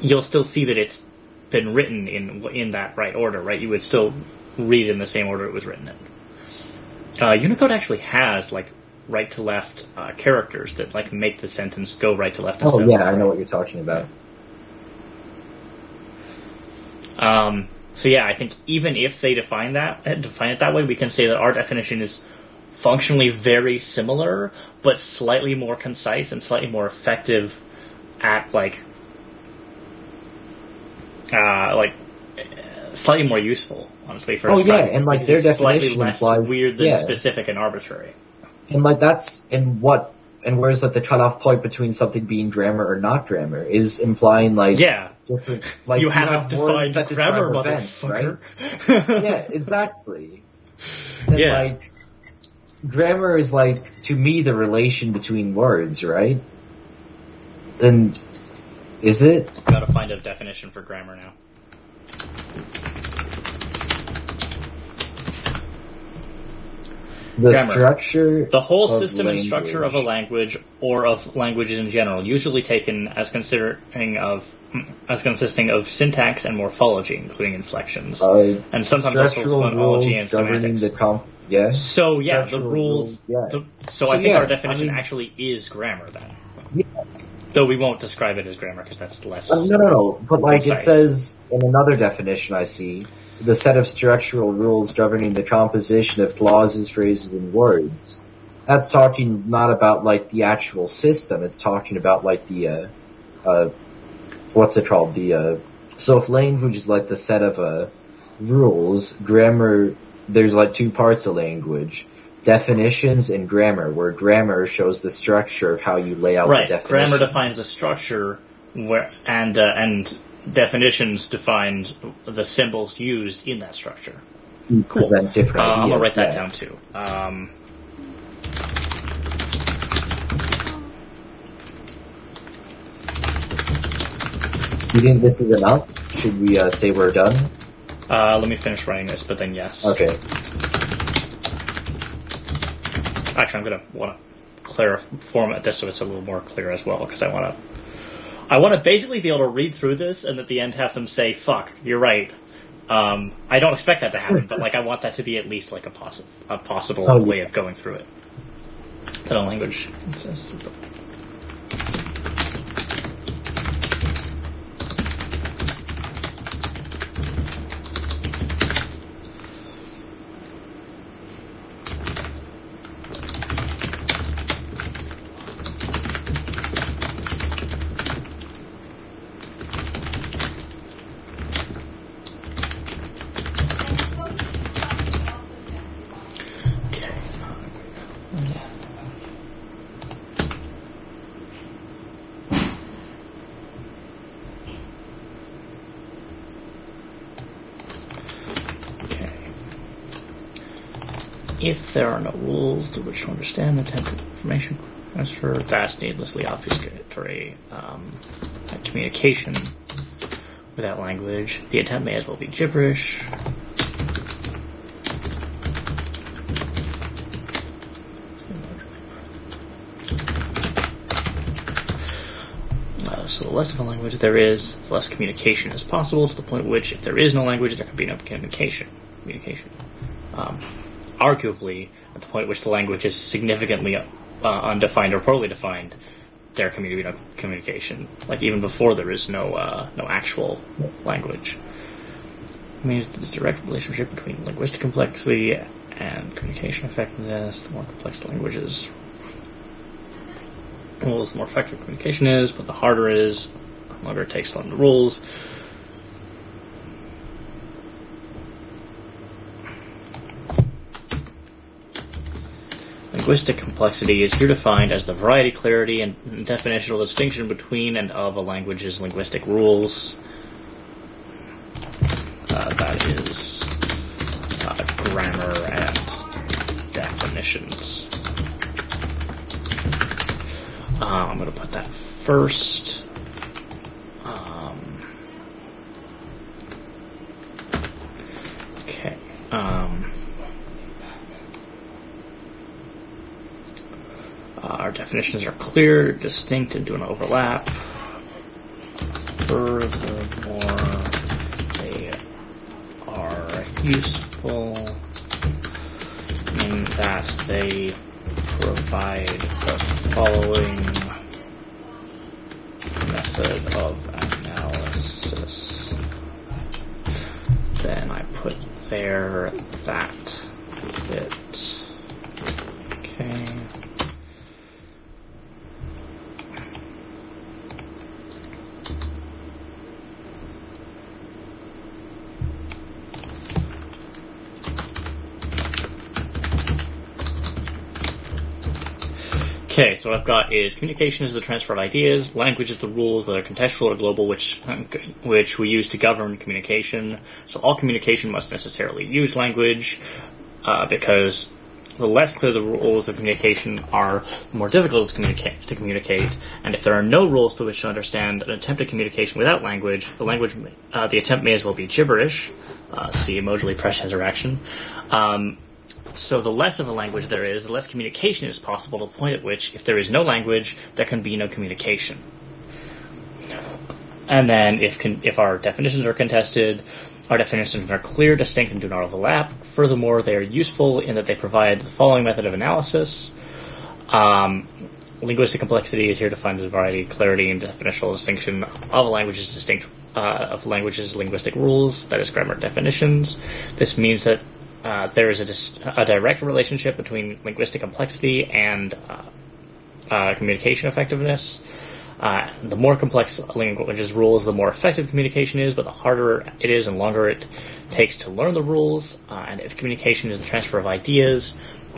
you'll still see that it's been written in in that right order, right? You would still... read in the same order it was written in. Uh, Unicode actually has, like, right-to-left uh, characters that, like, make the sentence go right-to-left. Oh, yeah, I know what you're talking about. Um, so, yeah, I think even if they define that, define it that way, we can say that our definition is functionally very similar, but slightly more concise and slightly more effective at, like, uh, like, slightly more useful, honestly, for oh, yeah, and, like, their definition slightly less implies, weird than yeah. specific and arbitrary. And, like, that's... And what... And where's, like, the cutoff point between something being grammar or not grammar is implying, like... Yeah. Different, like, you haven't defined grammar, motherfucker. Right? Yeah, exactly. And, yeah. like, grammar is, like, to me, the relation between words, right? And... Is it? Gotta find a definition for grammar now. The grammar. Structure the whole system language. And structure of a language or of languages in general, usually taken as considering of as consisting of syntax and morphology, including inflections, uh, and sometimes also phonology and semantics. Com- yes. So yeah, structural the rules. rules yeah. The, so, so I think yeah, our definition I mean, actually is grammar then. Yeah. Though we won't describe it as grammar because that's less. Uh, no, no, no. But like precise. It says in another definition, I see. The set of structural rules governing the composition of clauses, phrases, and words. That's talking not about, like, the actual system. It's talking about, like, the, uh, uh, what's it called? The, uh, so if language is, like, the set of, uh, rules, grammar, there's, like, two parts of language. Definitions and grammar, where grammar shows the structure of how you lay out right. the definition. Grammar defines the structure, where and, uh, and... definitions define the symbols used in that structure. Cool. Uh, I'm gonna write that down too. Um, you think this is enough? Should we uh, say we're done? Uh, let me finish writing this, but then yes. Okay. Actually, I'm gonna want to clear format this so it's a little more clear as well, because I want to. I want to basically be able to read through this and at the end have them say, fuck, you're right. Um, I don't expect that to happen, but like I want that to be at least like a, possi- a possible oh, yeah. way of going through it. That a language. if there are no rules to which to understand the type of information transfer, vast, needlessly obfuscatory um, communication without language, the attempt may as well be gibberish. So the less of a language there is, the less communication is possible, to the point which, if there is no language, there can be no communication. Communication, um, arguably, at the point at which the language is significantly uh, undefined or poorly defined, there can be no communication. Like even before there is no uh, no actual language. It means the direct relationship between linguistic complexity and communication effectiveness. The more complex the language is, well, the more effective communication is, but the harder it is, the longer it takes to learn the rules. Linguistic complexity is here defined as the variety, clarity, and definitional distinction between and of a language's linguistic rules. Uh, that is uh, grammar and definitions. Um, I'm going to put that first. Um, okay. Um, uh, our definitions are clear, distinct, and do not overlap. Furthermore, they are useful in that they provide the following method of analysis. Then I put there that bit. Okay. Okay, so what I've got is communication is the transfer of ideas, language is the rules, whether contextual or global, which which we use to govern communication. So all communication must necessarily use language, uh, because the less clear the rules of communication are, the more difficult it is communica- to communicate. And if there are no rules to which to understand an attempt at communication without language, the language uh, the attempt may as well be gibberish. Uh, see emotionally pressed interaction. Um, So the less of a language there is, the less communication is possible, to the point at which, if there is no language, there can be no communication. And then if con- if our definitions are contested, our definitions are clear, distinct, and do not overlap. Furthermore, they are useful in that they provide the following method of analysis. Um, linguistic complexity is here defined as variety, clarity, and definitional distinction of a language's distinct uh, of language's linguistic rules, that is grammar definitions. This means that Uh, there is a, dis- a direct relationship between linguistic complexity and uh, uh, communication effectiveness. Uh, the more complex a language's rules, the more effective communication is, but the harder it is and longer it takes to learn the rules. Uh, and if communication is the transfer of ideas,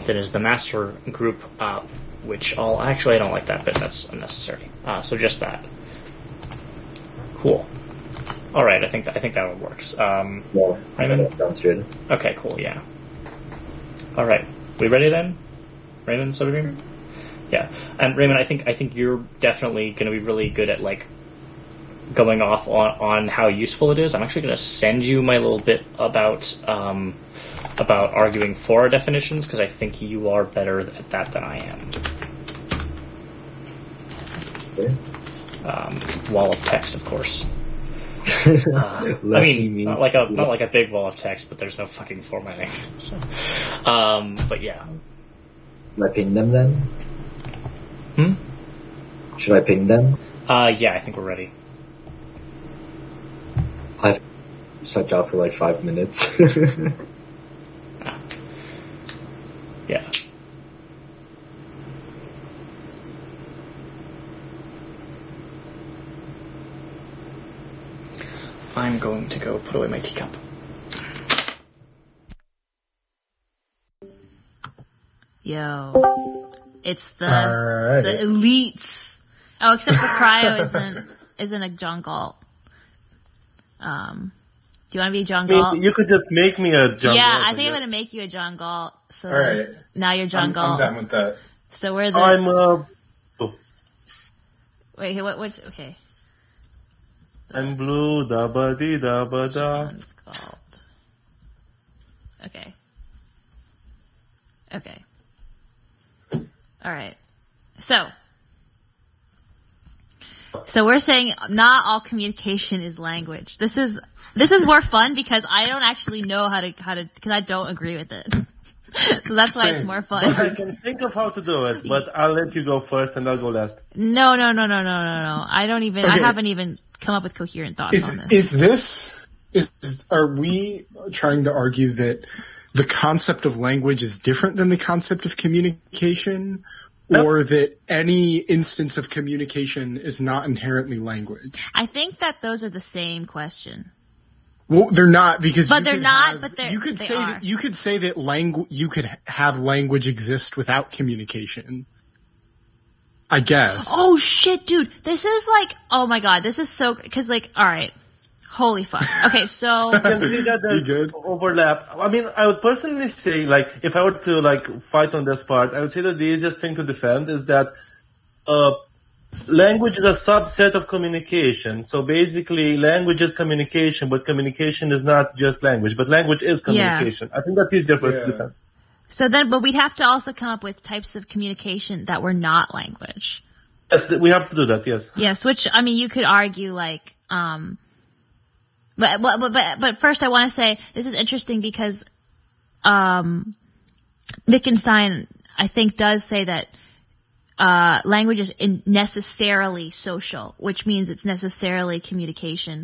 then is the master group, uh, which all... Actually, I don't like that, but that's unnecessary. Uh, so just that. Cool. All right, I think that, I think that one works. Um, yeah, I know that sounds good. Okay, cool. Yeah. All right, we ready then, Raymond? So we yeah. And Raymond, I think I think you're definitely going to be really good at like going off on, on how useful it is. I'm actually going to send you my little bit about um, about arguing for our definitions, because I think you are better at that than I am. Okay. Um, wall of text, of course. Uh, I mean, me. not like a not like a big wall of text, but there's no fucking formatting. So, um, but yeah. Should I ping them then? Hmm. Should I ping them? Uh, yeah, I think we're ready. I've sucked out for like five minutes. ah. Yeah. I'm going to go put away my teacup. Yo. It's the right. the elites. Oh, except for Cryo isn't isn't a John Galt. Um Do you want to be a John Galt? You could just make me a John Galt. Yeah, Galt I think I'm going to make you a John Galt. So all right. Now you're John I'm, Galt. I'm done with that. So we're the... I'm, uh... Oh. Wait, what, what's... Okay. I'm blue, da-ba-dee-da-ba-da. John Galt. Okay. Okay. All right. So... So we're saying not all communication is language. This is this is more fun because I don't actually know how to how to because I don't agree with it. So that's why Same. It's more fun. But I can think of how to do it, but I'll let you go first and I'll go last. No, no, no, no, no, no, no. I don't even. Okay. I haven't even come up with coherent thoughts is, on this. Is this is are we trying to argue that the concept of language is different than the concept of communication? Nope. Or that any instance of communication is not inherently language. I think that those are the same question. Well, they're not because. But you they're not. Have, but they're, you could they say are. That you could say that language. You could have language exist without communication. I guess. Oh shit, dude! This is like, oh my god, this is so because like, all right, holy fuck. Okay, so we got the overlap. I mean, I would personally say, like, if I were to like fight on this part, I would say that the easiest thing to defend is that uh, language is a subset of communication. So basically, language is communication, but communication is not just language, but language is communication. Yeah. I think that's easier for us yeah. to defend. So then, but we'd have to also come up with types of communication that were not language. Yes, we have to do that. Yes. Yes, which I mean, you could argue like. Um, But, but, but, but first I want to say this is interesting because, um, Wittgenstein, I think, does say that, uh, language is in necessarily social, which means it's necessarily communication.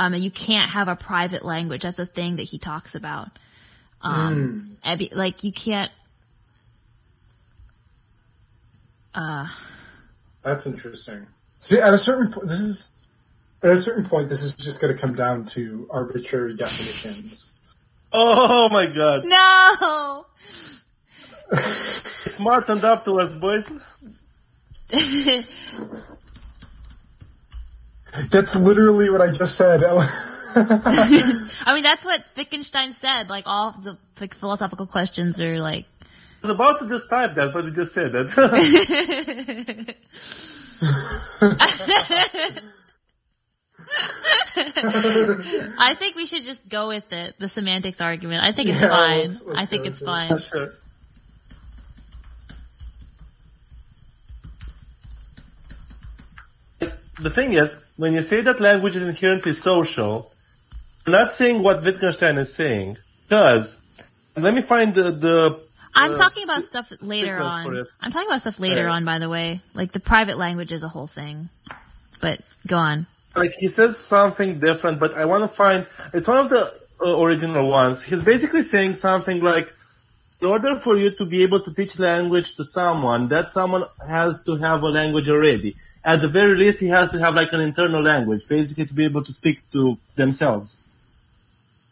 Um, and you can't have a private language. That's a thing that he talks about. Um, mm. like you can't, uh, that's interesting. See, at a certain point, this is, At a certain point, this is just going to come down to arbitrary definitions. Oh, my God. No! Smartened up to us, boys. That's literally what I just said. I mean, that's what Wittgenstein said. Like, all the like, philosophical questions are like... I was about to just type that, but you just said that. I think we should just go with it, the semantics argument. I think it's yeah, fine. Let's, let's I think it's fine. It. Sure. The thing is, when you say that language is inherently social, you're not saying what Wittgenstein is saying. Because, let me find the... the I'm uh, talking about si- stuff later on. I'm talking about stuff later right. on, by the way. Like, the private language is a whole thing. But, go on. Like, he says something different, but I want to find... It's one of the uh, original ones. He's basically saying something like, in order for you to be able to teach language to someone, that someone has to have a language already. At the very least, he has to have, like, an internal language, basically to be able to speak to themselves.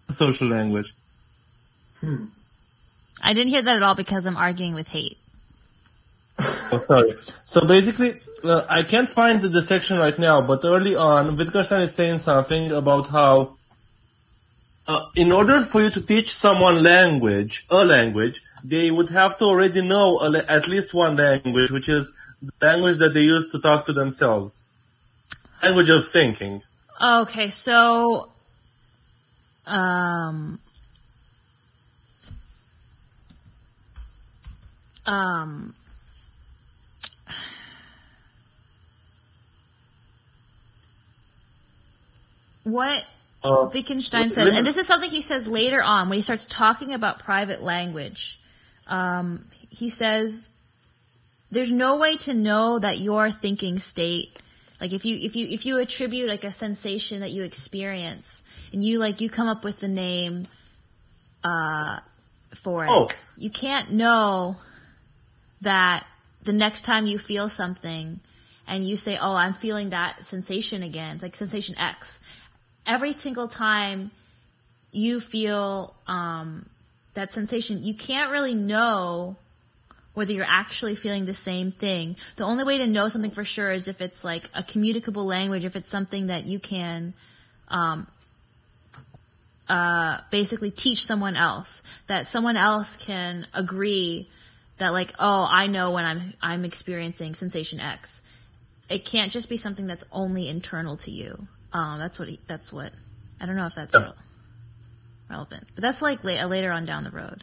Social language. Hmm. I didn't hear that at all because I'm arguing with hate. Oh, sorry. So basically, uh, I can't find the, the section right now, but early on, Wittgenstein is saying something about how uh, in order for you to teach someone language, a language, they would have to already know a, at least one language, which is the language that they use to talk to themselves. Language of thinking. Okay, so... Um... Um... What uh, Wittgenstein says, and this is something he says later on when he starts talking about private language. Um, he says, "There's no way to know that your thinking state, like if you if you if you attribute like a sensation that you experience, and you like you come up with the name uh, for it, oh. you can't know that the next time you feel something, and you say, oh, I'm feeling that sensation again, it's like sensation X." Every single time you feel um, that sensation, you can't really know whether you're actually feeling the same thing. The only way to know something for sure is if it's like a communicable language, if it's something that you can um, uh, basically teach someone else, that someone else can agree that, like, oh, I know when I'm, I'm experiencing sensation X. It can't just be something that's only internal to you. Um, that's what, he, that's what, I don't know if that's yeah. re- relevant, but that's like la- later on down the road.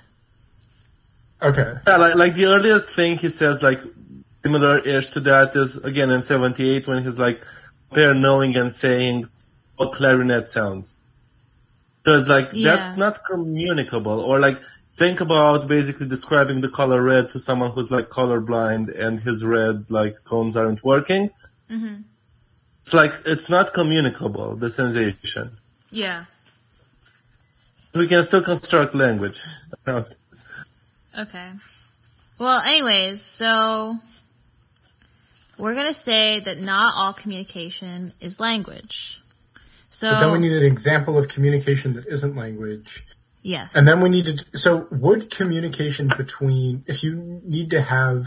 Okay. Yeah, like, like the earliest thing he says, like, similar-ish to that is, again, in seventy-eight, when he's like, compare knowing and saying what clarinet sounds. Because, like, yeah. that's not communicable. Or, like, think about basically describing the color red to someone who's, like, colorblind and his red, like, cones aren't working. Mm-hmm. It's, like, it's not communicable, the sensation. Yeah. We can still construct language. Okay. Well, anyways, so we're going to say that not all communication is language. So but then we need an example of communication that isn't language. Yes. And then we need to, so would communication between, if you need to have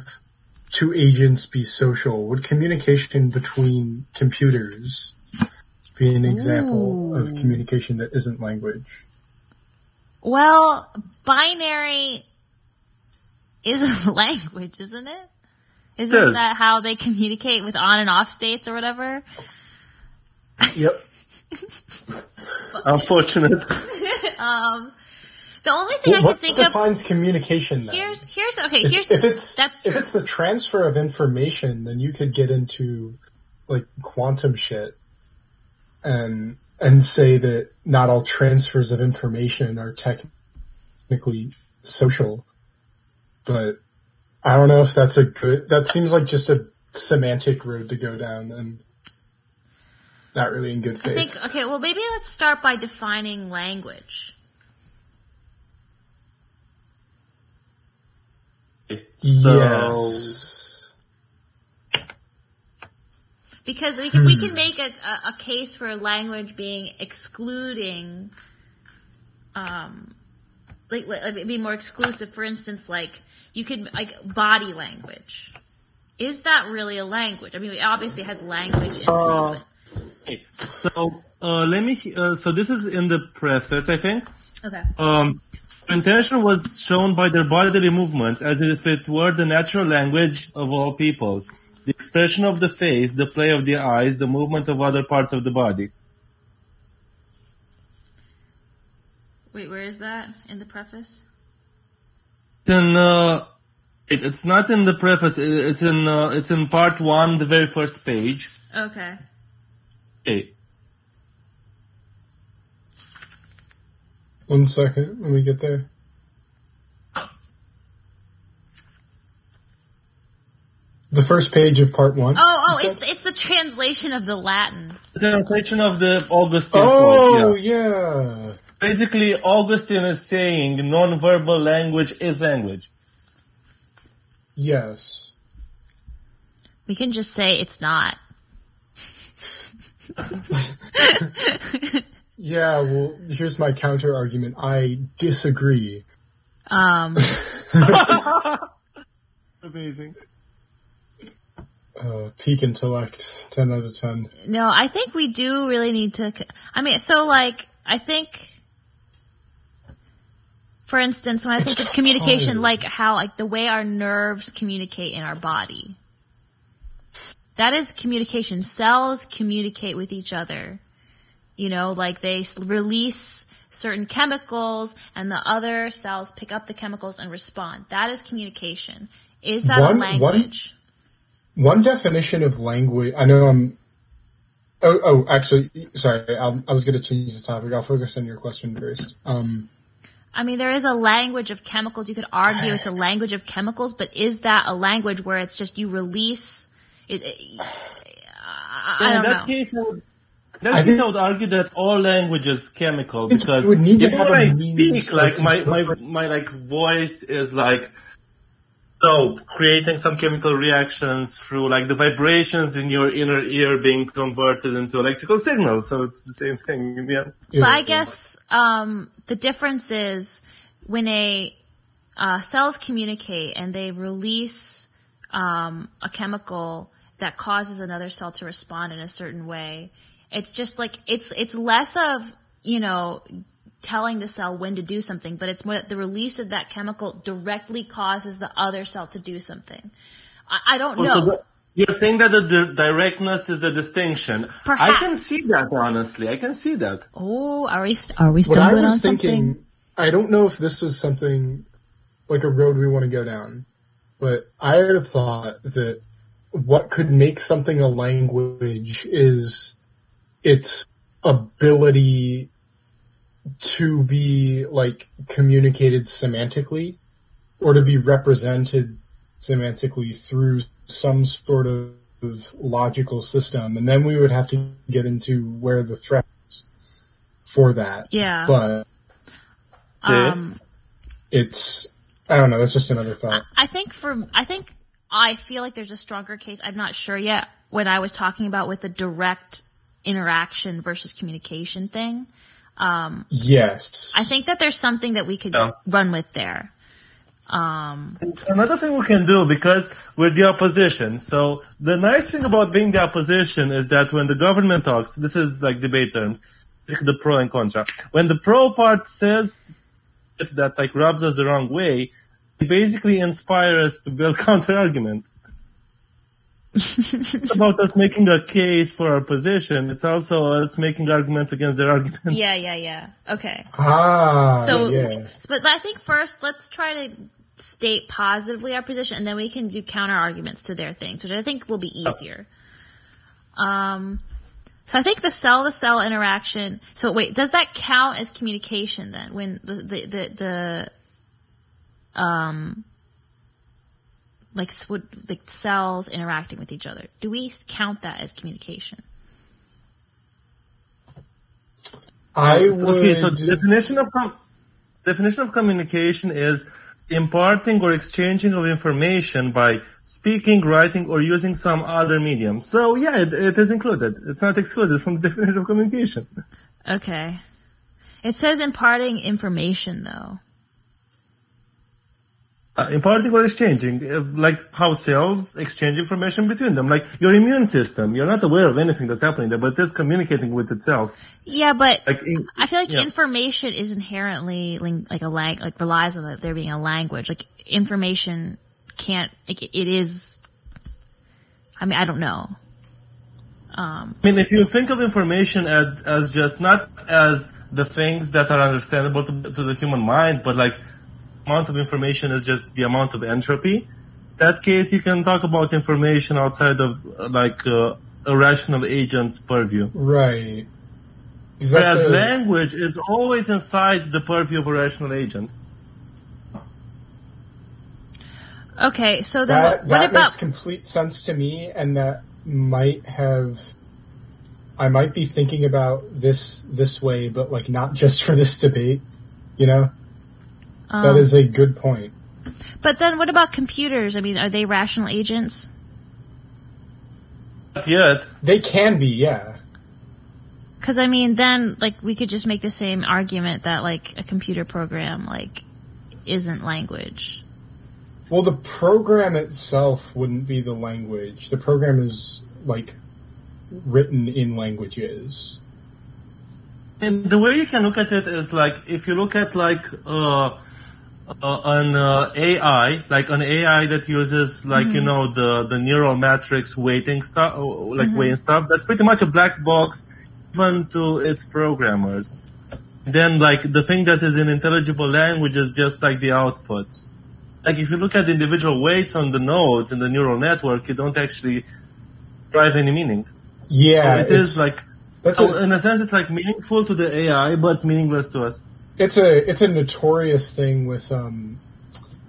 two agents be social, would communication between computers be an example Ooh. Of communication that isn't language? Well, binary is a language, isn't it? Isn't it is. That how they communicate with on and off states or whatever? Yep. Unfortunate. um, the only thing well, I can think of... What defines communication, then? Here's, here's, okay, is, here's... If it's, that's true. If it's the transfer of information, then you could get into, like, quantum shit and and say that not all transfers of information are technically social. But I don't know if that's a good... That seems like just a semantic road to go down and not really in good faith. I think, okay, well, maybe let's start by defining language. So... Yes. Because we can, hmm. we can make a, a case for language being excluding... Um, like, like be more exclusive. For instance, like... You could, like, body language. Is that really a language? I mean, it obviously has language in it. Uh, okay. So, uh, let me, uh, so this is in the preface, I think. Okay. Um, intention was shown by their bodily movements as if it were the natural language of all peoples. The expression of the face, the play of the eyes, the movement of other parts of the body. Wait, where is that in the preface? In, uh, it, it's not in the preface. It, it's in uh, it's in part one, the very first page. Okay. Okay. One second, let me get there. The first page of part one. Oh, oh, it's that? It's the translation of the Latin. The translation of the Augustine. Oh, quote, yeah. yeah. Basically, Augustine is saying nonverbal language is language. Yes. We can just say it's not. Yeah, well, here's my counter argument. I disagree. Um. Amazing. Uh, peak intellect, ten out of ten. No, I think we do really need to. I mean, so like, I think. For instance, when I think of communication, like how, like the way our nerves communicate in our body. That is communication. Cells communicate with each other. You know, like they release certain chemicals and the other cells pick up the chemicals and respond. That is communication. Is that one, a language? One, one definition of language, I know I'm, oh, oh, actually, sorry, I'll, I was going to change the topic. I'll focus on your question first. Um, I mean, there is a language of chemicals. You could argue it's a language of chemicals, but is that a language where it's just you release? It, it, I, I don't know. In that case, I would, that I, case think, I would argue that all language is chemical because it would need to have when I speak, like my, my, my like voice is like so creating some chemical reactions through like the vibrations in your inner ear being converted into electrical signals. So it's the same thing in the end. But I guess um, the difference is when a uh, cells communicate and they release um, a chemical that causes another cell to respond in a certain way. It's just like it's it's less of, you know, telling the cell when to do something, but it's more that the release of that chemical directly causes the other cell to do something. I, I don't oh, know. So the, you're saying that the, the directness is the distinction. Perhaps. I can see that, honestly. I can see that. Oh, are we, are we stumbling on something? Thinking, I don't know if this is something like a road we want to go down, but I had a thought that what could make something a language is its ability to be, like, communicated semantically or to be represented semantically through some sort of logical system. And then we would have to get into where the threat is for that. Yeah. But um, it's, I don't know, that's just another thought. I think for, I think I feel like there's a stronger case. I'm not sure yet when I was talking about with the direct interaction versus communication thing. Um, yes. I think that there's something that we could yeah. run with there. Um, Another thing we can do, because we're the opposition. So the nice thing about being the opposition is that when the government talks, this is like debate terms, the pro and contra. When the pro part says that, like, rubs us the wrong way, it basically inspires us to build counter-arguments. It's about us making a case for our position. It's also us making arguments against their arguments. Yeah, yeah, yeah. Okay. Ah, so, yeah. But I think first, let's try to state positively our position, and then we can do counter-arguments to their things, which I think will be easier. Oh. Um, so I think the cell-to-cell interaction... So wait, does that count as communication then? When the... the, the, the um. Like, would, like, cells interacting with each other. Do we count that as communication? I would... Okay, so the definition of, com- definition of communication is imparting or exchanging of information by speaking, writing, or using some other medium. So, yeah, it, it is included. It's not excluded from the definition of communication. Okay. It says imparting information, though. Uh, imparting or exchanging, uh, like how cells exchange information between them, like your immune system. You're not aware of anything that's happening there, but it is communicating with itself. Yeah, but like, in, I feel like yeah. information is inherently like a lang- like relies on there being a language. Like information can't, like, it is. I mean, I don't know. Um, I mean, if you think of information as, as just not as the things that are understandable to, to the human mind, but like. Amount of information is just the amount of entropy. In that case, you can talk about information outside of like uh, a rational agent's purview. Right. Whereas a... language is always inside the purview of a rational agent. Okay, so then that, what, what that about... makes complete sense to me, and that might have. I might be thinking about this this way, but like not just for this debate, you know. Um, that is a good point. But then what about computers? I mean, are they rational agents? Not yet. They can be, yeah. Because, I mean, then, like, we could just make the same argument that, like, a computer program, like, isn't language. Well, the program itself wouldn't be the language. The program is, like, written in languages. And the way you can look at it is, like, if you look at, like, uh... Uh, an uh, A I, like an A I that uses, like, mm-hmm. you know, the, the neural matrix weighting stuff, like mm-hmm. weighing stuff, that's pretty much a black box even to its programmers. Then, like, the thing that is in intelligible language is just, like, the outputs. Like, if you look at the individual weights on the nodes in the neural network, you don't actually derive any meaning. Yeah. So it is, like, that's so a, in a sense, it's, like, meaningful to the A I, but meaningless to us. It's a it's a notorious thing with um,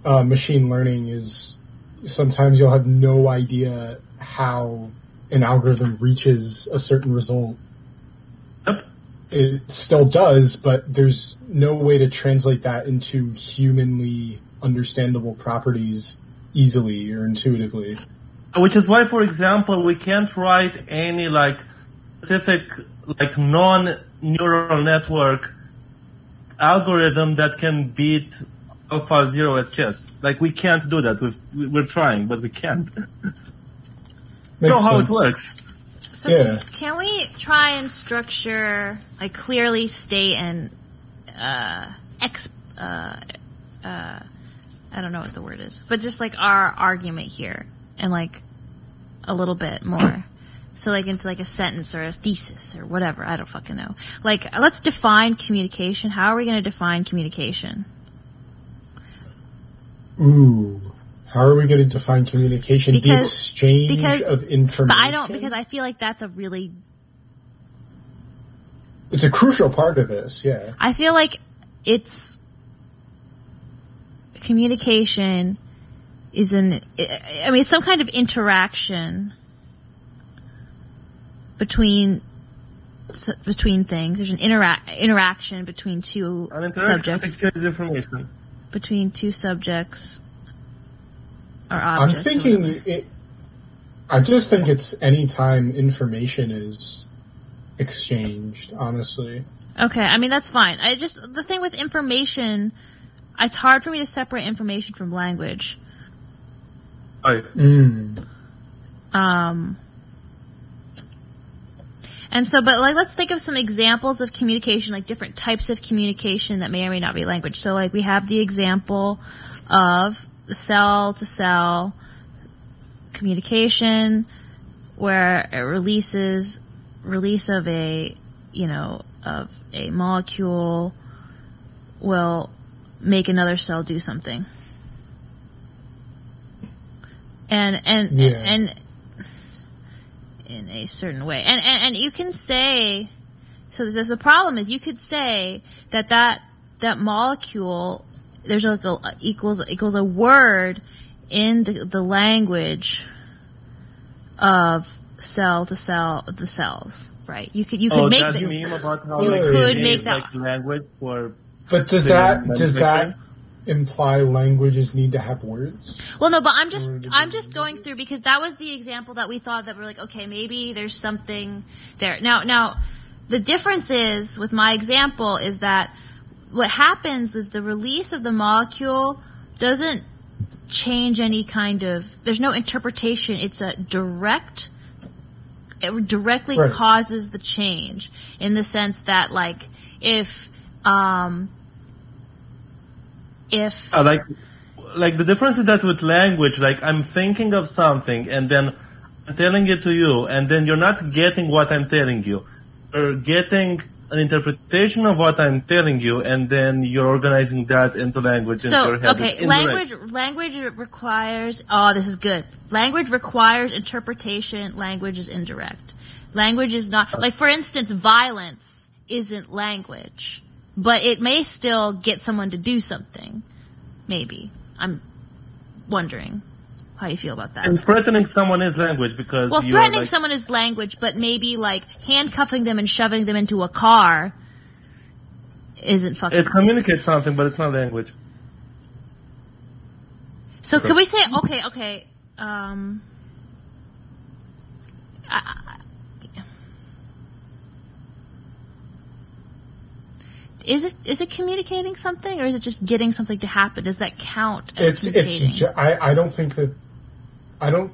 uh, machine learning is sometimes you'll have no idea how an algorithm reaches a certain result. Yep. It still does, but there's no way to translate that into humanly understandable properties easily or intuitively. Which is why, for example, we can't write any like specific like non-neural network algorithm that can beat alpha zero at chess. Like, we can't do that. We've, we're trying, but we can't. You know how it works. So yeah. Can we try and structure, like, clearly state and uh, exp, uh, uh, I don't know what the word is, but just like our argument here and like a little bit more. So like into like a sentence or a thesis or whatever. I don't fucking know. Like, let's define communication. How are we going to define communication? Ooh. How are we going to define communication? Because, the exchange because, of information? But I don't, because I feel like that's a really... It's a crucial part of this, yeah. I feel like it's... Communication is an... I mean, it's some kind of interaction between between things. There's an intera- interaction between two subjects. Information. Between two subjects... I'm thinking, it, I just think it's any time information is exchanged, honestly. Okay, I mean, that's fine. I just, the thing with information, it's hard for me to separate information from language. I, mm. Um, and so, but like, let's think of some examples of communication, like different types of communication that may or may not be language. So like, we have the example of the cell-to-cell communication, where it releases release of a you know of a molecule will make another cell do something, and and yeah. and, and in a certain way, and and, and you can say so. The, the problem is you could say that that that molecule. There's like a, a equals equals a word in the the language of cell to cell the cells, right? You could you could oh, make that. You, mean about how you like could make that like language for. But does that does that imply languages need to have words? Well, no, but I'm just I'm just going through because that was the example that we thought that we're like, okay, maybe there's something there. Now now, the difference is with my example is that. What happens is the release of the molecule doesn't change any kind of. There's no interpretation. It's a direct. It directly right. causes the change in the sense that, like, if, um, if. Uh, like, like the difference is that with language, like I'm thinking of something and then I'm telling it to you, and then you're not getting what I'm telling you, or getting. An interpretation of what I'm telling you, and then you're organizing that into language. So, into okay, language language requires... Oh, this is good. Language requires interpretation. Language is indirect. Language is not... Like, for instance, violence isn't language, but it may still get someone to do something. Maybe. I'm wondering how you feel about that. And threatening someone is language because... Well, threatening like, someone is language, but maybe, like, handcuffing them and shoving them into a car isn't fucking... It communicates something, but it's not language. So okay. Can we say... Okay, okay. Um, I, I, is it is it communicating something, or is it just getting something to happen? Does that count as it's, communicating? It's, I, I don't think that... I don't,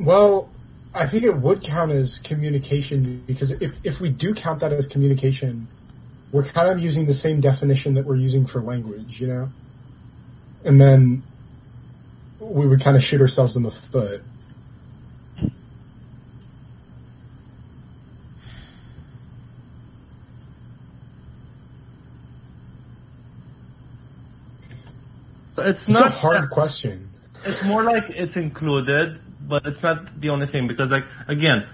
well, I think it would count as communication because if, if we do count that as communication, we're kind of using the same definition that we're using for language, you know? And then we would kind of shoot ourselves in the foot. It's not it's a hard question. It's more like it's included, but it's not the only thing because, like, again,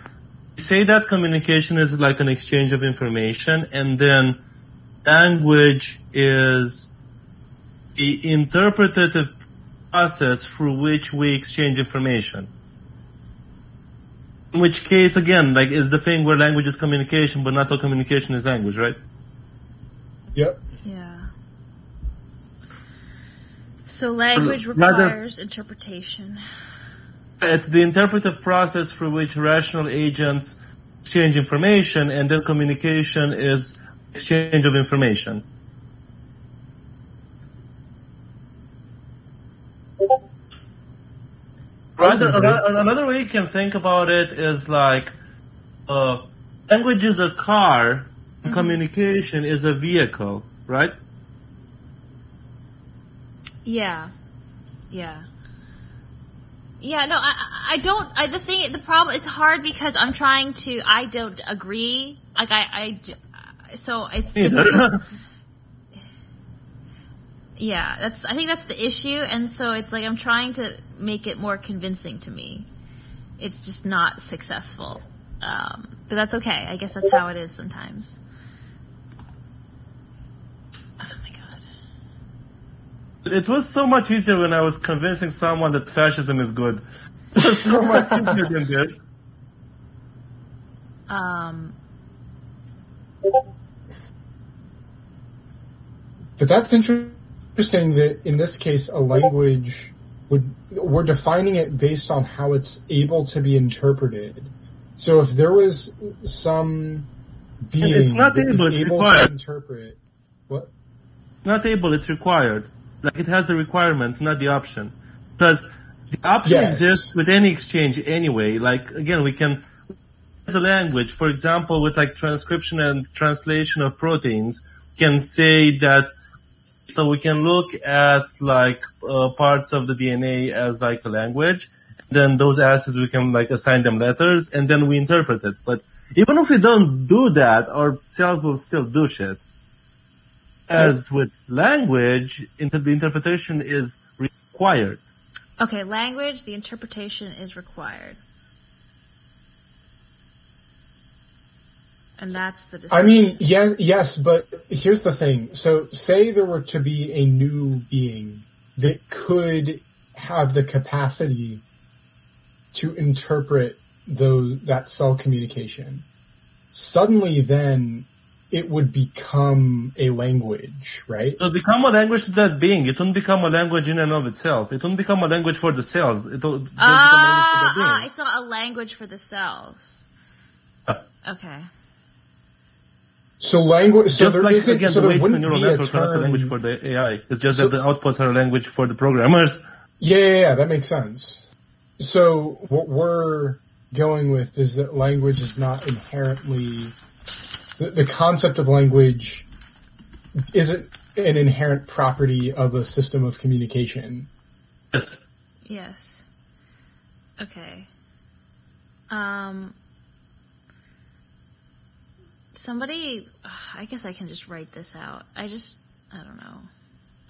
say that communication is like an exchange of information, and then language is the interpretative process through which we exchange information. In which case, again, like, is the thing where language is communication, but not all communication is language, right? Yep. So language requires Rather, interpretation. It's the interpretive process through which rational agents exchange information, and then communication is exchange of information. Rather, another way you can think about it is like uh, language is a car, mm-hmm. communication is a vehicle, right? Yeah, yeah. Yeah, no, I, I don't, I, the thing, the problem, it's hard because I'm trying to, I don't agree. Like, I, I so it's difficult. Yeah, that's, I think that's the issue. And so it's like, I'm trying to make it more convincing to me. It's just not successful. Um, but that's okay. I guess that's how it is sometimes. It was so much easier when I was convincing someone that fascism is good. It was so much easier than this. Um. But that's interesting that in this case, a language, would we're defining it based on how it's able to be interpreted. So if there was some being that was able to interpret... What? Not able, it's required. Like, it has a requirement, not the option. Because the option yes. exists with any exchange anyway. Like, again, we can, as a language, for example, with like transcription and translation of proteins, can say that, so we can look at like uh, parts of the D N A as like a language. And then those assets, we can like assign them letters, and then we interpret it. But even if we don't do that, our cells will still do shit. As with language, inter- the interpretation is required. Okay, language, the interpretation is required. And that's the distinction. I mean, yeah, yes, but here's the thing. So say there were to be a new being that could have the capacity to interpret those, that cell communication. Suddenly then... it would become a language, right? It would become a language to that being. It wouldn't become a language in and of itself. It wouldn't become a language for the cells. It would just ah, become a language for the being. It's not a language for the cells. Yeah. Okay. So language... So just there like, isn't, again, so the weights in the neural network are not a language for the A I. It's just so, that the outputs are a language for the programmers. Yeah, yeah, yeah, that makes sense. So what we're going with is that language is not inherently... The concept of language isn't an inherent property of a system of communication. Yes. Yes. Okay. Um. Somebody, ugh, I guess I can just write this out. I just, I don't know.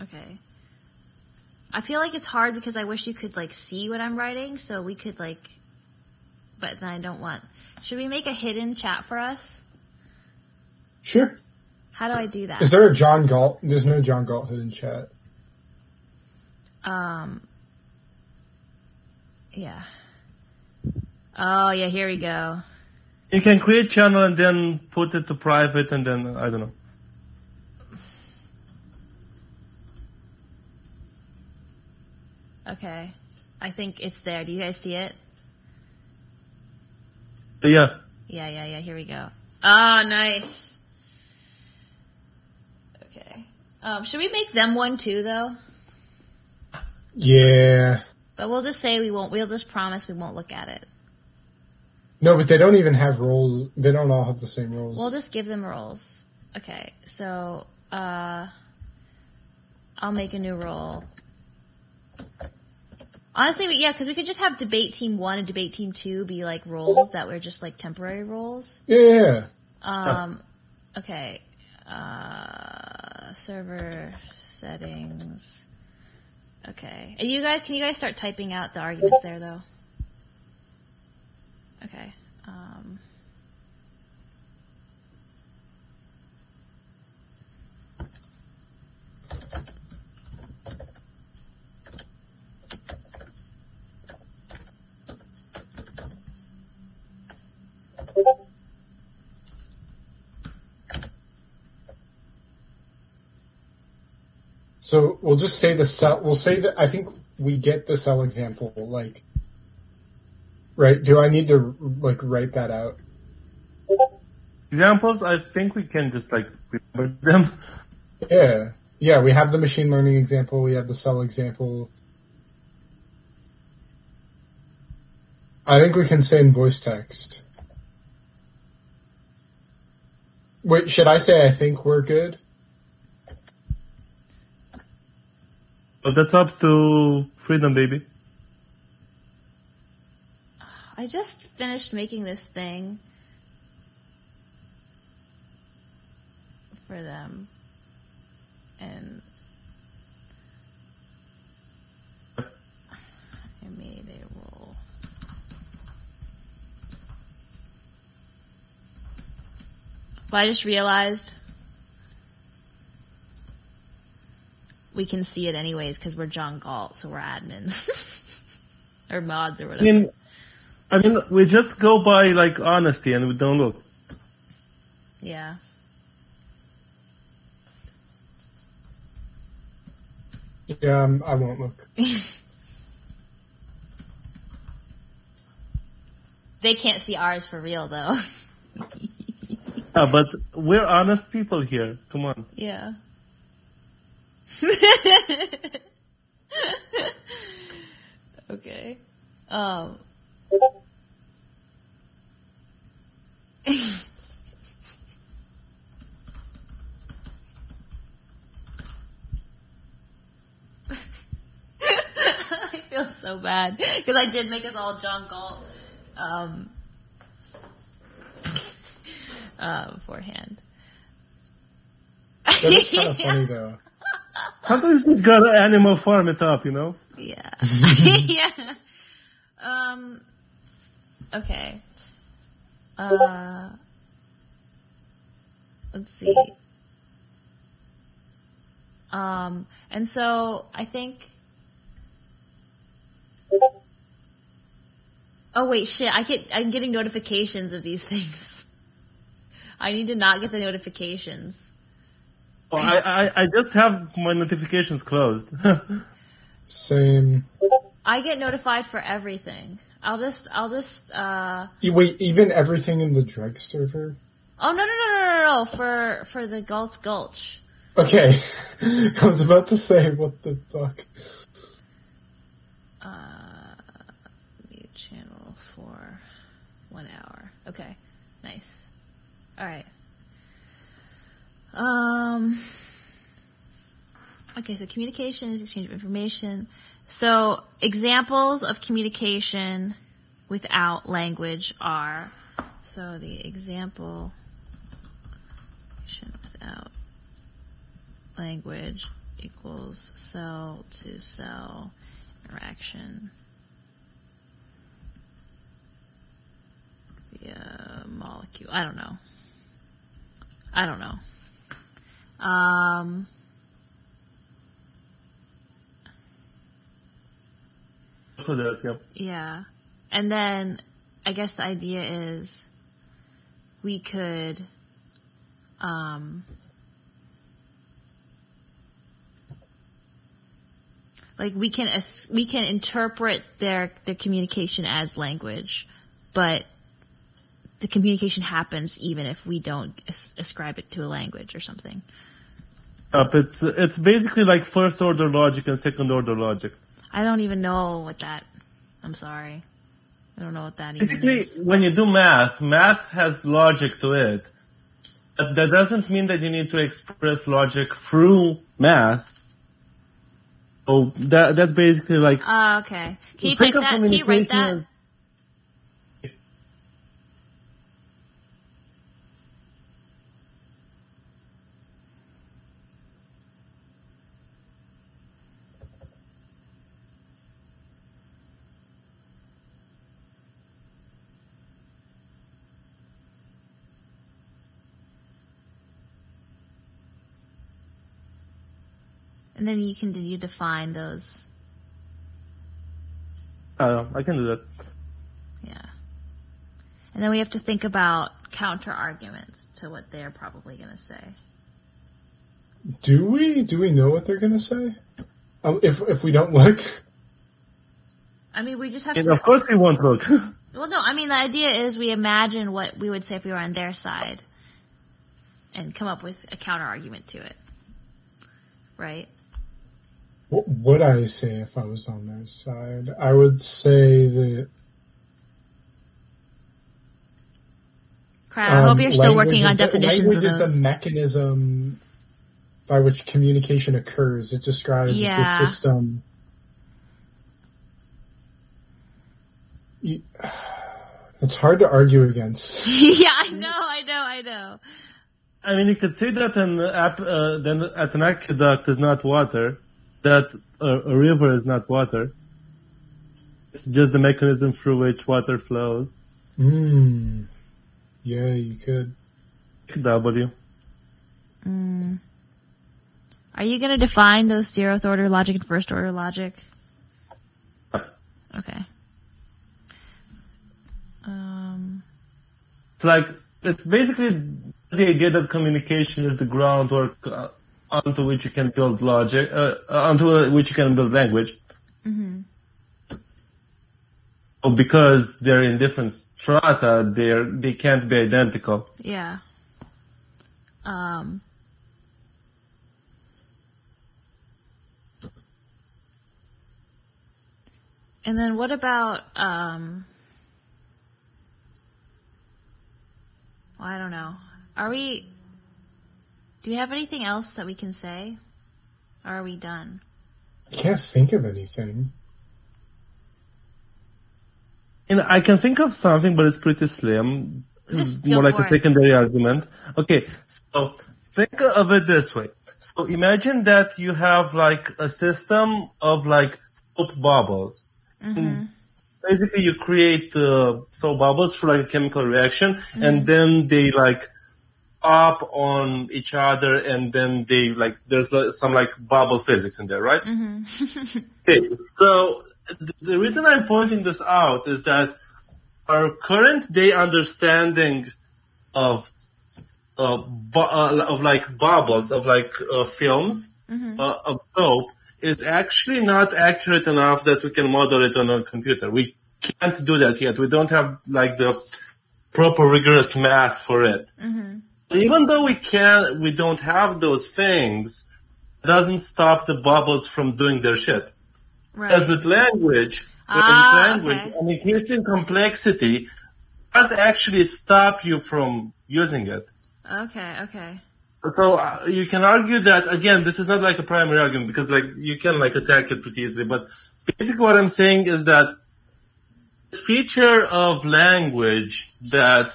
Okay. I feel like it's hard because I wish you could like see what I'm writing, so we could like. But then I don't want. Should we make a hidden chat for us? Sure. How do I do that? Is there a John Galt? There's no John Galt hidden chat. Um. Yeah. Oh, yeah, here we go. You can create channel and then put it to private and then, I don't know. Okay. I think it's there. Do you guys see it? Yeah. Yeah, yeah, yeah. Here we go. Ah, oh, nice. Okay. Um, should we make them one too, though? Yeah. But we'll just say we won't. We'll just promise we won't look at it. No, but they don't even have roles. They don't all have the same roles. We'll just give them roles. Okay. So, uh, I'll make a new role. Honestly, yeah, because we could just have debate team one and debate team two be like roles that were just like temporary roles. Yeah. Um. Huh. Okay. Uh. Server settings. Okay. And you guys, can you guys start typing out the arguments there though? Okay. Um. So we'll just say the cell. We'll say that I think we get the cell example. Like, right? Do I need to like write that out? Examples. I think we can just like remember them. Yeah, yeah. We have the machine learning example. We have the cell example. I think we can say in voice text. Wait, should I say I think we're good? But that's up to freedom, baby. I just finished making this thing for them. And I made a roll. But I just realized we can see it anyways because we're John Galt, so we're admins. Or mods or whatever. I mean, I mean, we just go by, like, honesty and we don't look. Yeah. Yeah, um, I won't look. They can't see ours for real, though. Yeah, but we're honest people here. Come on. Yeah. Okay. Um... I feel so bad because I did make us all John Galt um, uh, beforehand. That's kind of funny though. Sometimes you gotta animal farm it up, you know? Yeah. Yeah. Um. Okay. Uh, let's see. Um, and so I think. Oh wait, shit! I get I'm getting notifications of these things. I need to not get the notifications. Oh, I I, I just have my notifications closed. Same. I get notified for everything. I'll just, I'll just, uh... Wait, even everything in the drug server? Oh, no, no, no, no, no, no, for, for the Galt's Gulch. Okay. I was about to say, what the fuck? Uh, mute channel for one hour. Okay. Nice. Alright. Um... Okay, so communication is exchange of information. So examples of communication without language are, so the example without language equals cell to cell interaction via molecule. I don't know. I don't know. Um... That, yeah. Yeah. And then I guess the idea is we could um like we can we can interpret their their communication as language, but the communication happens even if we don't as- ascribe it to a language or something. Up it's it's basically like first order logic and second order logic. I don't even know what that, I'm sorry. I don't know what that even Basically, is. Basically, when you do math, math has logic to it. But that doesn't mean that you need to express logic through math. So that that's basically like... Ah, uh, okay. Can you type that? Can you write that? And then you can you define those. Uh, I can do that. Yeah. And then we have to think about counter arguments to what they're probably going to say. Do we? Do we know what they're going to say? Um, if if we don't look? I mean, we just have and to... Of course we won't look. Well, no, I mean, the idea is we imagine what we would say if we were on their side and come up with a counter argument to it. Right? What would I say if I was on their side? I would say that... Crap, um, I hope you're still working on definitions of those. Language is the mechanism by which communication occurs. It describes yeah. the system. You, it's hard to argue against. yeah, I know, I know, I know. I mean, you could say that an app, uh, then at an aqueduct is not water, that uh, a river is not water. It's just the mechanism through which water flows. Mm. Yeah, you could. W. Mm. Are you going to define those zeroth order logic and first order logic? Okay. Um. It's like, it's basically the idea that communication is the groundwork onto which you can build logic, uh, onto which you can build language. Mm-hmm. Oh, because they're in different strata, they're, they can't be identical. Yeah. Um. And then what about, um, well, I don't know. Are we, do you have anything else that we can say? Or are we done? I can't think of anything. And I can think of something, but it's pretty slim. Just More like a secondary it. argument. Okay, so think of it this way. So imagine that you have like a system of like soap bubbles. Mm-hmm. Basically, you create uh, soap bubbles for like a chemical reaction, mm-hmm. and then they like up on each other, and then they like there's like, some like bubble physics in there, right? Mm-hmm. Okay, so. The reason I'm pointing this out is that our current day understanding of uh, bu- uh, of like bubbles, of like uh, films, mm-hmm. uh, of soap is actually not accurate enough that we can model it on a computer. We can't do that yet. We don't have like the proper rigorous math for it. Mm-hmm. Even though we can, we don't have those things, it doesn't stop the bubbles from doing their shit. Right. As with language, ah, with language, okay. an increase in complexity does actually stop you from using it. Okay, okay. So uh, you can argue that, again, this is not like a primary argument because like you can like attack it pretty easily. But basically what I'm saying is that this feature of language that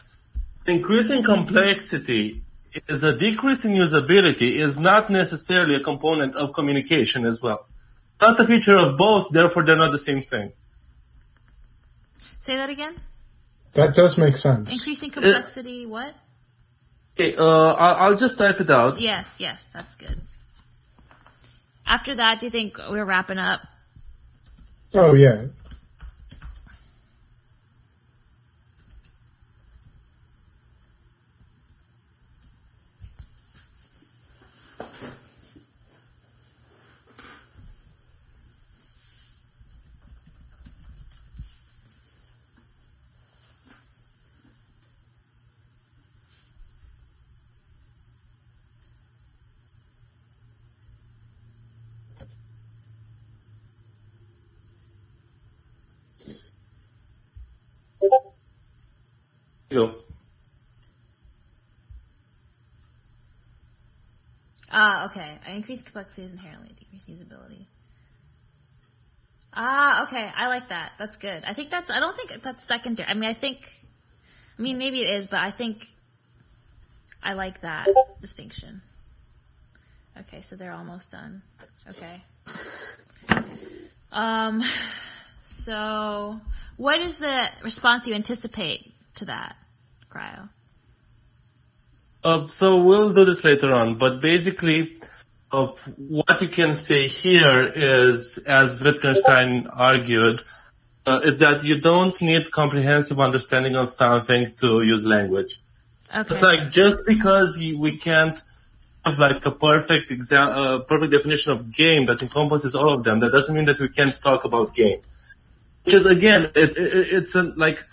increasing complexity is a decrease in usability is not necessarily a component of communication as well. Not a feature of both, therefore they're not the same thing. Say that again? That does make sense. Increasing complexity, it, what? Okay, uh, I'll just type it out. Yes, yes, that's good. After that, do you think we're wrapping up? Oh, yeah. Ah, uh, okay. Increased complexity is inherently decreased usability. Ah, okay. I like that. That's good. I think that's, I don't think that's secondary. I mean, I think, I mean, maybe it is, but I think I like that distinction. Okay, so they're almost done. Okay. Um, so what is the response you anticipate to that? Cryo. Uh, so we'll do this later on, but basically uh, what you can say here is, as Wittgenstein argued, uh, is that you don't need comprehensive understanding of something to use language. Okay. It's like just because we can't have like a perfect exa- uh, perfect definition of game that encompasses all of them, that doesn't mean that we can't talk about game. Which is, again, it, it, it's a, like...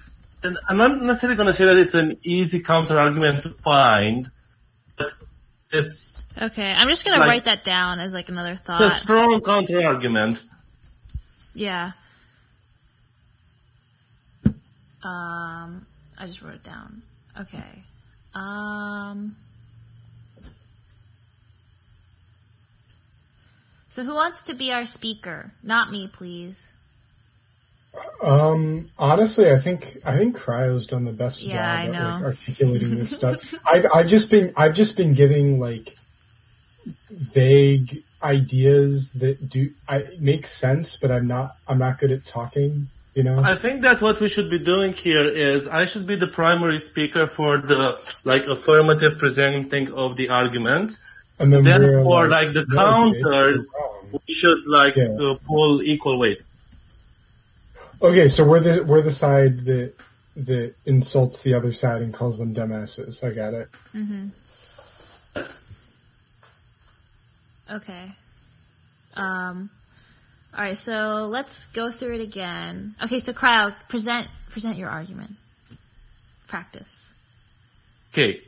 And I'm not necessarily going to say that it's an easy counter-argument to find, but it's... Okay, I'm just going to like, write that down as, like, another thought. It's a strong counter-argument. Yeah. Um, I just wrote it down. Okay. Um... So who wants to be our speaker? Not me, please. Um, honestly, I think, I think Cryo's done the best yeah, job I at know. Like, articulating this stuff. I've, I've just been, I've just been giving like vague ideas that do, I make sense, but I'm not, I'm not good at talking, you know? I think that what we should be doing here is I should be the primary speaker for the like affirmative presenting of the arguments. And then, then for like, like the counters, we should like yeah. uh, pull equal weight. Okay, so we're the we're the side that that insults the other side and calls them dumbasses. I got it. Mm-hmm. Okay. Um. All right, so let's go through it again. Okay, so Cryo, present present your argument. Practice. Okay.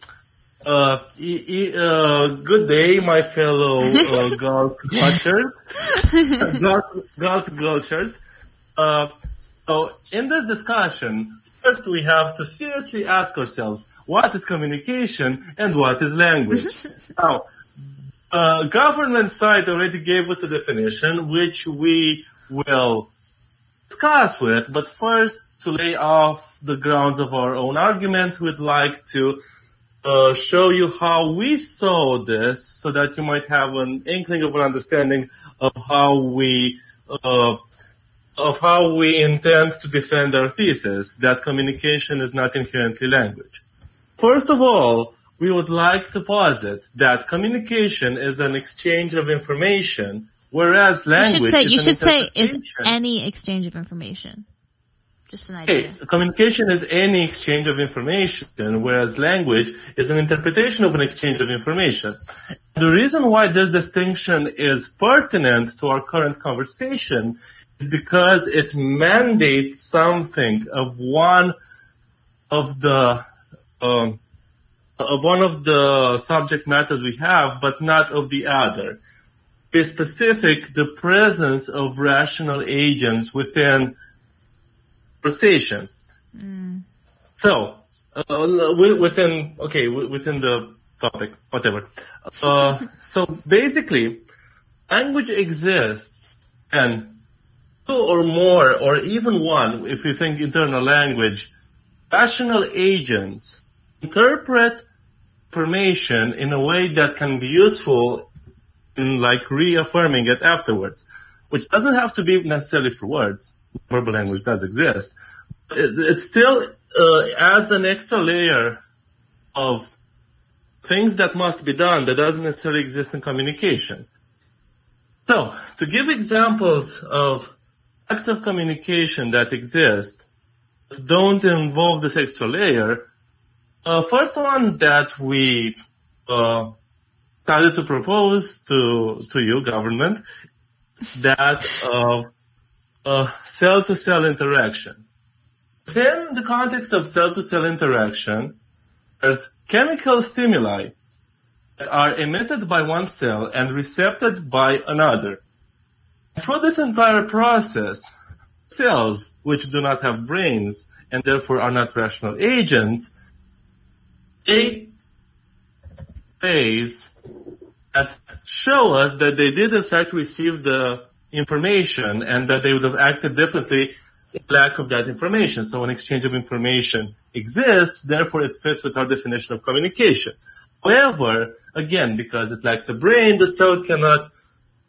Uh, e- e- uh, good day, my fellow uh, Galt Gulchers. Galt Gulchers. Uh, so in this discussion, first we have to seriously ask ourselves, what is communication and what is language? Now, uh, government side already gave us a definition, which we will discuss with, but first, to lay off the grounds of our own arguments, we'd like to uh, show you how we saw this, so that you might have an inkling of an understanding of how we, uh, of how we intend to defend our thesis, that communication is not inherently language. First of all, we would like to posit that communication is an exchange of information, whereas language is an interpretation. You should say, you should say is any exchange of information. Just an idea. Okay. Communication is any exchange of information, whereas language is an interpretation of an exchange of information. The reason why this distinction is pertinent to our current conversation because it mandates something of one of the um, of one of the subject matters we have, but not of the other. Be specific, the presence of rational agents within conversation. Mm. So, uh, within okay, within the topic, whatever. Uh, so basically, language exists and. Two or more, or even one, if you think internal language, rational agents interpret information in a way that can be useful in, like, reaffirming it afterwards, which doesn't have to be necessarily for words. Verbal language does exist. It, it still uh, adds an extra layer of things that must be done that doesn't necessarily exist in communication. So, to give examples of acts of communication that exist that don't involve this extra layer. Uh, first one that we uh, started to propose to to you, government, that of uh, uh, cell-to-cell interaction. Within the context of cell-to-cell interaction, there's chemical stimuli that are emitted by one cell and recepted by another. Through this entire process, cells, which do not have brains and therefore are not rational agents, they phase that show us that they did in fact receive the information and that they would have acted differently in lack of that information. So an exchange of information exists, therefore it fits with our definition of communication. However, again, because it lacks a brain, the cell cannot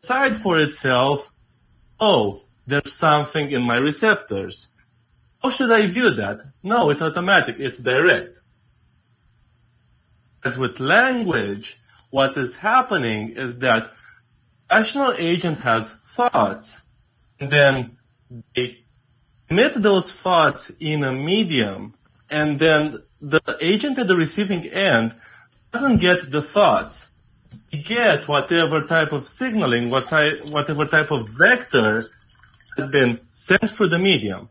decide for itself, oh, there's something in my receptors. How should I view that? No, it's automatic. It's direct. As with language, what is happening is that rational agent has thoughts, and then they emit those thoughts in a medium, and then the agent at the receiving end doesn't get the thoughts. You get whatever type of signaling, what ty- whatever type of vector has been sent through the medium.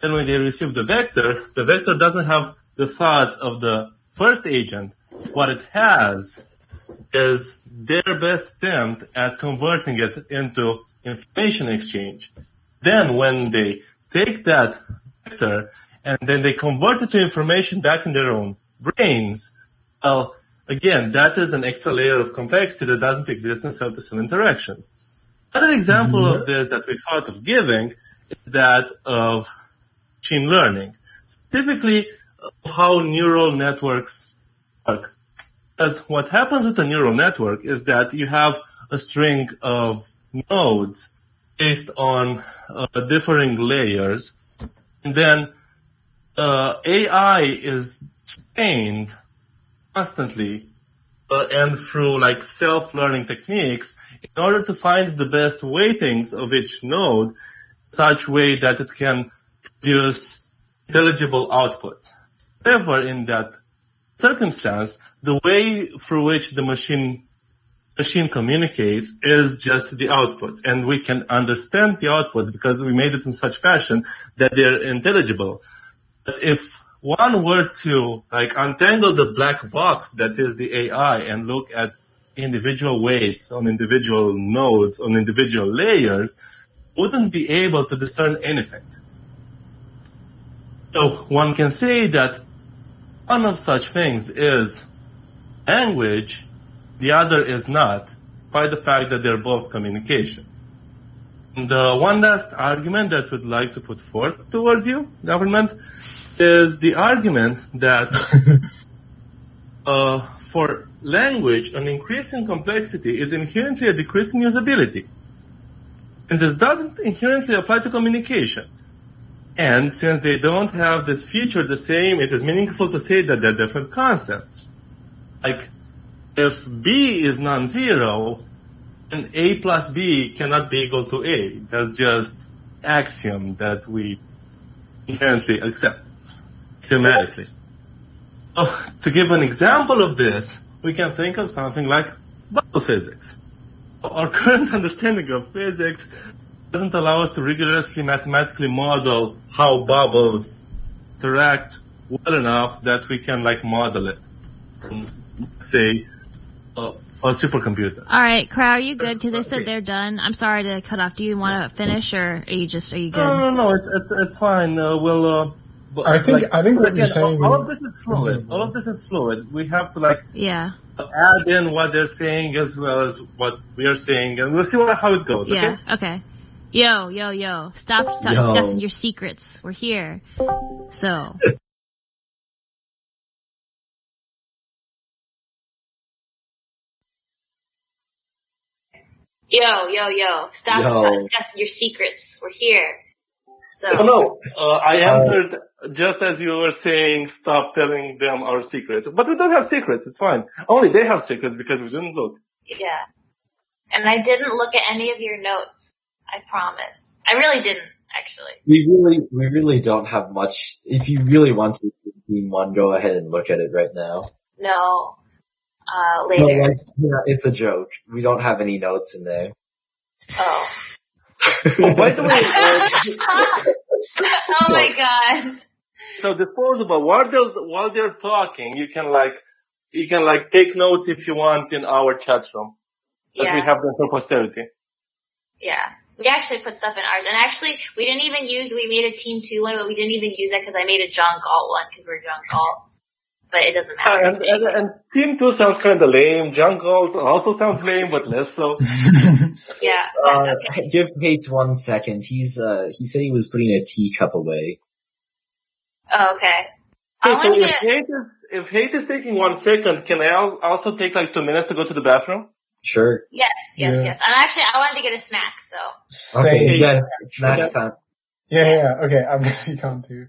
Then when they receive the vector, the vector doesn't have the thoughts of the first agent. What it has is their best attempt at converting it into information exchange. Then when they take that vector and then they convert it to information back in their own brains, well, again, that is an extra layer of complexity that doesn't exist in cell-to-cell interactions. Another example mm-hmm. of this that we thought of giving is that of machine learning, specifically how neural networks work. Because what happens with a neural network is that you have a string of nodes based on uh, differing layers, and then uh, A I is trained constantly uh, and through like self-learning techniques in order to find the best weightings of each node in such way that it can produce intelligible outputs. However, in that circumstance, the way through which the machine machine communicates is just the outputs, and we can understand the outputs because we made it in such fashion that they're intelligible. But if one were to like untangle the black box that is the A I and look at individual weights on individual nodes, on individual layers, wouldn't be able to discern anything. So one can say that one of such things is language, the other is not, by the fact that they're both communication. And the one last argument that we'd like to put forth towards you, government, is the argument that uh, for language, an increase in complexity is inherently a decrease in usability. And this doesn't inherently apply to communication. And since they don't have this feature the same, it is meaningful to say that they're different concepts. Like, if B is non-zero, then A plus B cannot be equal to A. That's just axiom that we inherently accept, axiomatically. So, to give an example of this, we can think of something like bubble physics. Our current understanding of physics doesn't allow us to rigorously mathematically model how bubbles interact well enough that we can like model it, say, uh, a supercomputer. All right, Crow, are you good? Because they said they're done. I'm sorry to cut off. Do you want to finish, or are you just are you good? No, no, no. It's it's fine. Uh, we'll. Uh, but, I think like, I think what again, you're saying. All, all of this is fluid. All of this is fluid. We have to like yeah. add in what they're saying as well as what we are saying, and we'll see what, how it goes. Yeah. Okay. okay. Yo, yo, yo. Stop, stop yo. discussing your secrets. We're here. So. Yo, yo, yo. Stop, yo. stop discussing your secrets. We're here. So. Oh, no, uh, I answered uh, just as you were saying, stop telling them our secrets. But we don't have secrets. It's fine. Only they have secrets because we didn't look. Yeah. And I didn't look at any of your notes. I promise. I really didn't, actually. We really, we really don't have much. If you really want to be one, go ahead and look at it right now. No, uh, later. No, like, yeah, it's a joke. We don't have any notes in there. Oh. oh by the way. oh my god. So disposable. While they're while they're talking, you can like you can like take notes if you want in our chat room. But yeah. we have them for posterity. Yeah. We actually put stuff in ours, and actually, we didn't even use. We made a Team Two one, but we didn't even use that because I made a John Galt one because we're John Galt. But it doesn't matter. And, and, and Team Two sounds kind of lame. John Galt also sounds lame, but less so. yeah. Uh, okay. Give Pate one second. He's uh, he said he was putting a teacup away. Oh, okay. okay so if, get... Hate is, if Hate is taking one second, can I also take like two minutes to go to the bathroom? Sure. Yes, yes, yeah. yes. And actually, I wanted to get a snack, so. Same. Okay, yes, it's snack okay. time. Yeah, yeah, yeah, okay, I'm gonna be gone too.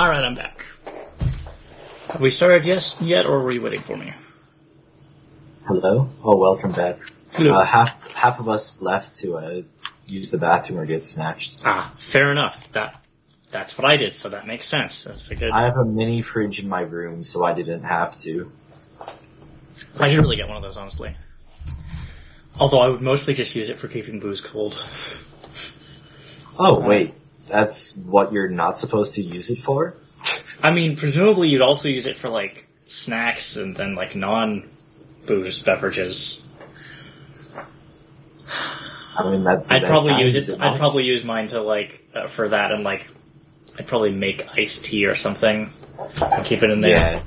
Alright, I'm back. Have we started yes yet, or were you waiting for me? Hello. Oh, welcome back. Hello. Uh, half half of us left to uh, use the bathroom or get snatched. Ah, fair enough. That that's what I did, so that makes sense. That's a good. I have a mini fridge in my room, so I didn't have to. I should really get one of those, honestly. Although I would mostly just use it for keeping booze cold. Oh wait, that's what you're not supposed to use it for? I mean, presumably you'd also use it for, like, snacks and then like non-booze beverages. I mean, that'd be I'd probably use it. I'd probably use mine to like uh, for that, and like I'd probably make iced tea or something and keep it in there. Yeah.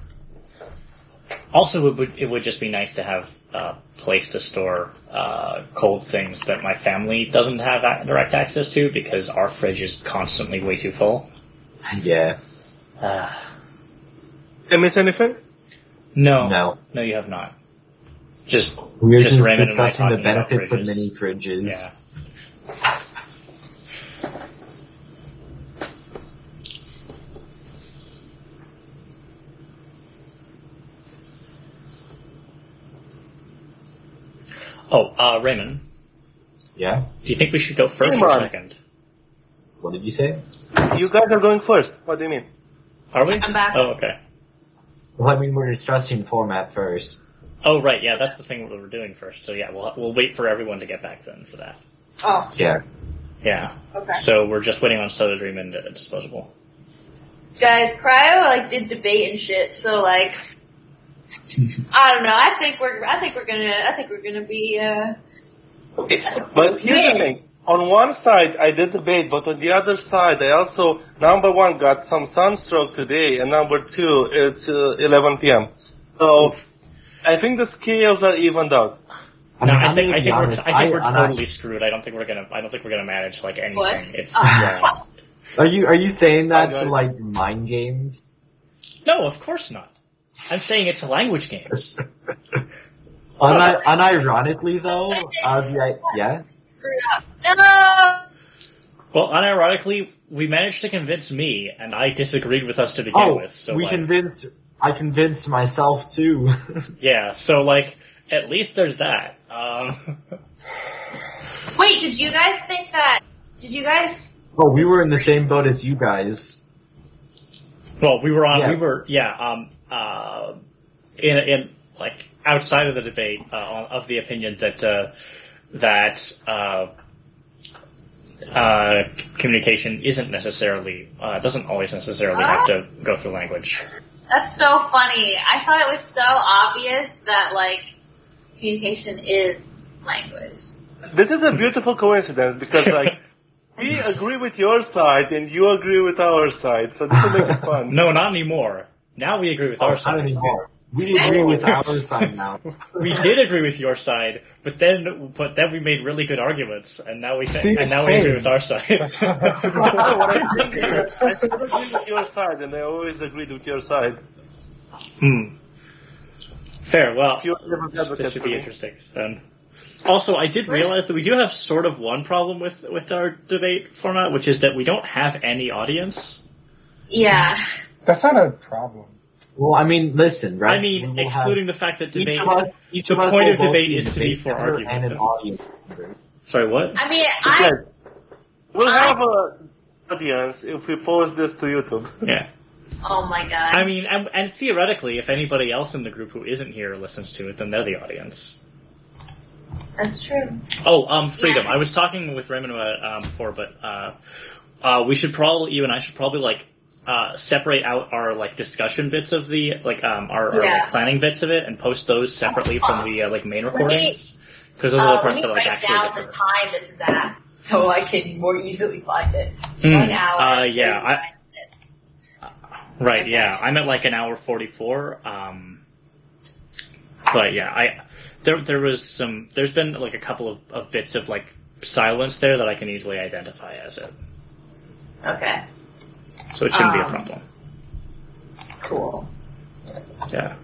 Also, it would it would just be nice to have a place to store uh, cold things that my family doesn't have direct access to, because our fridge is constantly way too full. Yeah. Uh, Did I miss anything? No, no, no, you have not. Just we were just, just Raymond discussing and I the benefit for mini fridges. Yeah. Oh, uh, Raymond. Yeah? Do you think we should go first or second? What did you say? You guys are going first. What do you mean? Are we? I'm back. Oh, okay. Well, I mean, we're discussing format first. Oh, right, yeah, that's the thing we were doing first. So, yeah, we'll we'll wait for everyone to get back then for that. Oh. Yeah. Yeah. Okay. So we're just waiting on Soda Dream and uh, Disposable. Guys, Cryo, like, did debate and shit, so, like... I don't know. I think we're. I think we're gonna. I think we're gonna be. Uh, but here's win. the thing. On one side, I did debate, but on the other side, I also number one got some sunstroke today, and number two, it's uh, eleven p.m. So I think the scales are evened out. I mean, no, I think I think honest. we're I think I, we're totally I, screwed. I don't think we're gonna. I don't think we're gonna manage like anything. What? It's. Yeah. Are you Are you saying that to like mind games? No, of course not. I'm saying it's language games. Un- unironically, though, uh, the, yeah. Screwed up. No. Well, unironically, we managed to convince me, and I disagreed with us to begin oh, with. So we like, convinced. I convinced myself too. Yeah. So, like, at least there's that. Um... Wait, did you guys think that? Did you guys? Well, we were in the same boat as you guys. Well, we were on. Yeah. We were. Yeah. Um. Uh, in in like outside of the debate, uh, of the opinion that uh, that uh, uh, communication isn't necessarily uh, doesn't always necessarily what? have to go through language. That's so funny. I thought it was so obvious that like communication is language. This is a beautiful coincidence because like. We agree with your side and you agree with our side, so this will make it fun. No, not anymore. Now we agree with oh, our side. Anymore. We agree with our side now. We did agree with your side, but then, but then we made really good arguments, and now we say, and now we agree with our side. What I think is that I never agree with your side, and I always agreed with your side. Hmm. Fair. Well, this should be interesting then. Also, I did realize that we do have sort of one problem with, with our debate format, which is that we don't have any audience. Yeah. That's not a problem. Well, I mean, listen, right? I mean, we'll excluding the fact that debate, each of us, each the of point of debate is to be for argument. And an audience. Sorry, what? I mean, I... We'll I, have an audience if we post this to YouTube. Yeah. Oh my god. I mean, and, and theoretically, if anybody else in the group who isn't here listens to it, then they're the audience. That's true. Oh, um, freedom. Yeah. I was talking with Raymond about um, before, but uh, uh, we should probably, you and I should probably like uh, separate out our like discussion bits of the like um our, yeah. our like, planning bits of it and post those separately from the uh, like main recordings because those uh, are the parts let me that like actually down differ. The time this is at, so I can more easily find it. Mm. One hour. Uh, yeah. I, right. Okay. Yeah. I'm at like an hour forty-four. Um. But yeah, I. There, there was some. There's been like a couple of, of bits of like silence there that I can easily identify as it. Okay. So it shouldn't um, be a problem. Cool. Yeah,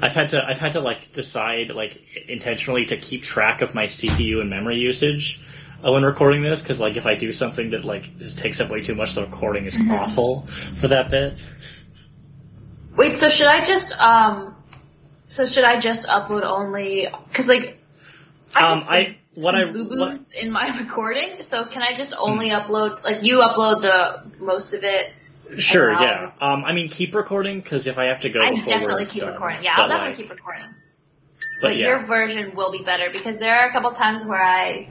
I've had to. I've had to like decide like intentionally to keep track of my C P U and memory usage when recording this, because like if I do something that like just takes up way too much, the recording is awful for that bit. Wait. So should I just um. So should I just upload only? Because like, I um, some, I what some I boo-boos what, in my recording. So can I just only mm. upload? Like you upload the most of it. Sure. Yeah. Just, um. I mean, keep recording because if I have to go, I definitely keep done, recording. Yeah, I'll definitely like, keep recording. But, but yeah. Your version will be better because there are a couple times where I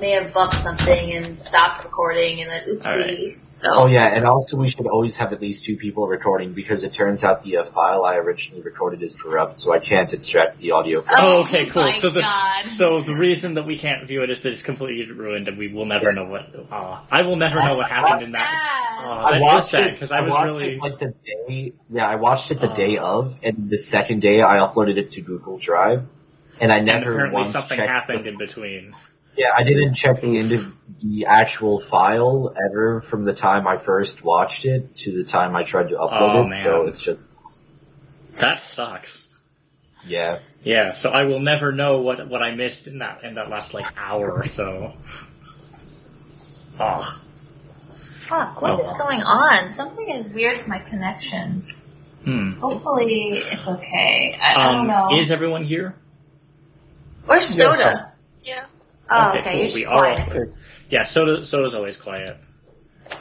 may have bumped something and stopped recording and then oopsie. All right. So. Oh, yeah, and also we should always have at least two people recording, because it turns out the uh, file I originally recorded is corrupt, so I can't extract the audio from it. Oh, okay, cool. So the, so the reason that we can't view it is that it's completely ruined, and we will never know what... Uh, I will never that's, know what happened in that. Uh, that I watched is sad, because I, I was really... It, like, the day, yeah, I watched it the uh, day of, and the second day I uploaded it to Google Drive, and I never and apparently once something checked happened the, in between. Yeah, I didn't check the end of the actual file ever from the time I first watched it to the time I tried to upload oh, it, man. So it's just... That sucks. Yeah. Yeah, so I will never know what, what I missed in that in that last, like, hour or so. Oh. Fuck, what oh, is wow. going on? Something is weird with my connections. Hmm. Hopefully it's okay. I, um, I don't know. Is everyone here? Where's Soda? Yeah. Oh, okay, okay. Cool. You're just we quiet. Are, yeah, Soda, Soda's always quiet. Uh,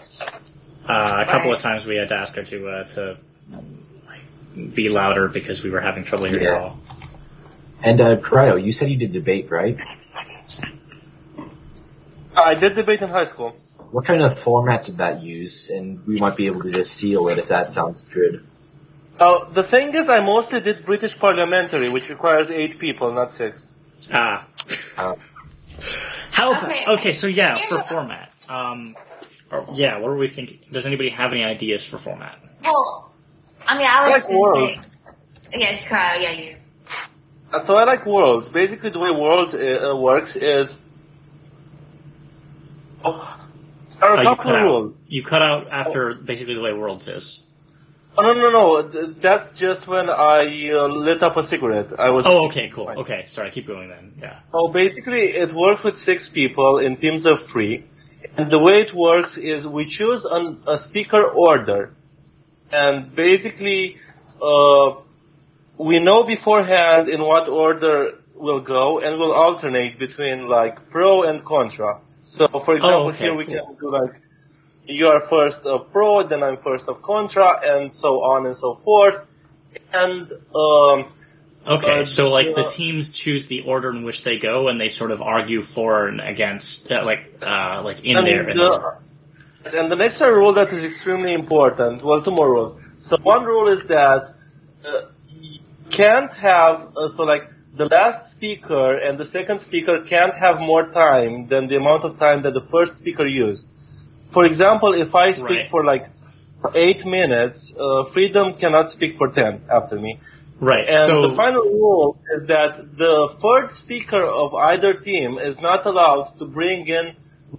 a couple right. of times we had to ask her to uh, to like, be louder because we were having trouble hearing yeah. her all. And uh, Cryo, you said you did debate, right? I did debate in high school. What kind of format did that use? And we might be able to just seal it if that sounds good. Oh, the thing is, I mostly did British parliamentary, which requires eight people, not six. Ah. Uh, How? Okay. okay, so yeah, Here's for format. Um, yeah, what are we thinking? Does anybody have any ideas for format? Well, I mean, I was like going to say... Yeah, Cryo, yeah, you. Uh, so I like worlds. Basically, the way worlds uh, works is... Oh, or a couple of rules. You cut out after oh. basically the way worlds is. Oh, no, no, no. That's just when I uh, lit up a cigarette. I was. Oh, okay, cool. Fine. Okay, sorry, keep going then. Yeah. Oh, basically, it works with six people in teams of three. And the way it works is we choose an, a speaker order. And basically, uh, we know beforehand in what order we'll go, and we'll alternate between, like, pro and contra. So, for example, oh, okay, here we cool. can do, like, you are first of pro, then I'm first of contra, and so on and so forth. And um, okay, uh, so like uh, the teams choose the order in which they go, and they sort of argue for and against, uh, like uh, like in and there. The, and the next rule that is extremely important. Well, two more rules. So one rule is that uh, you can't have uh, so like the last speaker and the second speaker can't have more time than the amount of time that the first speaker used. For example, if I speak right. for like eight minutes, uh, Freedom cannot speak for ten after me. Right. And so, the final rule is that the third speaker of either team is not allowed to bring in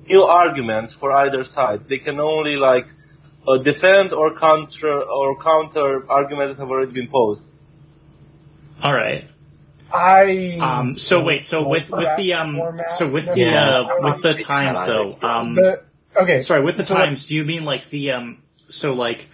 new arguments for either side. They can only like uh, defend or counter or counter arguments that have already been posed. All right. I um. So wait. So with with the um. So with the uh, with the times though um. Okay. Sorry, with the so times, what, do you mean like the, um, so like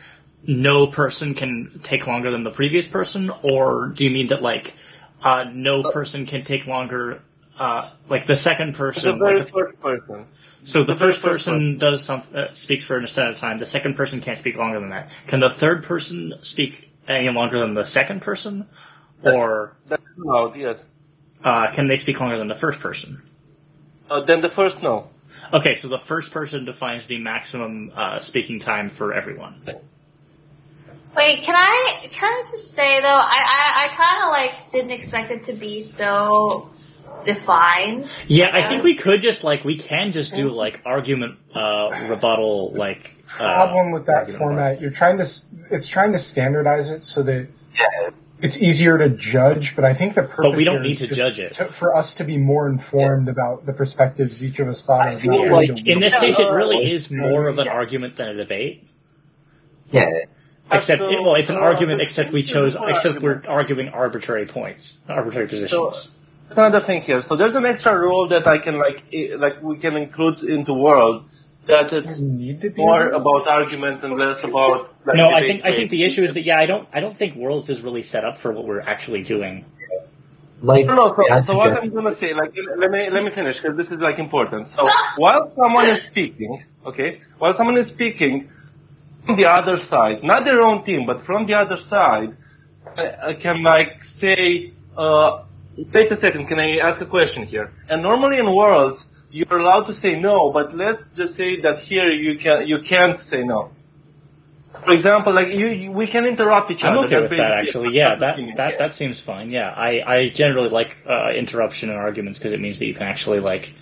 no person can take longer than the previous person, or do you mean that like, uh, no uh, person can take longer, uh, like the second person? The very like the, first person. So the, the first, first person, person does something, uh, speaks for an set of time, the second person can't speak longer than that. Can the third person speak any longer than the second person? That's, or, that's allowed, yes. Uh, can they speak longer than the first person? Uh, then the first, no. Okay, so the first person defines the maximum uh, speaking time for everyone. Wait, can I can I just say though, I I, I kind of like didn't expect it to be so defined. Yeah, I, I think we could just like we can just do like argument uh, rebuttal like. Uh, problem with that format, you're trying to it's trying to standardize it so that it's easier to judge, but I think the purpose but we don't need to judge it to, for us to be more informed yeah. about the perspectives each of us thought. I feel like in world. This case, it really is more of an yeah. argument than a debate. Yeah, except so, it, well, it's an uh, argument. Except we chose. Except we're arguing arbitrary points, arbitrary positions. So that's another thing here. So there's an extra rule that I can like, like we can include into worlds. That it's more about argument and less about. Like, no, I think I think the issue is that yeah, I don't I don't think Worlds is really set up for what we're actually doing. Like, no, no, so, so what I'm gonna say, like, let me let me finish because this is like important. So while someone is speaking, okay, while someone is speaking, from the other side, not their own team, but from the other side, I, I can like say, uh, wait a second, can I ask a question here? And normally in Worlds. you're allowed to say no, but let's just say that here you can you can't say no. For example, like you, you we can interrupt each other. I'm okay with that, actually. Yeah, that that that seems fine. Yeah, I I generally like uh, interruption in arguments because it means that you can actually like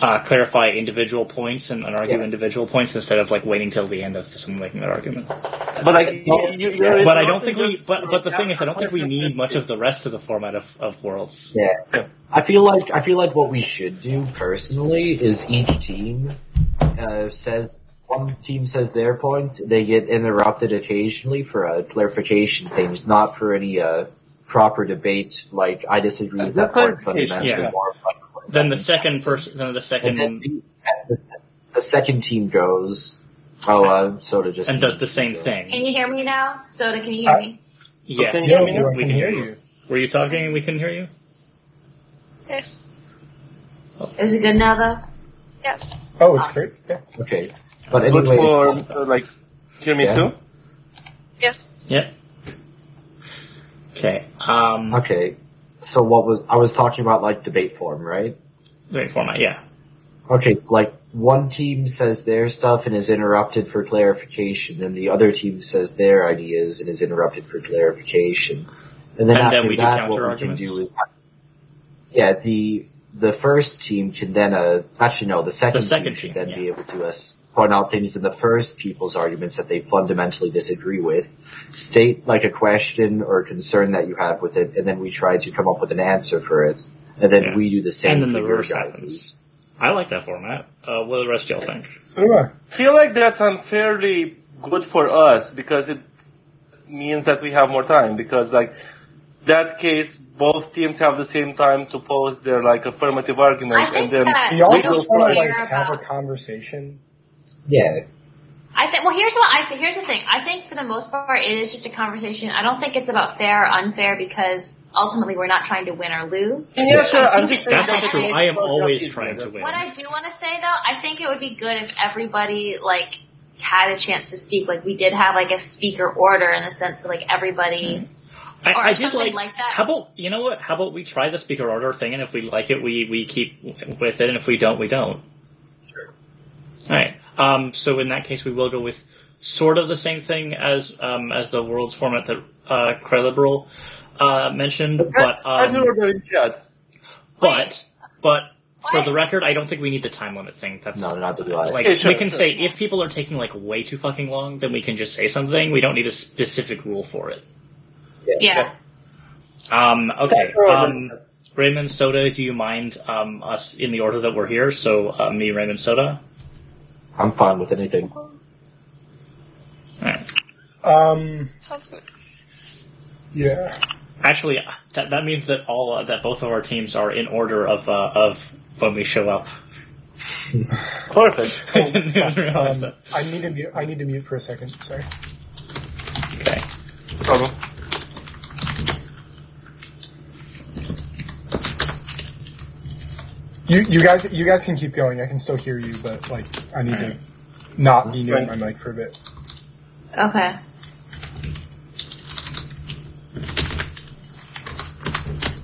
uh, clarify individual points and, and argue yeah. individual points instead of like waiting till the end of someone making that argument. But like, well, you, yeah. but I don't think we. But but the thing is, I don't think we need much of the rest of the format of, of Worlds. Yeah. yeah, I feel like I feel like what we should do personally is each team uh, says. One team says their point, they get interrupted occasionally for uh, clarification things, not for any uh, proper debate, like, I disagree with that part fundamentally. Yeah. More, like, then, the second person, then the second person, then the second... The second team goes, oh, uh, Soda just... And does the same thing. Can you hear me now? Soda, can you hear uh, me? Yeah, can you hear me now? We can hear you. Were you talking and we couldn't hear you? Yes. Oh. Is it good now, though? Yes. Oh, it's awesome. Great. Yeah. Okay. But anyway, uh, like, hear me yeah. too? Yes. Yeah. Okay. Um, okay. So what was I was talking about? Like debate form, right? Debate format, yeah. Okay, so like one team says their stuff and is interrupted for clarification, and the other team says their ideas and is interrupted for clarification, and then and after then we that, do counter what arguments. We can do is yeah the the first team can then uh actually no the second, the second team, team can then yeah. be able to us. Uh, point out things in the first people's arguments that they fundamentally disagree with, state like a question or concern that you have with it, and then we try to come up with an answer for it, and then yeah. we do the same thing. And then the reverse happens. I like that format. Uh, what do the rest of y'all think? Sure. I feel like that's unfairly good for us because it means that we have more time, because like that case, both teams have the same time to pose their like affirmative arguments, and then we all just want to like have a conversation. Yeah, I think. Well, here's what I th- here's the thing. I think for the most part, it is just a conversation. I don't think it's about fair or unfair because ultimately we're not trying to win or lose. Yeah, yeah. Sure. I'm just, that's not true. I am always trying to win. What I do want to say though, I think it would be good if everybody like had a chance to speak. Like we did have like a speaker order in the sense of like everybody. Mm-hmm. I, or I did like, like that. How about, you know what? How about we try the speaker order thing, and if we like it, we we keep with it, and if we don't, we don't. Sure. All right. Um, so in that case, we will go with sort of the same thing as um, as the Worlds format that uh, Creliberal uh, mentioned, but um, but but for the record, I don't think we need the time limit thing. That's no, not the like, like, okay, sure, we can sure. say if people are taking like way too fucking long, then we can just say something. We don't need a specific rule for it. Yeah. yeah. Um, okay. Um, Raymond, Soda, do you mind um, us in the order that we're here? So uh, me, Raymond, Soda. I'm fine with anything. All right. Um. Sounds good. Yeah. Actually, that that means that all uh, that both of our teams are in order of uh, of when we show up. Perfect. I didn't even realize that. I need to mute. I need to mute for a second. Sorry. Okay. No problem. You, you guys you guys can keep going. I can still hear you, but like I need right. to not be near my mic for a bit. Okay.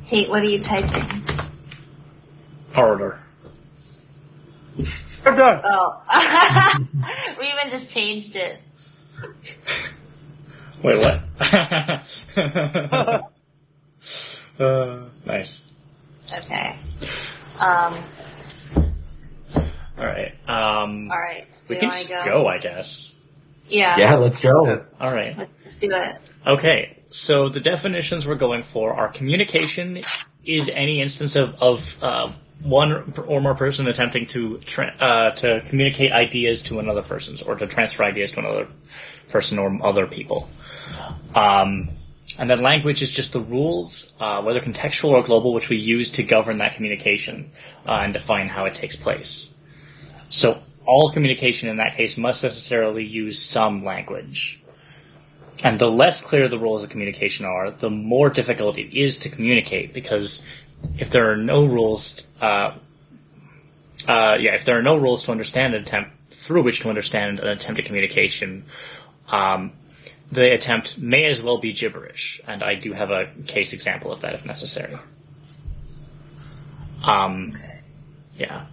Kate, what are you typing? Order. Order. Oh. We even just changed it. Wait, what? uh, nice. Okay. Um. All right. Um. All right. We, we can just go? go, I guess. Yeah. Yeah, let's go. All right. Let's do it. Okay. So the definitions we're going for are: communication is any instance of of uh, one or more person attempting to tra- uh, to communicate ideas to another person's, or to transfer ideas to another person or other people. Um. And then language is just the rules, uh, whether contextual or global, which we use to govern that communication uh, and define how it takes place. So all communication in that case must necessarily use some language. And the less clear the rules of communication are, the more difficult it is to communicate, because if there are no rules, uh, uh, yeah, if there are no rules to understand an attempt through which to understand an attempt at communication, um, the attempt may as well be gibberish, and I do have a case example of that if necessary. Um, yeah.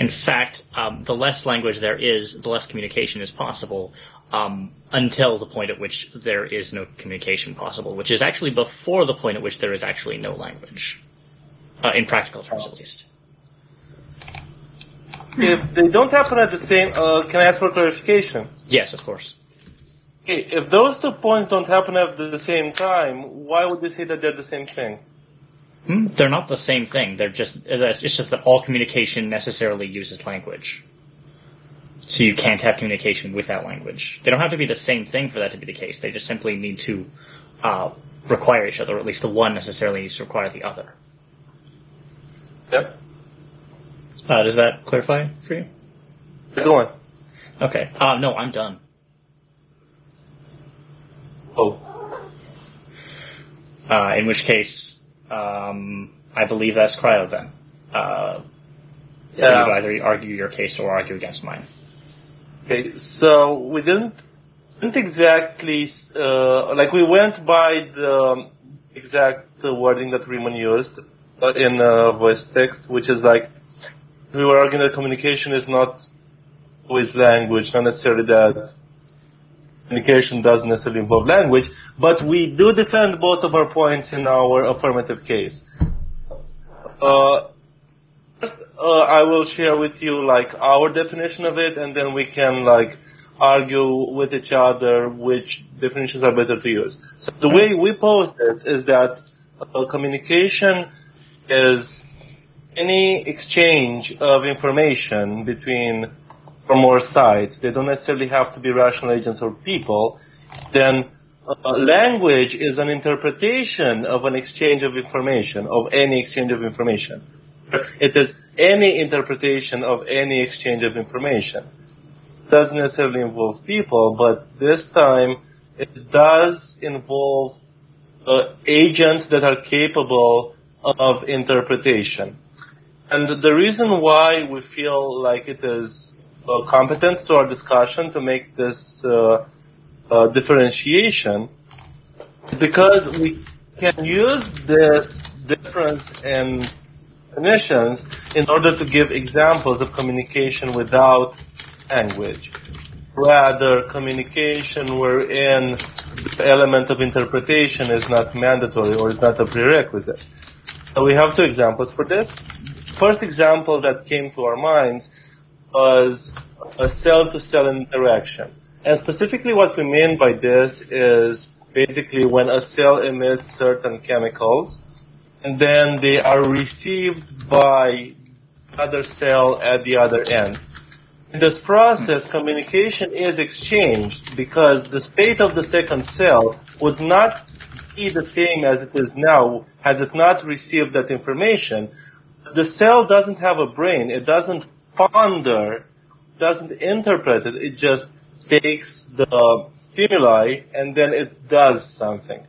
In fact, um, the less language there is, the less communication is possible, um, until the point at which there is no communication possible, which is actually before the point at which there is actually no language, uh, in practical terms at least. If they don't happen at the same, uh, can I ask for clarification? Yes, of course. Okay, if those two points don't happen at the same time, why would they say that they're the same thing? Hmm? They're not the same thing. They're just, it's just that all communication necessarily uses language. So you can't have communication without language. They don't have to be the same thing for that to be the case. They just simply need to uh, require each other, or at least the one necessarily needs to require the other. Yep. Uh, does that clarify for you? Go on. Okay. Uh, no, I'm done. Oh. Uh, in which case, um, I believe that's cryo then. Uh, so yeah. You either argue your case or argue against mine. Okay, so we didn't, didn't exactly, uh, like we went by the exact wording that Riemann used in uh, voice text, which is like, we were arguing that communication is not always language, not necessarily that communication doesn't necessarily involve language, but we do defend both of our points in our affirmative case. Uh, first, uh, I will share with you like our definition of it, and then we can like argue with each other which definitions are better to use. So the way we pose it is that uh, communication is any exchange of information between from more sides. They don't necessarily have to be rational agents or people. Then uh, language is an interpretation of an exchange of information, of any exchange of information. It is any interpretation of any exchange of information. It doesn't necessarily involve people, but this time it does involve uh, agents that are capable of interpretation. And the reason why we feel like it is uh, competent to our discussion to make this uh, uh, differentiation is because we can use this difference in definitions in order to give examples of communication without language. Rather, communication wherein the element of interpretation is not mandatory or is not a prerequisite. So we have two examples for this. First example that came to our minds was a cell-to-cell interaction. And specifically what we mean by this is basically when a cell emits certain chemicals and then they are received by another cell at the other end. In this process, communication is exchanged because the state of the second cell would not be the same as it is now had it not received that information. The cell doesn't have a brain. It doesn't ponder, doesn't interpret it. It just takes the stimuli and then it does something.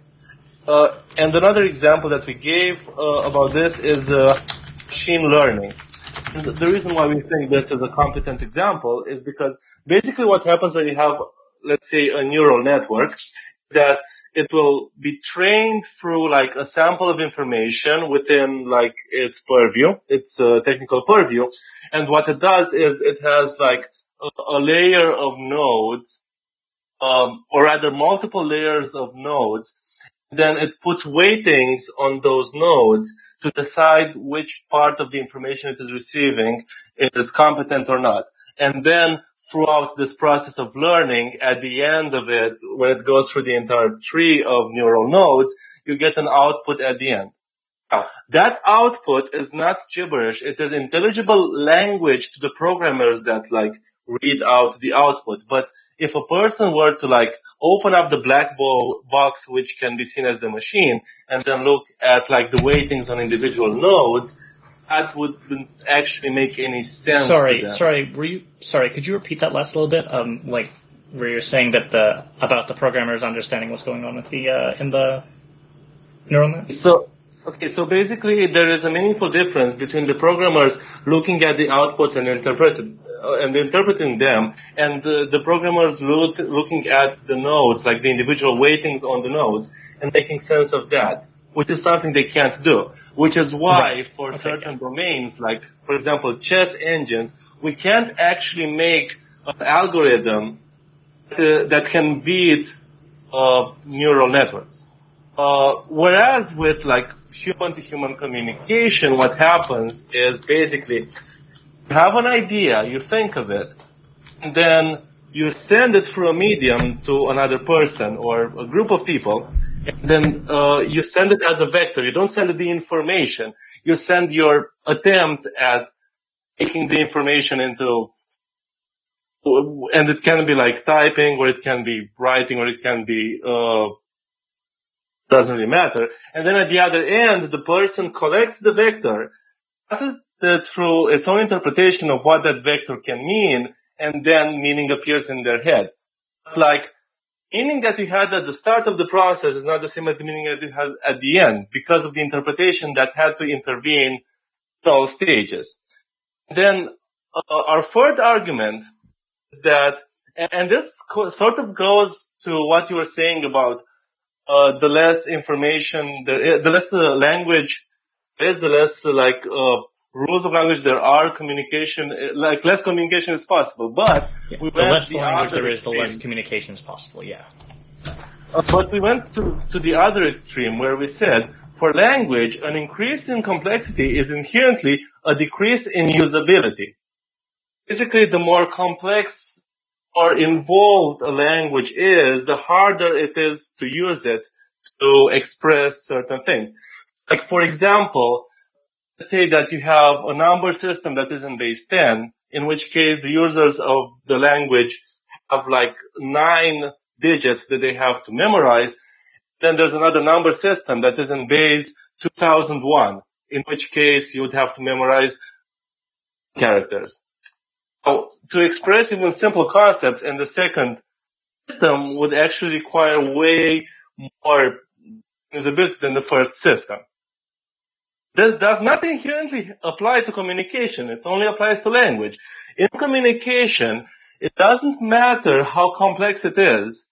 Uh, and another example that we gave uh, about this is uh, machine learning. And the reason why we think this is a competent example is because basically what happens when you have, let's say, a neural network is that it will be trained through like a sample of information within like its purview, its uh, technical purview. And what it does is it has like a, a layer of nodes, um, or rather multiple layers of nodes. Then it puts weightings on those nodes to decide which part of the information it is receiving is competent or not. And then throughout this process of learning, at the end of it, when it goes through the entire tree of neural nodes, you get an output at the end. Now, that output is not gibberish. It is intelligible language to the programmers that, like, read out the output. But if a person were to, like, open up the black bo- box, which can be seen as the machine, and then look at, like, the weightings on individual nodes, that wouldn't actually make any sense. Sorry, to them. sorry, were you sorry? Could you repeat that last little bit? Um, like where you're saying that the about the programmers understanding what's going on with the uh, in the neural net. So okay, so basically there is a meaningful difference between the programmers looking at the outputs and interpreting uh, and interpreting them, and the, the programmers look, looking at the nodes, like the individual weightings on the nodes, and making sense of that. which is something they can't do, which is why right. for okay, certain yeah. domains, like, for example, chess engines, we can't actually make an algorithm to, that can beat uh, neural networks. Uh, whereas with, like, human-to-human communication, what happens is basically you have an idea, you think of it, and then you send it through a medium to another person or a group of people, and then uh, you send it as a vector. You don't send the information. You send your attempt at taking the information into, and it can be like typing, or it can be writing, or it can be, uh, doesn't really matter. And then at the other end, the person collects the vector, passes it through its own interpretation of what that vector can mean, and then meaning appears in their head. Like, meaning that you had at the start of the process is not the same as the meaning that you had at the end, because of the interpretation that had to intervene in all stages. Then uh, our third argument is that, and this co- sort of goes to what you were saying about uh, the less information, the, the less uh, language, is the less uh, like uh, rules of language there are, communication, like less communication is possible. But yeah. we the less the language there is, the less communication is possible. Yeah. Uh, but we went to, to the other extreme where we said, for language, an increase in complexity is inherently a decrease in usability. Basically, the more complex or involved a language is, the harder it is to use it to express certain things. Like, for example, let's say that you have a number system that is in base ten, in which case the users of the language have like nine digits that they have to memorize. Then there's another number system that is in base two thousand one, in which case you would have to memorize characters. So to express even simple concepts in the second system would actually require way more usability than the first system. This does not inherently apply to communication. It only applies to language. In communication, it doesn't matter how complex it is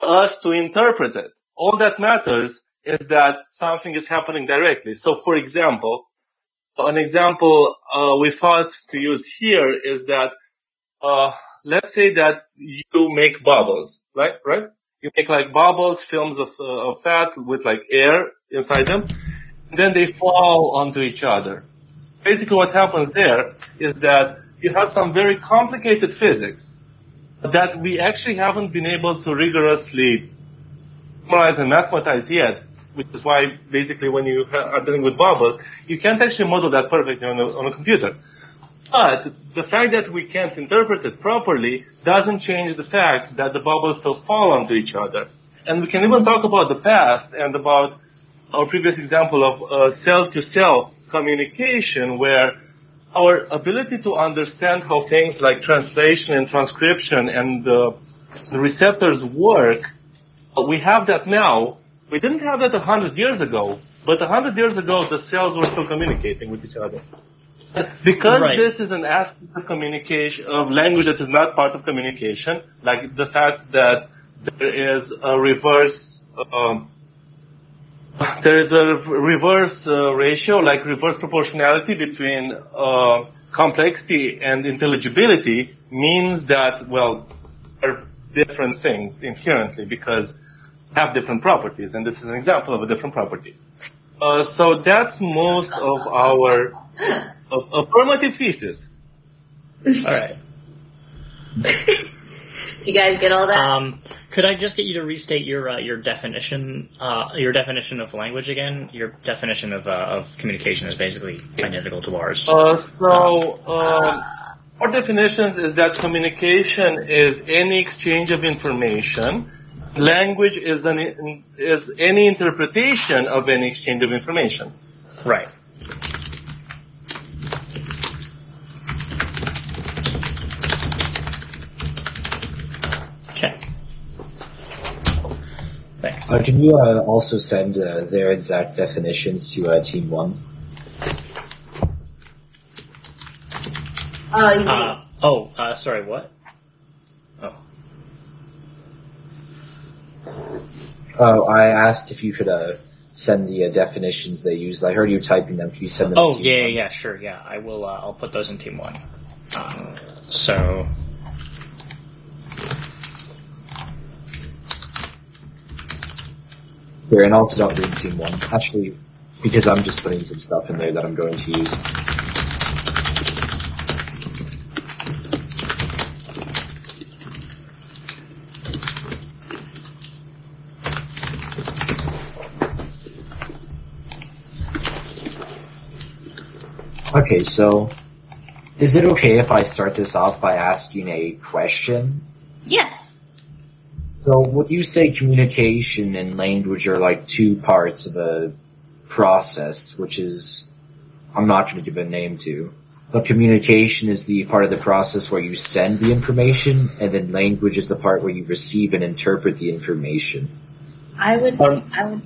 for us to interpret it. All that matters is that something is happening directly. So, for example, an example uh, we thought to use here is that, uh, let's say that you make bubbles, right? Right? You make like bubbles, films of, uh, of fat with like air inside them. Then they fall onto each other. So basically what happens there is that you have some very complicated physics that we actually haven't been able to rigorously memorize and mathematize yet, which is why basically when you are dealing with bubbles, you can't actually model that perfectly on a, on a computer. But the fact that we can't interpret it properly doesn't change the fact that the bubbles still fall onto each other. And we can even talk about the past and about our previous example of uh, cell-to-cell communication, where our ability to understand how things like translation and transcription and uh, the receptors work, we have that now. We didn't have that one hundred years ago, but one hundred years ago the cells were still communicating with each other. Because right. this is an aspect of communication, of language that is not part of communication, like the fact that there is a reverse... Um, There is a reverse uh, ratio, like reverse proportionality between uh, complexity and intelligibility, means that, well, are different things inherently because have different properties, and this is an example of a different property. Uh, so that's most of our uh, affirmative thesis. All right. Did you guys get all that? Um, Could I just get you to restate your uh, your definition uh, your definition of language again? Your definition of uh, of communication is basically identical to ours. Uh, so um, our definitions is that communication is any exchange of information. Language is an is any interpretation of any exchange of information. Right. Uh, can you uh, also send uh, their exact definitions to uh, Team One? Oh, you uh, oh, uh, sorry, what? Oh, oh, I asked if you could uh, send the uh, definitions they used. I heard you typing them. Can you send them? Oh, to team yeah, one? yeah, sure, yeah. I will. Uh, I'll put those in team one. Um, so. Here, and also don't read team one, actually, because I'm just putting some stuff in there that I'm going to use. Okay, so is it okay if I start this off by asking a question? Yes. So would you say communication and language are like two parts of a process, which is, I'm not going to give a name to, but communication is the part of the process where you send the information, and then language is the part where you receive and interpret the information? I would, um, I would.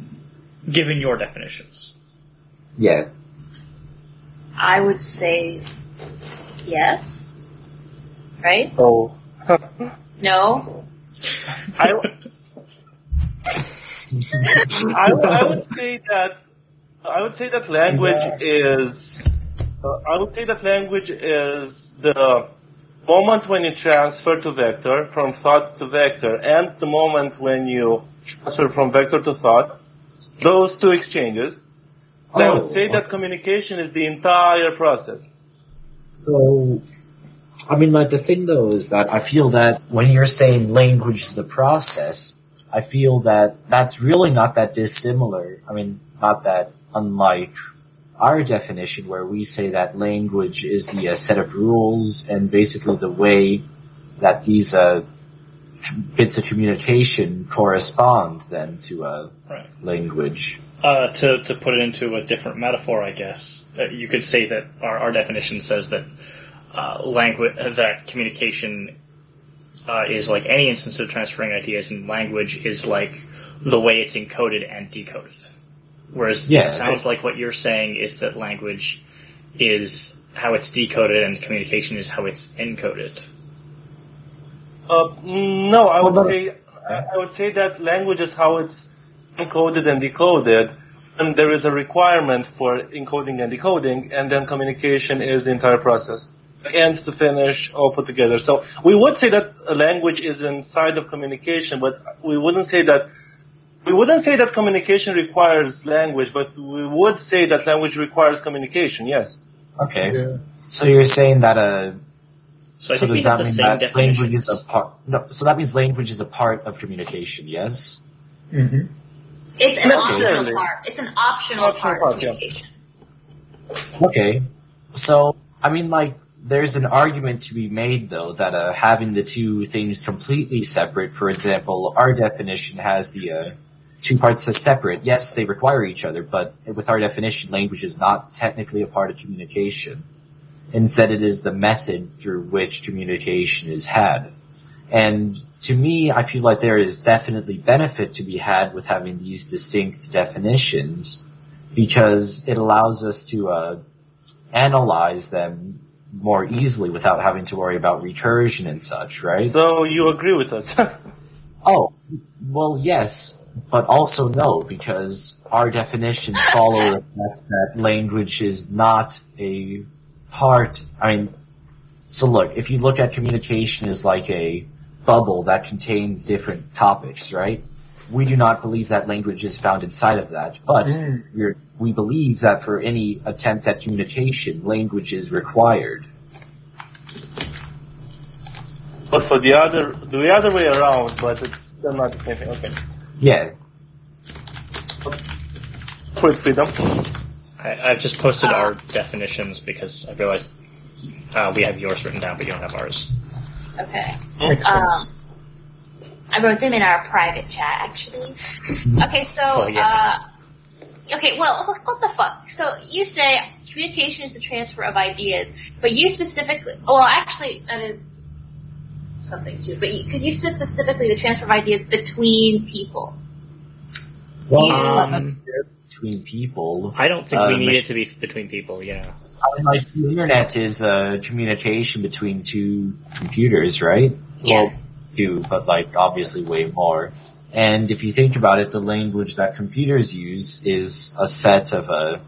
Given your definitions. Yeah. I would say yes, right? Oh. No. I, I, I would say that I would say that language is uh, I would say that language is the moment when you transfer to vector from thought to vector, and the moment when you transfer from vector to thought. Those two exchanges. Oh. I would say that communication is the entire process. So, I mean, like, the thing, though, is that I feel that when you're saying language is the process, I feel that that's really not that dissimilar. I mean, not that unlike our definition, where we say that language is the uh, set of rules and basically the way that these uh, bits of communication correspond, then, to uh, right. language. Uh, to, to put it into a different metaphor, I guess, uh, you could say that our, our definition says that uh, language, that communication uh, is like any instance of transferring ideas, and language is like the way it's encoded and decoded. Whereas yeah, it sounds like what you're saying is that language is how it's decoded and communication is how it's encoded. Uh, no, I would say I would say that language is how it's encoded and decoded, and there is a requirement for encoding and decoding, and then communication is the entire process, end to finish, all put together. So we would say that a language is inside of communication, but we wouldn't say that we wouldn't say that communication requires language, but we would say that language requires communication. Yes. Okay. Yeah. So you're saying that a so, so I think does we have that the mean same that definitions. Language is a part? No. So that means language is a part of communication. Yes. Mm-hmm. It's an optional part. It's an optional, optional part, part of communication. Yeah. Okay. So, I mean, like, there's an argument to be made, though, that uh, having the two things completely separate, for example, our definition has the uh, two parts as separate. Yes, they require each other, but with our definition, language is not technically a part of communication. Instead, it is the method through which communication is had. And to me, I feel like there is definitely benefit to be had with having these distinct definitions, because it allows us to uh, analyze them more easily without having to worry about recursion and such, right? So you agree with us? Oh, well, yes, but also no, because our definitions follow the fact that language is not a part, I mean, so look, if you look at communication as like a bubble that contains different topics, right? We do not believe that language is found inside of that, but mm. we're, we believe that for any attempt at communication, language is required. Oh, so the other, the other way around, but it's still not the same thing. Okay. Yeah. For freedom. I, I've just posted our definitions because I realized uh, we have yours written down, but you don't have ours. Okay. Um, I wrote them in our private chat, actually. Okay, so, oh, yeah. uh, okay, well, what the fuck? So you say communication is the transfer of ideas, but you specifically, well, actually, that is something too, but because you, you specifically the transfer of ideas between people. Well, you, um, between people. I don't think uh, we need it to be between people, yeah. I mean, like, the internet is uh, communication between two computers, right? Yes. Well, two, but, like, obviously way more. And if you think about it, the language that computers use is a set of a,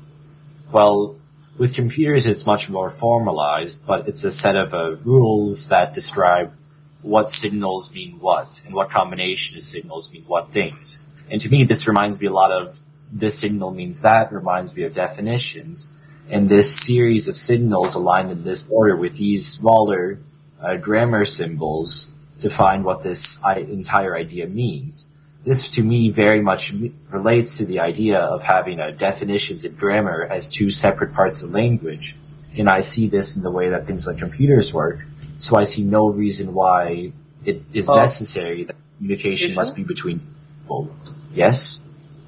well, with computers it's much more formalized, but it's a set of uh, rules that describe what signals mean what, and what combination of signals mean what things. And to me, this reminds me a lot of this signal means that, reminds me of definitions, and this series of signals aligned in this order with these smaller uh, grammar symbols define what this I- entire idea means. This, to me, very much relates to the idea of having uh, definitions and grammar as two separate parts of language, and I see this in the way that things like computers work, so I see no reason why it is oh. necessary that communication must be between people. Yes?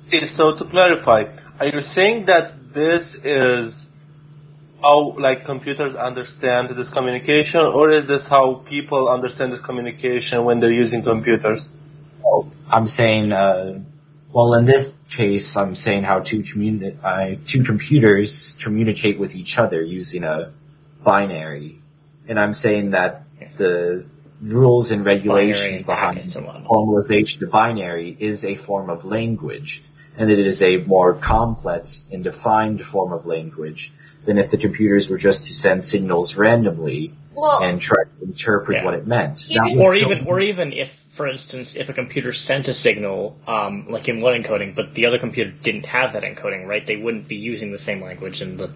Okay, so to clarify, are you saying that this is how, like, computers understand this communication, or is this how people understand this communication when they're using computers? Oh, I'm saying, uh, well, in this case, I'm saying how two, communi- uh, two computers communicate with each other using a binary. And I'm saying that the rules and regulations behind formalization of binary is a form of language, and that it is a more complex and defined form of language than if the computers were just to send signals randomly well, and try to interpret yeah. what it meant. Or even, still- or even if, for instance, if a computer sent a signal, um, like in one encoding, but the other computer didn't have that encoding, right? They wouldn't be using the same language in the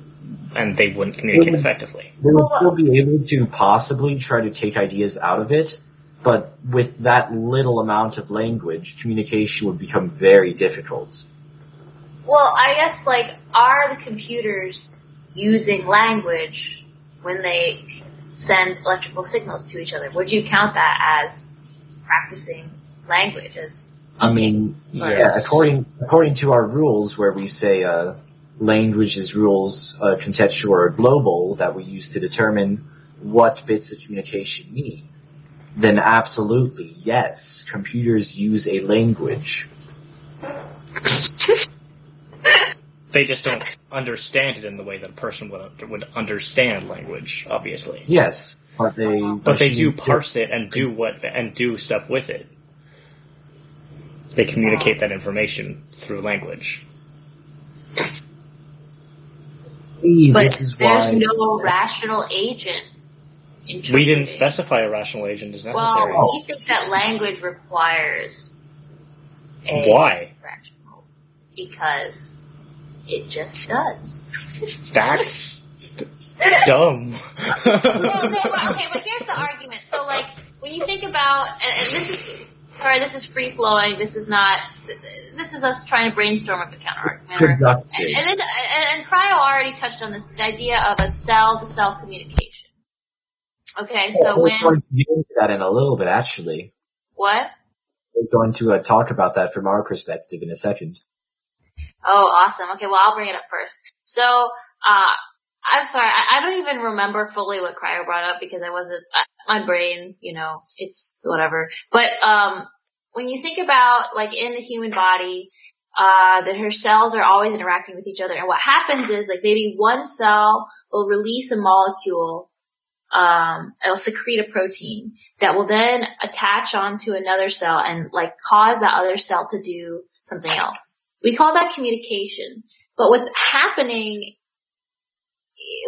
and they wouldn't communicate would, effectively. They would still be able to possibly try to take ideas out of it, but with that little amount of language, communication would become very difficult. Well, I guess, like, are the computers using language when they send electrical signals to each other? Would you count that as practicing language? As teaching? I mean, yes. yeah, according, according to our rules where we say... Uh, Language is rules, uh, contextual or global, that we use to determine what bits of communication mean, then absolutely, yes, computers use a language. They just don't understand it in the way that a person would would understand language, obviously. Yes, but they but they do parse it and do what and do stuff with it. They communicate that information through language. But this is there's why. no rational agent. In we didn't specify a rational agent as necessary. Well, we think that language requires a why? rational, because it just does. That's dumb. no, no, but okay, but here's the argument. So, like, when you think about, and, and this is, sorry, this is free flowing. This is not. This is us trying to brainstorm up a counterargument. And, and, and, and Cryo already touched on this, but the idea of a cell-to-cell communication. Okay, so oh, when going to do that in a little bit, actually. What? We're going to uh, talk about that from our perspective in a second. Oh, awesome. Okay, well, I'll bring it up first. So, uh, I'm sorry, I, I don't even remember fully what Cryo brought up because I wasn't. I, My brain, you know, it's whatever. But um when you think about, like, in the human body, uh that her cells are always interacting with each other. And what happens is, like, maybe one cell will release a molecule. Um it'll secrete a protein that will then attach onto another cell and, like, cause that other cell to do something else. We call that communication. But what's happening,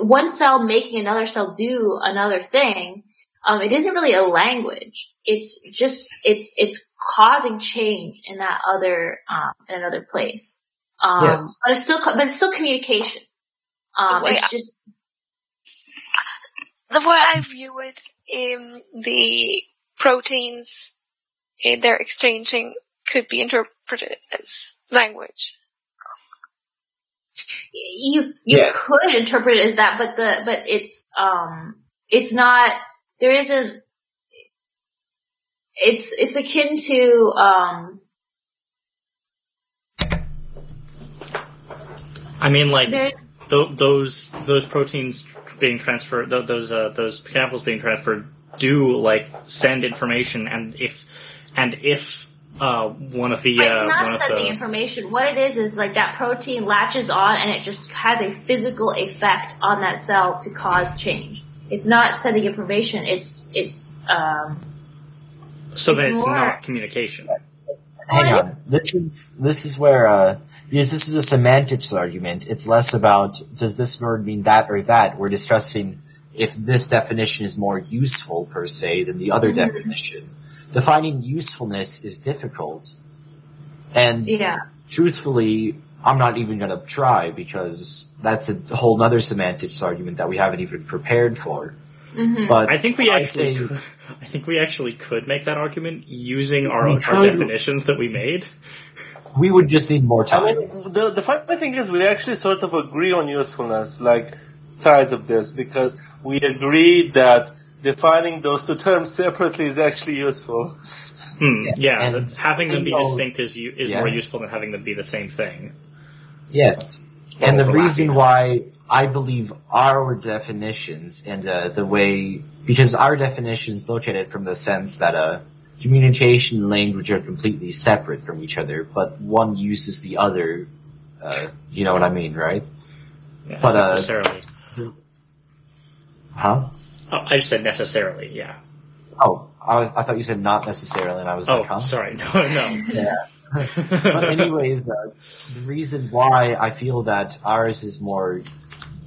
one cell making another cell do another thing, Um, it isn't really a language. It's just it's it's causing change in that other um, in another place. Um, yes. But it's still but it's still communication. Um, it's I, just the way I view it, um, the proteins uh, they're exchanging could be interpreted as language. You you yeah. could interpret it as that, but the but it's um it's not. There isn't, it's, it's akin to, um, I mean, like, th- those, those proteins being transferred, th- those, uh, those chemicals being transferred do, like, send information, and if, and if, uh, one of the, uh, it's not one sending of the... information. What it is, is, like, that protein latches on and it just has a physical effect on that cell to cause change. It's not sending information. It's it's. Um, so it's then it's more, not communication. hang on. This is this is where uh, because this is a semantics argument. It's less about does this word mean that or that. We're discussing if this definition is more useful per se than the other mm-hmm. definition. Defining usefulness is difficult, and yeah. truthfully, I'm not even going to try because that's a whole other semantics argument that we haven't even prepared for. Mm-hmm. But I think we actually, I, say, could, I think we actually could make that argument using our, our definitions that we made. We would just need more time. I mean, the the funny thing is, we actually sort of agree on usefulness, like sides of this, because we agree that defining those two terms separately is actually useful. Mm, yes, yeah, and having them be all, distinct is is yeah. more useful than having them be the same thing. Yes, well, and the reason why I believe our definitions and uh, the way, because our definitions look at it from the sense that uh, communication and language are completely separate from each other, but one uses the other. Uh, you know what I mean, right? Yeah, but, necessarily. Uh, huh? Oh, I just said necessarily, yeah. Oh, I, was, I thought you said not necessarily, and I was oh, like, huh? Oh, sorry, no, no. Yeah. But anyways, uh, the reason why I feel that ours is more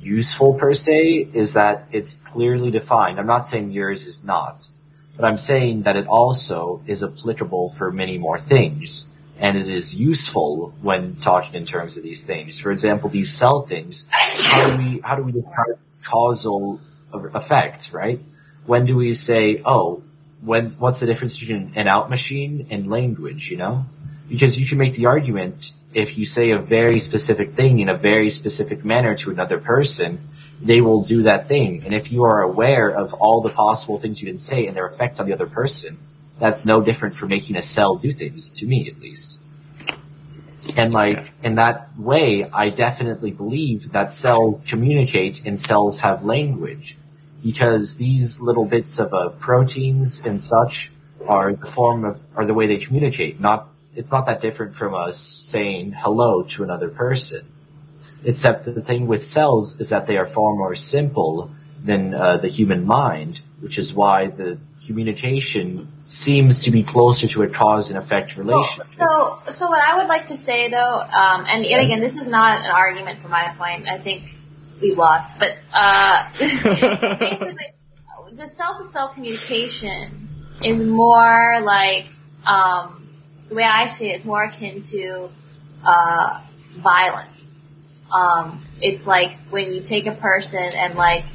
useful, per se, is that it's clearly defined. I'm not saying yours is not, but I'm saying that it also is applicable for many more things, and it is useful when talking in terms of these things. For example, these cell things, how do we, how do we define causal effect, right? When do we say, oh, when, what's the difference between an out machine and language, you know? Because you can make the argument, if you say a very specific thing in a very specific manner to another person, they will do that thing. And if you are aware of all the possible things you can say and their effect on the other person, that's no different from making a cell do things, to me at least. And like, in that way, I definitely believe that cells communicate and cells have language. Because these little bits of uh, proteins and such are the form of, are the way they communicate, not it's not that different from us saying hello to another person. Except that the thing with cells is that they are far more simple than uh, the human mind, which is why the communication seems to be closer to a cause and effect relationship. So, so what I would like to say, though, um, and yet again, this is not an argument from my point. I think we lost. But uh, basically, the cell-to-cell communication is more like... Um, the way I see it, it's more akin to uh, violence. Um, it's like when you take a person and, like,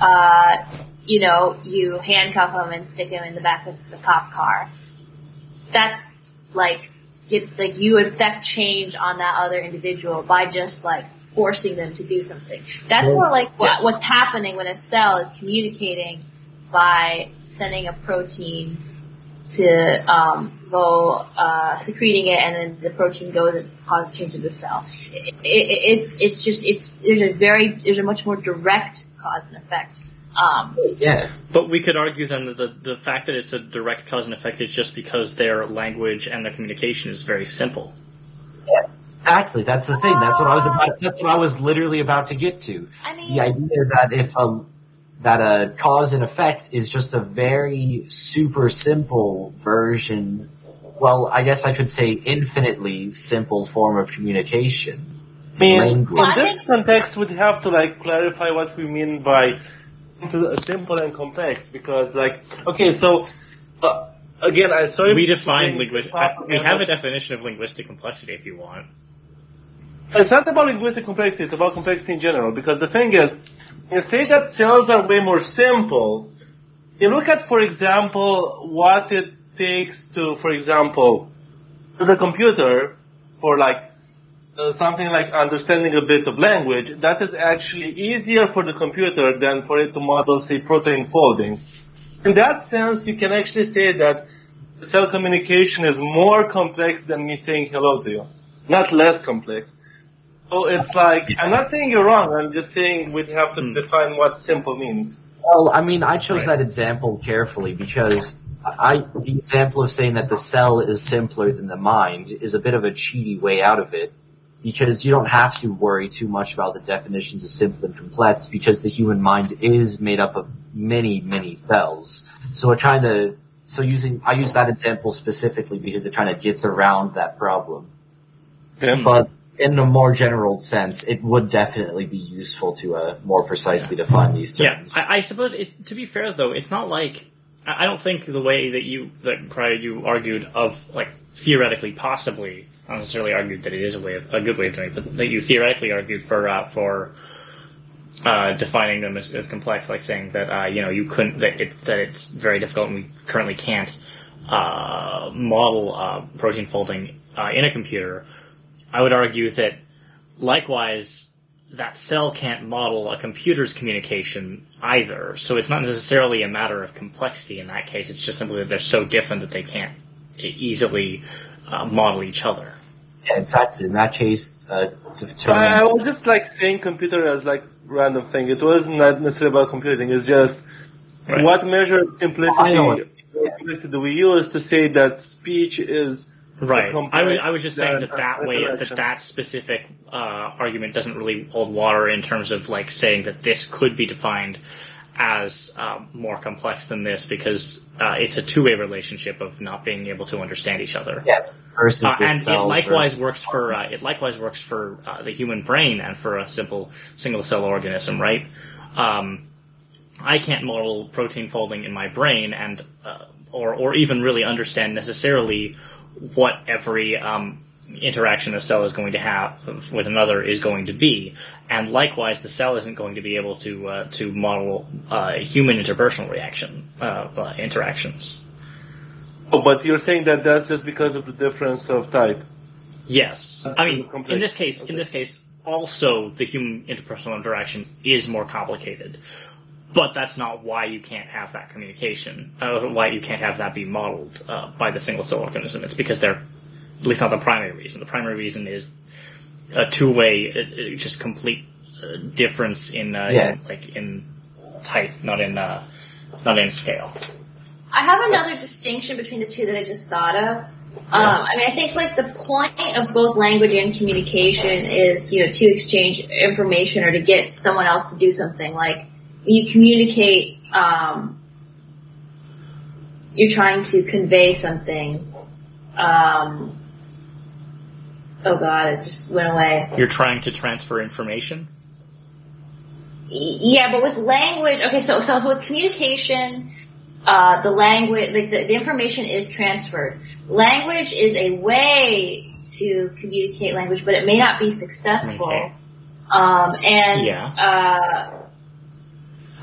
uh, you know, you handcuff them and stick them in the back of the cop car. That's, like, get, like you affect change on that other individual by just, like, forcing them to do something. That's yeah. more like what, what's happening when a cell is communicating by sending a protein to... Um, go uh, secreting it, and then the protein goes and causes change in the cell. It, it, it's it's just it's there's a very there's a much more direct cause and effect. Um, yeah, but we could argue then that the the fact that it's a direct cause and effect is just because their language and their communication is very simple. Yes, exactly. That's the thing. That's what I was about. That's what I was literally about to get to. I mean, the idea that if um. that a cause and effect is just a very super simple version, well, I guess I could say infinitely simple form of communication. I mean, in this context, we'd have to like clarify what we mean by simple and complex, because like, okay, so uh, again, I sorry. We define linguistic. We have a definition of linguistic complexity if you want. It's not about linguistic complexity, it's about complexity in general, because the thing is, you say that cells are way more simple, you look at, for example, what it takes to, for example, as a computer, for like, uh, something like understanding a bit of language, that is actually easier for the computer than for it to model, say, protein folding. In that sense, you can actually say that cell communication is more complex than me saying hello to you, not less complex. So it's like, I'm not saying you're wrong, I'm just saying we'd have to mm. define what simple means. Well, I mean, I chose right. that example carefully because I, the example of saying that the cell is simpler than the mind is a bit of a cheaty way out of it, because you don't have to worry too much about the definitions of simple and complex, because the human mind is made up of many, many cells. So it kind of So using, I use that example specifically because it kind of gets around that problem. Damn. But in a more general sense, it would definitely be useful to uh, more precisely define these terms. Yeah, I, I suppose, it, to be fair, though, it's not like... I don't think the way that you, that Cryo, you argued of, like, theoretically possibly, not necessarily argued that it is a way of, a good way of doing it, but that you theoretically argued for, uh, for, uh, defining them as, as complex, like saying that, uh, you know, you couldn't, that it, that it's very difficult and we currently can't, uh, model, uh, protein folding, uh, in a computer. I would argue that, likewise, that cell can't model a computer's communication either, so it's not necessarily a matter of complexity in that case. It's just simply that they're so different that they can't easily uh, model each other. Yeah, exactly. In that case, uh, determine... I was just like saying computer as like random thing. It was not necessarily about computing. It's just right. What measure of simplicity, oh, what simplicity do we use to say that speech is... Right. I was, I was just saying that that way, that that specific uh, argument doesn't really hold water in terms of like saying that this could be defined as uh, more complex than this because uh, it's a two-way relationship of not being able to understand each other. Yes. Versus uh, and it likewise versus works for uh, it likewise works for uh, the human brain and for a simple single-cell organism, right? Um, I can't model protein folding in my brain and uh, or or even really understand necessarily what every um, interaction a cell is going to have with another is going to be, and likewise, the cell isn't going to be able to uh, to model uh, human interpersonal reaction uh, uh, interactions. Oh, but you're saying that that's just because of the difference of type. Yes, I mean in this case, in this case, also the human interpersonal interaction is more complicated. But that's not why you can't have that communication, uh, why you can't have that be modeled uh, by the single-cell organism. It's because they're, at least not the primary reason. The primary reason is a two-way, uh, just complete uh, difference in, uh, yeah. in like in type, not in uh, not in scale. I have another distinction between the two that I just thought of. Um, yeah. I mean, I think like the point of both language and communication is, you know, to exchange information or to get someone else to do something like. You communicate, um, you're trying to convey something. Um, oh, God, it just went away. You're trying to transfer information? Yeah, but with language, okay, so so with communication, uh, the language, like the, the information is transferred. Language is a way to communicate language, but it may not be successful. Okay. Um, and... Yeah. Uh,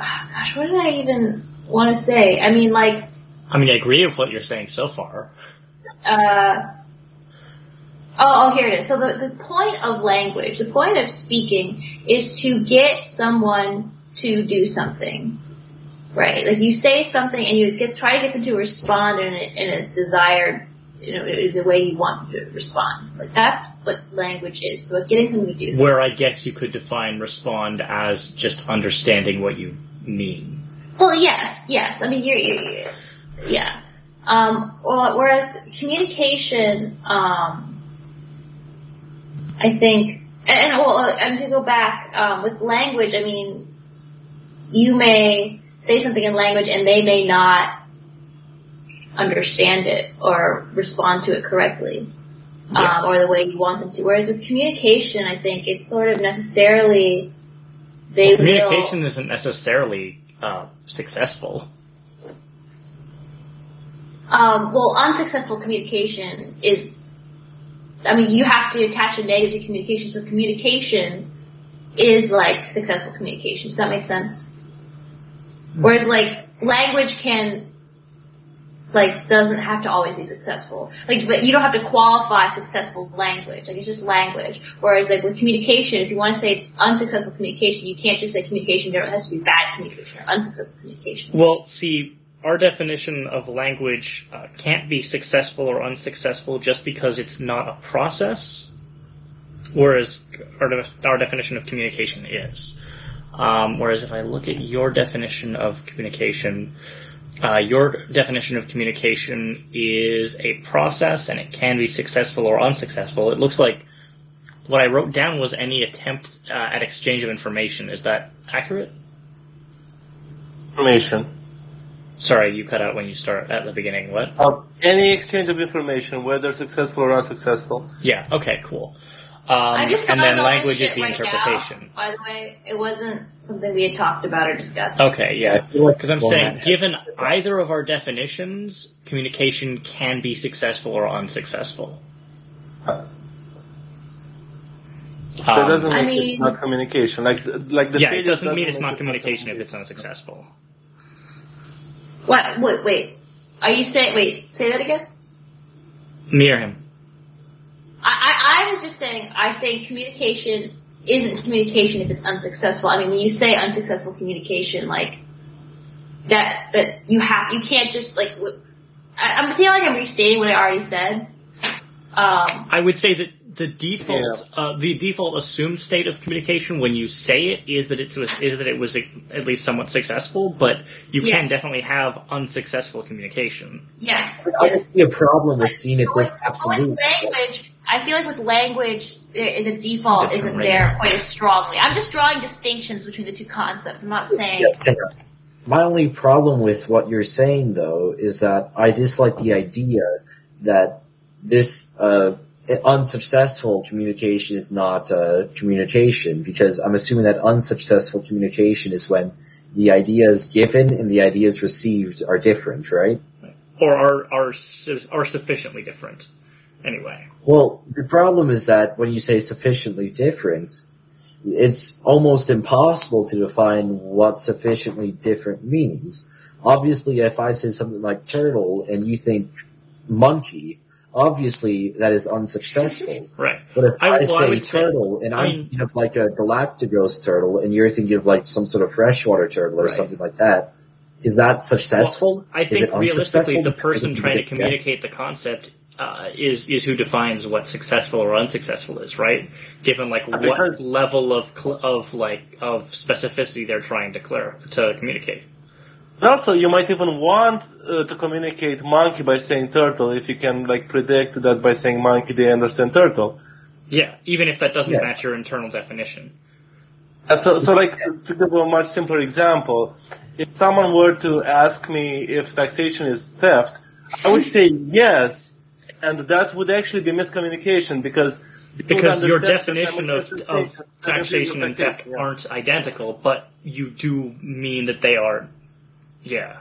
Oh, gosh, what did I even want to say? I mean, like... I mean, I agree with what you're saying so far. Uh, oh, oh, here it is. So the, the point of language, the point of speaking is to get someone to do something, right? Like you say something and you get, try to get them to respond in a, in a desired, you know, the way you want them to respond. Like that's what language is. So getting someone to do something. Where I guess you could define respond as just understanding what you mean. Well, yes, yes. I mean, you're, you're yeah. Um, well, whereas communication, um, I think, and, and well, I'm going to go back um, with language. I mean, you may say something in language, and they may not understand it or respond to it correctly, yes. um, or the way you want them to. Whereas with communication, I think it's sort of necessarily. They well, communication will... isn't necessarily uh, successful. Um, well, unsuccessful communication is... I mean, you have to attach a negative to communication, so communication is like successful communication. Does that make sense? Mm-hmm. Whereas, like, language can... like, doesn't have to always be successful. Like, but you don't have to qualify successful language. Like, it's just language. Whereas, like, with communication, if you want to say it's unsuccessful communication, you can't just say communication. It has to be bad communication or unsuccessful communication. Well, see, our definition of language uh, can't be successful or unsuccessful just because it's not a process, whereas our, de- our definition of communication is. Um, whereas if I look at your definition of communication... Uh, your definition of communication is a process, and it can be successful or unsuccessful. It looks like what I wrote down was any attempt uh, at exchange of information. Is that accurate? Information. Sorry, you cut out when you start at the beginning. What? Of any exchange of information, whether successful or unsuccessful. Yeah. Okay. Cool. Um, I just got and then language is the right interpretation. Now. By the way, it wasn't something we had talked about or discussed. Okay. Yeah. Because I'm well, saying, given either of our definitions, communication can be successful or unsuccessful. Huh. That um, doesn't mean I mean, it's not communication. Like, like the yeah, it doesn't, doesn't mean it's not communication if it's unsuccessful. What? Wait, wait. Are you saying? Wait, say that again. Me or him? I, I, I was just saying. I think communication isn't communication if it's unsuccessful. I mean, when you say unsuccessful communication, like that, that you have, you can't just like. I, I feel like I'm restating what I already said. Um, I would say that. The default, yeah. uh, the default assumed state of communication when you say it is that it's is that it was at least somewhat successful, but you yes. can definitely have unsuccessful communication. Yes, I don't see a problem with seeing it with absolute language. I feel like with language, the default isn't there quite as strongly. I'm just drawing distinctions between the two concepts. I'm not saying. Yes, my only problem with what you're saying, though, is that I dislike the idea that this. Uh, Unsuccessful communication is not uh, communication, because I'm assuming that unsuccessful communication is when the ideas given and the ideas received are different, right? Or are are are sufficiently different, anyway. Well, the problem is that when you say sufficiently different, it's almost impossible to define what sufficiently different means. Obviously, if I say something like turtle and you think monkey, obviously, that is unsuccessful. Right. But if I, I well, say I would turtle, say, and I'm I mean, thinking of like a Galapagos turtle, and you're thinking of like some sort of freshwater turtle or right. something like that, is that successful? Well, I think realistically, the person trying to communicate the concept uh, is is who defines what successful or unsuccessful is, right? Given like what because, level of cl- of like of specificity they're trying to clear to communicate. Also, you might even want uh, to communicate monkey by saying turtle if you can like predict that by saying monkey they understand turtle. Yeah, even if that doesn't yeah. match your internal definition. Uh, so, so like to, to give a much simpler example, if someone were to ask me if taxation is theft, I would say yes, and that would actually be miscommunication because because your definition of, of taxation and theft yeah. aren't identical, but you do mean that they are. Yeah.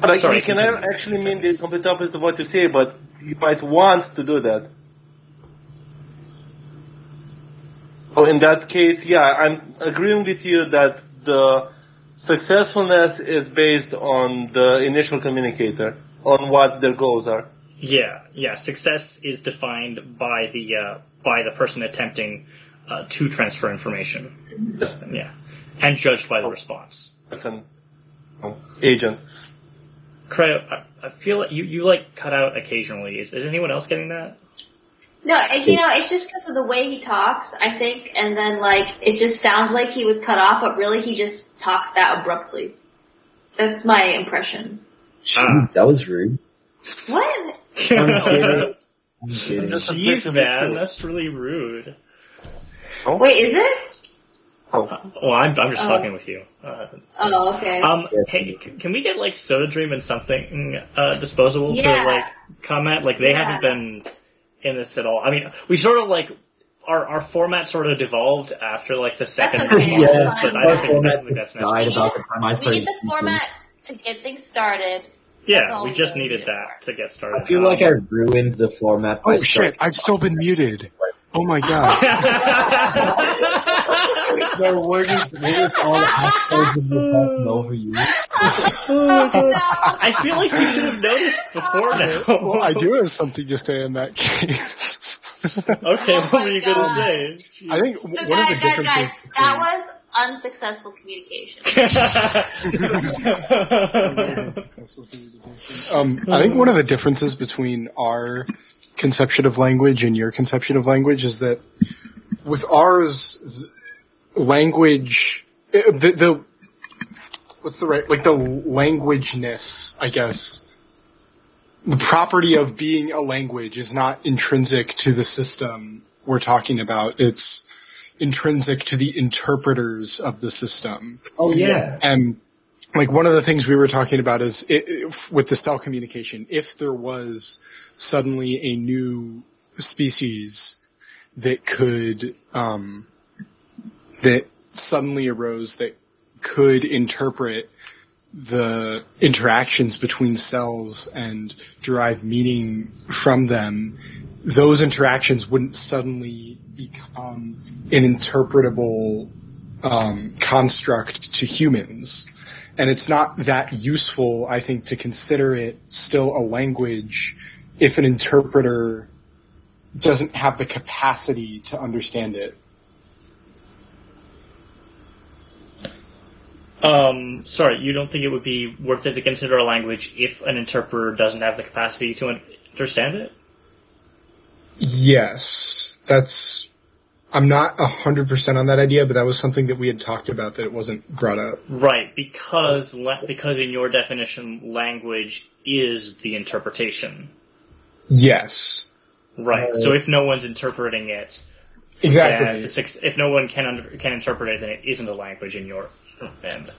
Like, sorry, you can continue. Actually mean the complete opposite of what you say, but you might want to do that. Oh, in that case, yeah, I'm agreeing with you that the successfulness is based on the initial communicator, on what their goals are. Yeah, yeah. Success is defined by the uh, by the person attempting uh, to transfer information. Yes. Yeah, and judged by the response. Listen. Agent. I feel like you, you like cut out occasionally. Is, is anyone else getting that? No, you know, it's just because of the way he talks, I think, and then like it just sounds like he was cut off, but really he just talks that abruptly. That's my impression. Jeez, uh, that was rude. What? I'm kidding. I'm kidding. Jeez, man, that's really rude. Oh. Wait, is it? Oh. Uh, well, I'm, I'm just oh. fucking with you. Uh, oh, okay. Um, hey, c- can we get, like, Soda Dream and something uh, disposable yeah. to, like, comment? Like, they yeah. haven't been in this at all. I mean, we sort of, like, our our format sort of devolved after, like, the second response, okay. yes, but I don't, think, I don't think that's necessary. We need, we need the format to get things started. Yeah, we just we needed that to get started. I feel like um, I ruined the format by Oh, shit, I've still been muted. Oh, my God. So we're just, we're just all assholes in the over you. I feel like you should have noticed before now. Well, I do have something to say in that case. Okay, oh what were you going to say? Jeez. I think so one guys, of the guys, guys, that was unsuccessful communication. um, I think one of the differences between our conception of language and your conception of language is that with ours... Language, the, the, what's the right, like the languageness, I guess. The property of being a language is not intrinsic to the system we're talking about. It's intrinsic to the interpreters of the system. Oh, yeah. And like one of the things we were talking about is it, if, with the cell communication, if there was suddenly a new species that could, um, that suddenly arose that could interpret the interactions between cells and derive meaning from them, those interactions wouldn't suddenly become an interpretable um, construct to humans. And it's not that useful, I think, to consider it still a language if an interpreter doesn't have the capacity to understand it. Um, sorry, you don't think it would be worth it to consider a language if an interpreter doesn't have the capacity to understand it? Yes, that's... I'm not one hundred percent on that idea, but that was something that we had talked about that it wasn't brought up. Right, because because in your definition, language is the interpretation. Yes. Right, uh, so if no one's interpreting it... Exactly. It's, if no one can under, can interpret it, then it isn't a language in your... And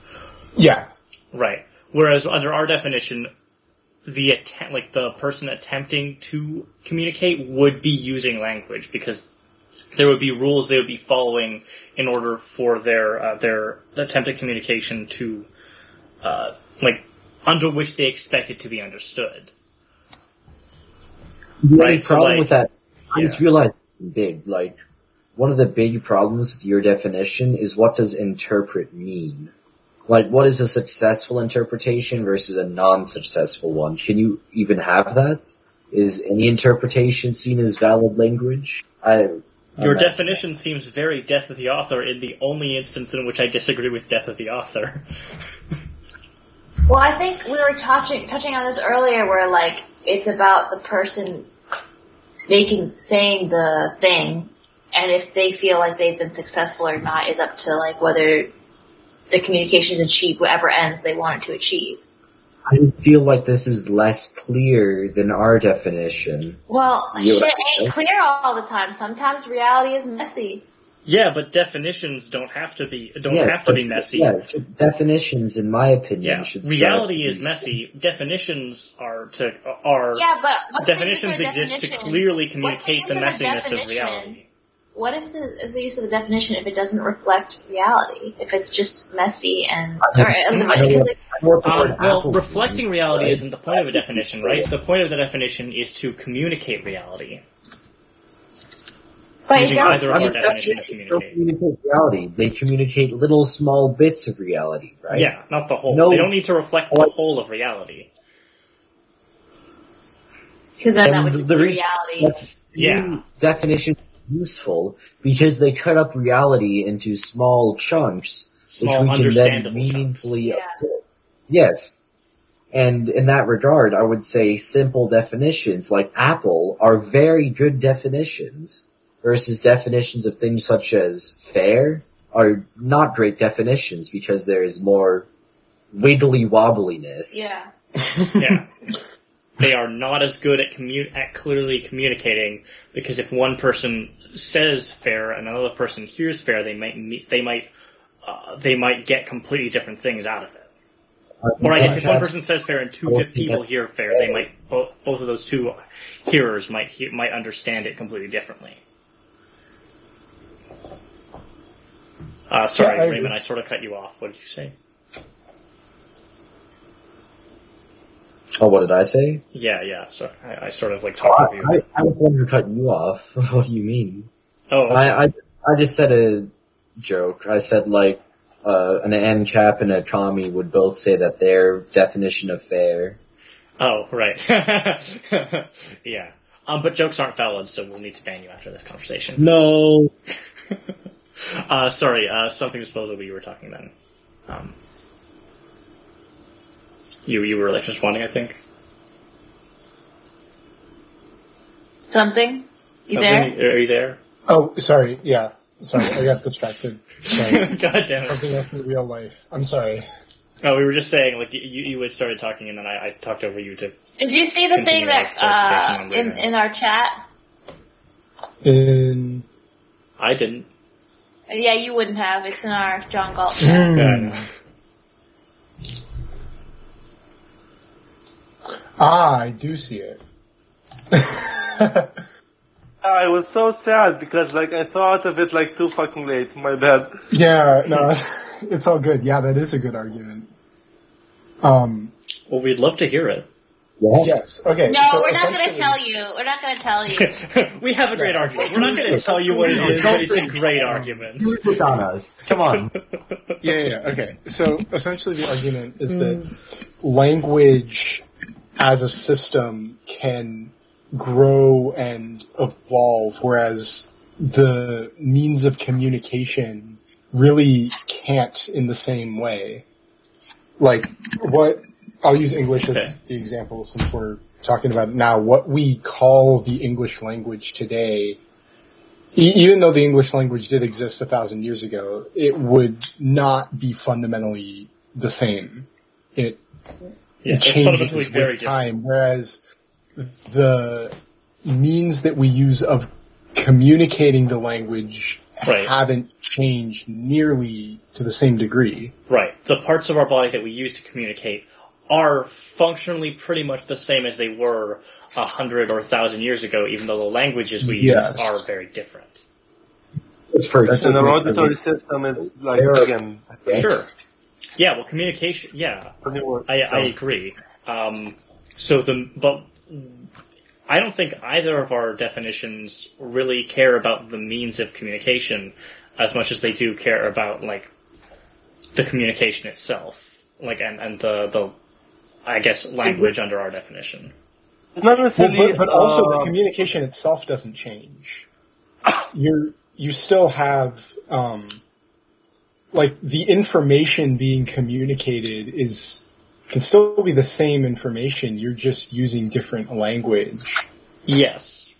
yeah, right. Whereas under our definition, the attempt, like the person attempting to communicate, would be using language because there would be rules they would be following in order for their uh, their attempt at communication to, uh, like, under which they expect it to be understood. The right. Only so problem like, with that, I yeah. just realized big like. One of the big problems with your definition is what does interpret mean? Like, what is a successful interpretation versus a non-successful one? Can you even have that? Is any interpretation seen as valid language? I, your definition that. seems very death of the author in the only instance in which I disagree with death of the author. Well, I think we were touching, touching on this earlier where, like, it's about the person speaking, saying the thing. And if they feel like they've been successful or not is up to, like, whether the communications achieve whatever ends they want it to achieve. I feel like this is less clear than our definition. Well, You're shit right. ain't clear all the time. Sometimes reality is messy. Yeah, but definitions don't have to be don't yeah, have to be messy. Yeah, definitions, in my opinion, yeah. should. Reality is messy. Definitions are to are. Yeah, but what's definitions the use of exist definition? to clearly communicate the, the messiness of, of reality. What is the, is the use of the definition if it doesn't reflect reality? If it's just messy and... Or, like, um, well, reflecting reality isn't the point of a definition, right? The point of the definition is to communicate reality. But Using either other definition to communicate. communicate reality. They communicate little, small bits of reality, right? Yeah, not the whole. No, they don't need to reflect the whole of reality. Because then that would be the reality. Yeah. Definition... useful because they cut up reality into small chunks, small, which we can then meaningfully yeah. absorb. Yes. And in that regard, I would say simple definitions like apple are very good definitions, versus definitions of things such as fair are not great definitions because there is more wiggly wobbliness. Yeah. yeah. They are not as good at commu- at clearly communicating because if one person says fair and another person hears fair, they might meet, they might uh, they might get completely different things out of it. Or I guess if one person says fair and two people hear fair, they might both both of those two hearers might he- might understand it completely differently. Uh, sorry, yeah, I, Raymond, I sort of cut you off. What did you say? Oh, what did I say? Yeah, yeah. So I, I sort of like talked oh, over you. I, I was the one who cut you off. What do you mean? Oh, okay. I, I I just said a joke. I said like uh, an N CAP and a commie would both say that their definition of fair. Oh, right. yeah. Um, but jokes aren't valid, so we'll need to ban you after this conversation. No. uh, sorry. Uh, something disposable. You were talking then. Um. You you were like responding, I think. Something? You Something? there? Are you there? Oh, sorry. Yeah, sorry. I got distracted. Sorry. God damn it! Something else in real life. I'm sorry. Oh, we were just saying like you you had started talking and then I, I talked over you to. Did you see the thing that uh, in in our chat? In. I didn't. Yeah, you wouldn't have. It's in our John Galt chat. Ah, I do see it. I was so sad because, like, I thought of it, like, too fucking late. My bad. Yeah, no, it's all good. Yeah, that is a good argument. Um, well, we'd love to hear it. Yes. yes. Okay. No, so we're not going to tell you. We're not going to tell you. We have a great yeah. argument. We're not going to tell you what it is, but it's a great argument. You put on us. Come on. yeah, yeah, okay. So essentially the argument is that language as a system can grow and evolve, whereas the means of communication really can't in the same way. Like, what... I'll use English as okay. the example since we're talking about it now. What we call the English language today, e- even though the English language did exist a thousand years ago, it would not be fundamentally the same. It, yeah, it changes with very time, different. Whereas the means that we use of communicating the language right. haven't changed nearly to the same degree. Right. The parts of our body that we use to communicate are functionally pretty much the same as they were a hundred or a thousand years ago, even though the languages we yes. use are very different. That's for an auditory system. It's like again, sure, yeah. Well, communication, yeah. I, I agree. Um, so the but I don't think either of our definitions really care about the means of communication as much as they do care about like the communication itself, like and and the the. I guess, language under our definition. It's not necessarily... Well, but, but also, uh, the communication itself doesn't change. You you still have... Um, like, the information being communicated is can still be the same information. You're just using different language. Yes.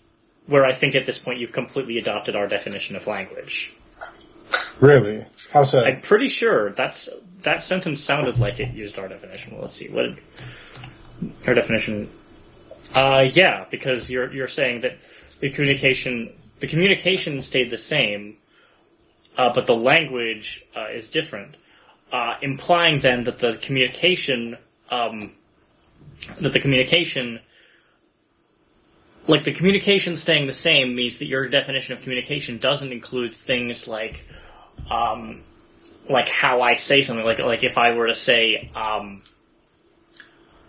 Where I think at this point you've completely adopted our definition of language. Really? How so? I'm pretty sure that's... That sentence sounded like it used our definition. Well, let's see. What our definition? Uh, yeah, because you're you're saying that the communication the communication stayed the same, uh, but the language uh, is different, uh, implying then that the communication um, that the communication like the communication staying the same means that your definition of communication doesn't include things like. Um, Like how I say something, like like if I were to say, um,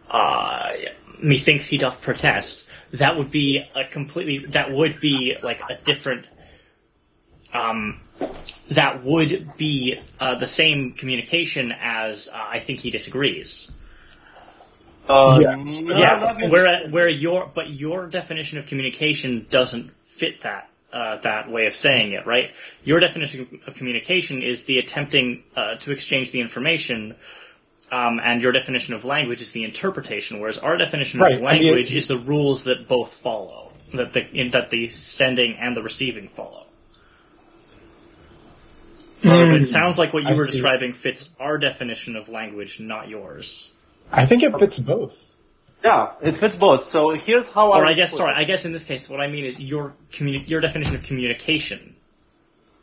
uh, "Methinks he doth protest," that would be a completely that would be like a different. Um, that would be uh, the same communication as uh, "I think he disagrees." Um, yeah, yeah. Where where your but your definition of communication doesn't fit that. Uh, that way of saying it, right? Your definition of communication is the attempting uh, to exchange the information, um, and your definition of language is the interpretation, whereas our definition right. of language I mean, is the rules that both follow, that the in, that the sending and the receiving follow. Mm, it sounds like what you I were see. describing fits our definition of language, not yours. I think it fits both. Yeah, it fits both. So here's how I... Or I guess, sorry, I guess in this case what I mean is your communi- your definition of communication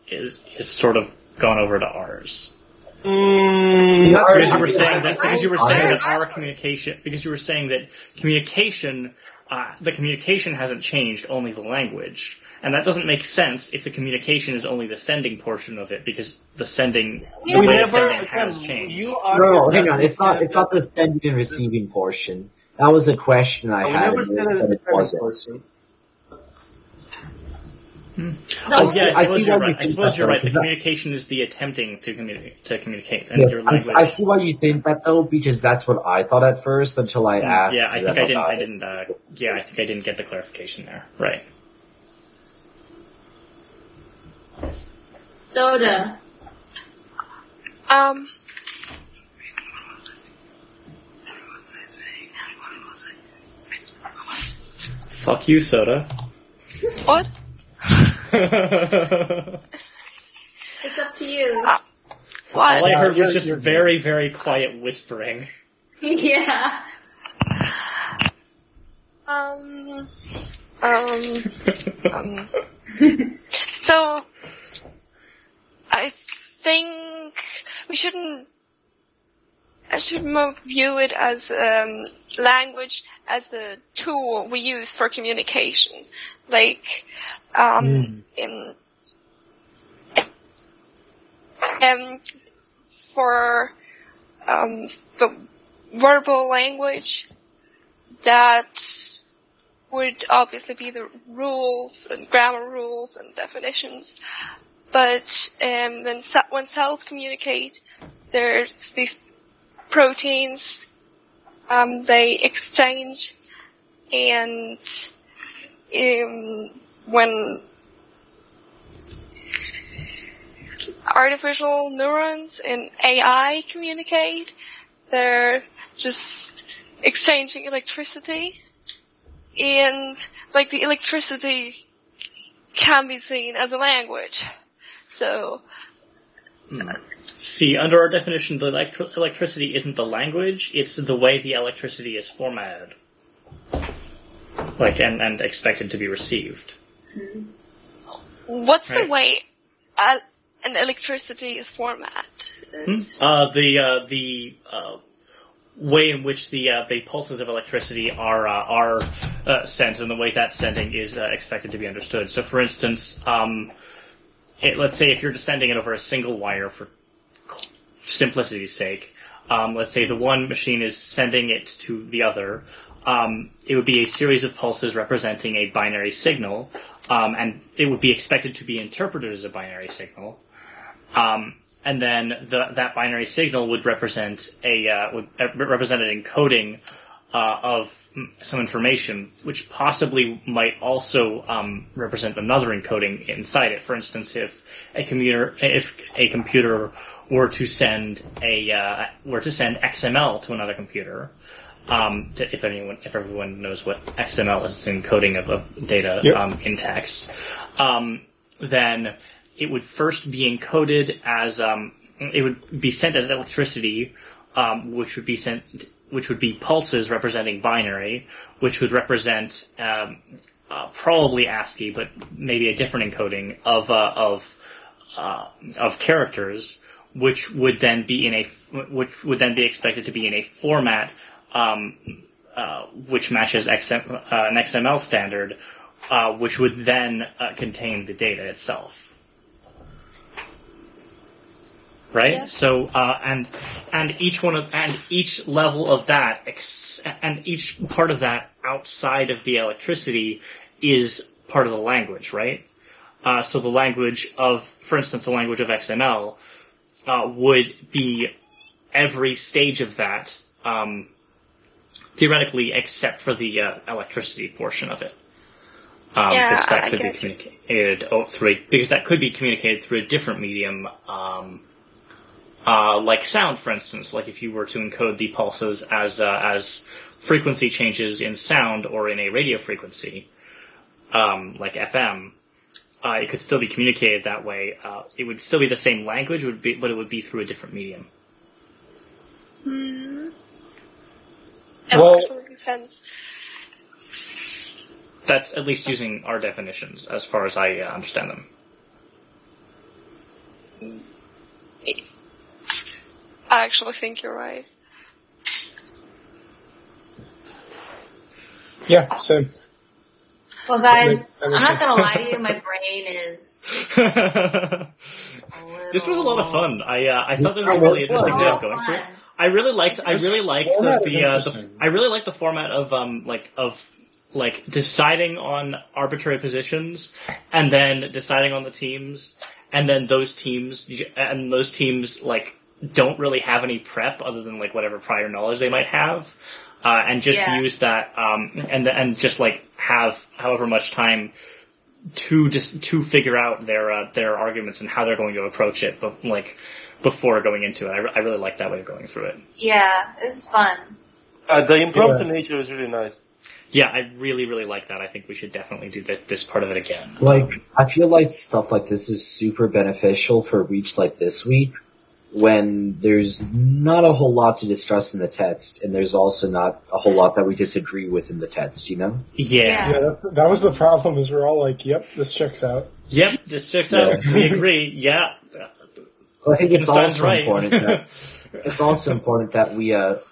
is is sort of gone over to ours. Mm, not because you were saying that because you were saying that our communication because you were saying that communication uh, the communication hasn't changed, only the language. And that doesn't make sense if the communication is only the sending portion of it, because the sending, the way the sending has changed. No, hang on, it's not it's not the sending and receiving portion. That was a question I, I had. Never said it, it wasn't. Hmm. Oh, yeah, I suppose, I you're, right. I suppose you're right. The communication is the attempting to, communi- to communicate. And yes, your language. I see why you think that, though, because that's what I thought at first until I asked. Yeah, I think I didn't, I didn't, uh, yeah, I think I didn't get the clarification there. Right. Soda. Um... Fuck you, Soda. What? It's up to you. Uh, what? All I heard was just very, very quiet whispering. Yeah. Um. Um. um so, I think we shouldn't. I should view it as um, language as a tool we use for communication. Like, um, mm. in, and for um, the verbal language, that would obviously be the rules and grammar rules and definitions. But um, when, when cells communicate, there's these proteins, um, they exchange, and um, when artificial neurons and A I communicate, they're just exchanging electricity, and like the electricity can be seen as a language. So, uh, see, under our definition, the electri- electricity isn't the language; it's the way the electricity is formatted, like and, and expected to be received. What's right? the way uh, an electricity is formatted? Hmm? Uh, the uh, the uh, way in which the uh, the pulses of electricity are uh, are uh, sent, and the way that sending is uh, expected to be understood. So, for instance. Um, It, let's say if you're just sending it over a single wire for simplicity's sake, um, let's say the one machine is sending it to the other, um, it would be a series of pulses representing a binary signal, um, and it would be expected to be interpreted as a binary signal. Um, and then the, that binary signal would represent a uh, would represent an encoding uh, of some information, which possibly might also um, represent another encoding inside it. For instance, if a computer if a computer were to send a uh, were to send X M L to another computer, um, to, if anyone if everyone knows what X M L is, it's encoding of, of data yep. um, in text, um, then it would first be encoded as um, it would be sent as electricity, um, which would be sent. Which would be pulses representing binary, which would represent um, uh, probably ASCII, but maybe a different encoding of uh, of uh, of characters, which would then be in a which would then be expected to be in a format um, uh, which matches X M, uh, an X M L standard, uh, which would then uh, contain the data itself. Right. Yeah. So, uh, and and each one of and each level of that, ex- and each part of that outside of the electricity is part of the language, right? Uh, so the language of, for instance, the language of X M L uh, would be every stage of that, um, theoretically, except for the uh, electricity portion of it, um, yeah, because that could be communicated oh, through a, because that could be communicated through a different medium. Um, Uh, like sound, for instance, like if you were to encode the pulses as uh, as frequency changes in sound or in a radio frequency, um, like F M, uh, it could still be communicated that way. Uh, it would still be the same language, would be, but it would be through a different medium. Hmm. Well, that's at least using our definitions, as far as I uh, understand them. It- I actually think you're right. Yeah, same. Well, guys, I'm not going to lie to you. My brain is... This was a lot of fun. I uh, I thought there was a really interesting thing going for it. I really liked. I really liked the, the, uh, the. I really liked the format of um like of like deciding on arbitrary positions and then deciding on the teams and then those teams and those teams like. Don't really have any prep other than like whatever prior knowledge they might have, uh, and just yeah. use that um, and and just like have however much time to just to figure out their uh, their arguments and how they're going to approach it, but like before going into it, I, re- I really like that way of going through it. Yeah, this is fun. Uh, the impromptu yeah. nature is really nice. Yeah, I really really like that. I think we should definitely do that, this part of it again. Like, I feel like stuff like this is super beneficial for weeks like this week. When there's not a whole lot to discuss in the text, and there's also not a whole lot that we disagree with in the text, you know? Yeah. Yeah, that's, that was the problem, is we're all like, yep, this checks out. Yep, this checks yeah. out. We agree, yeah. I think it's also, right. important that, it's also important that we uh,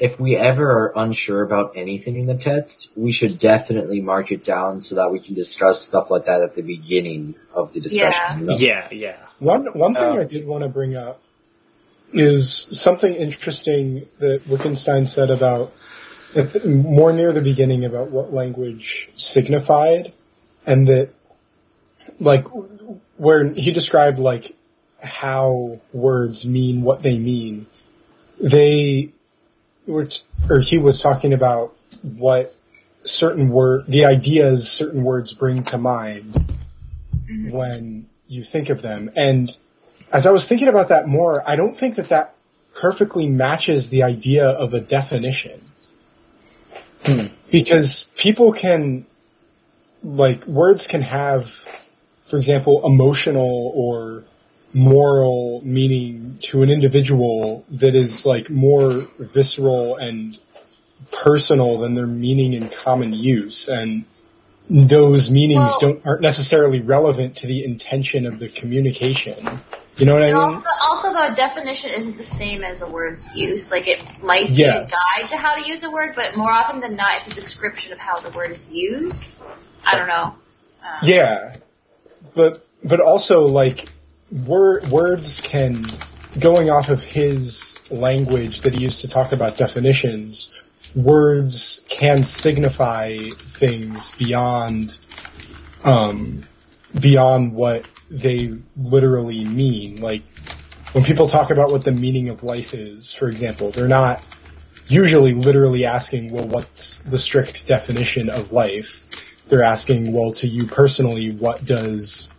if we ever are unsure about anything in the text, we should definitely mark it down so that we can discuss stuff like that at the beginning of the discussion. Yeah, yeah, yeah. One one thing um, I did want to bring up is something interesting that Wittgenstein said about, more near the beginning, about what language signified, and that, like, where he described, like, how words mean what they mean. They were, t- or he was talking about what certain word, the ideas certain words bring to mind when you think of them. And as I was thinking about that more, I don't think that that perfectly matches the idea of a definition. Hmm. Because people can, like, words can have, for example, emotional or moral meaning to an individual that is, like, more visceral and personal than their meaning in common use, and those meanings well, don't aren't necessarily relevant to the intention of the communication. You know what and I mean? Also, also, the definition isn't the same as a word's use. Like, it might be yes. a guide to how to use a word, but more often than not, it's a description of how the word is used. I don't know. Um, yeah. But but also, like, wor- words can, going off of his language that he used to talk about definitions, words can signify things beyond um, beyond what they literally mean. Like, when people talk about what the meaning of life is, for example, they're not usually literally asking, well, what's the strict definition of life? They're asking, well, to you personally, what does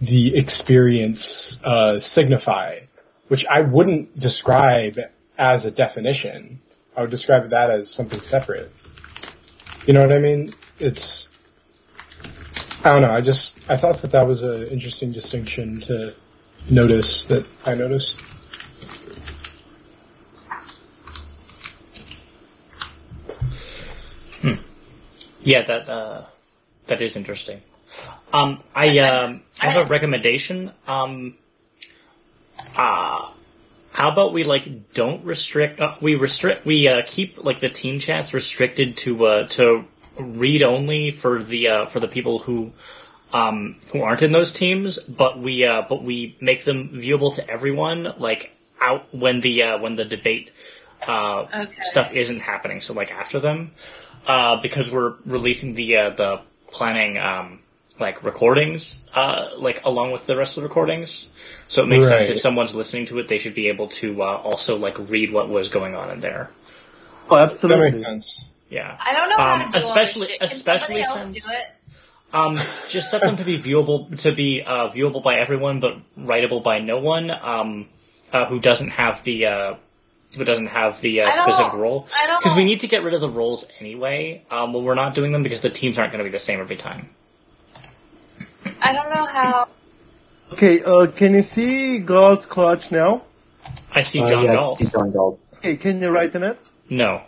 the experience uh, signify? Which I wouldn't describe as a definition. I would describe that as something separate. You know what I mean? It's... I don't know, I just, I thought that that was an interesting distinction to notice, that I noticed. Hmm. Yeah, that, uh, that is interesting. Um, I, um, I have a recommendation. Um, uh, how about we, like, don't restrict, uh, we restrict, we, uh, keep, like, the team chats restricted to, uh, to, read only for the uh, for the people who um, who aren't in those teams, but we uh, but we make them viewable to everyone, like out when the uh, when the debate uh, okay. stuff isn't happening. So, like, after them, uh, because we're releasing the uh, the planning um, like recordings uh, like along with the rest of the recordings. So it makes right. sense if someone's listening to it, they should be able to uh, also, like, read what was going on in there. Oh, absolutely, that makes sense. Yeah, I don't know how um, to do especially, all this shit. Can especially else since do it? Um, just set them to be viewable to be uh, viewable by everyone, but writable by no one um, uh, who doesn't have the uh, who doesn't have the uh, specific role. Because we need to get rid of the roles anyway. Um, when we're not doing them, because the teams aren't going to be the same every time. I don't know how. Okay, uh, can you see Gold's clutch now? I see John uh, yeah, Gold. I see John Gold. Okay, can you write in it? No.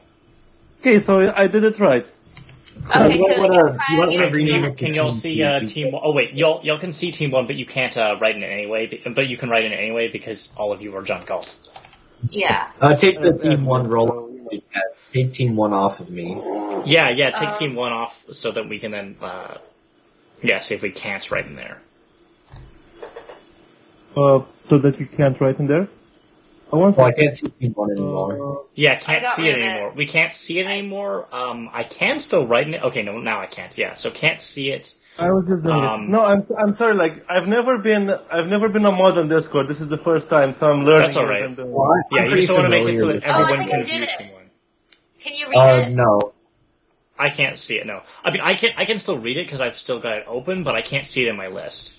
Okay, so I did it right. Okay, what, what, uh, you want to rename? Can y'all see uh, team? One? Oh wait, y'all y'all can see team one, but you can't uh, write in it anyway. But you can write in it anyway because all of you are John Galt. Yeah. Uh, take the team one role. Take team one off of me. Yeah, yeah. Take um, team one off so that we can then, uh, yeah, see if we can't write in there. Uh, so that you can't write in there. I, well, I can't see team one anymore. Yeah, can't I see it anymore. It. We can't see it anymore. Um, I can still write it. Okay, no, now I can't. Yeah, so can't see it. I was just doing um, it. No, I'm I'm sorry. Like, I've never been I've never been a mod on Discord. This is the first time, so I'm learning. That's all right. Well, yeah, you just want to make it so that everyone oh, can view someone. Can you read uh, it? No, I can't see it. No, I mean I can I can still read it because I've still got it open, but I can't see it in my list.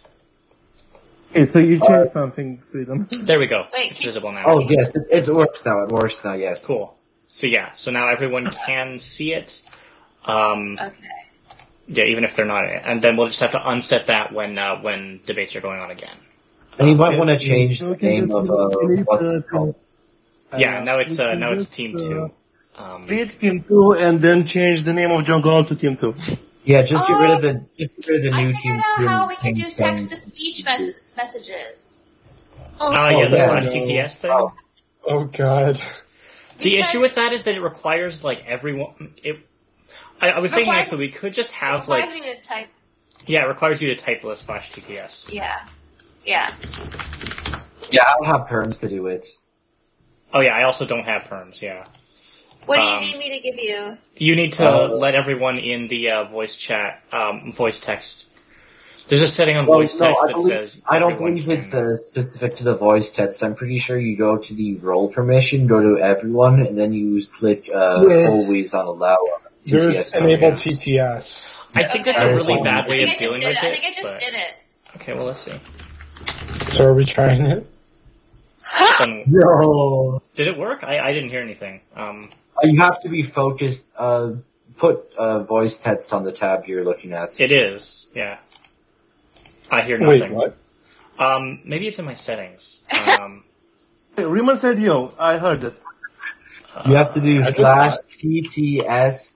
Okay, so you changed uh, something, Freedom. There we go. Wait, it's visible now. Oh, yes. It, it works now. It works now, yes. Cool. So, yeah. So now everyone can see it. Um, okay. Yeah, even if they're not in it. And then we'll just have to unset that when uh, when debates are going on again. And you might want to change the name of... Uh, what's it called? Yeah, now it's, uh, now it's Team two. Um, it's Team two, and then change the name of John Gold to Team two. Yeah, just get rid of the just get rid of the new team. I figured out how we can do text to speech mes- messages. Oh, oh yeah, the slash T T S thing. Oh, oh god. Because the issue with that is that it requires, like, everyone... It, I, I was thinking actually we could just have, like... It requires you to type. Yeah, it requires you to type list slash T T S. Yeah. Yeah. Yeah, I don't have perms to do it. Oh, yeah, I also don't have perms, yeah. What do you um, need me to give you? You need to uh, let everyone in the uh, voice chat, um, voice text. There's a setting on well, voice no, text I that believe, says... I don't believe can. it's uh, specific to the voice text. I'm pretty sure you go to the role permission, go to everyone, and then you click uh, yeah. always on allow. There's enable T T S. I think that's a really bad way of dealing with it. I think I just did it. Okay, well, let's see. So are we trying it? No. Did it work? I, I didn't hear anything. Um, you have to be focused. Uh, put uh, voice text on the tab you're looking at. It is, yeah. I hear nothing. Wait, what? Um, maybe it's in my settings. Um, Rima said yo. I heard it. You have to do uh, slash T T S.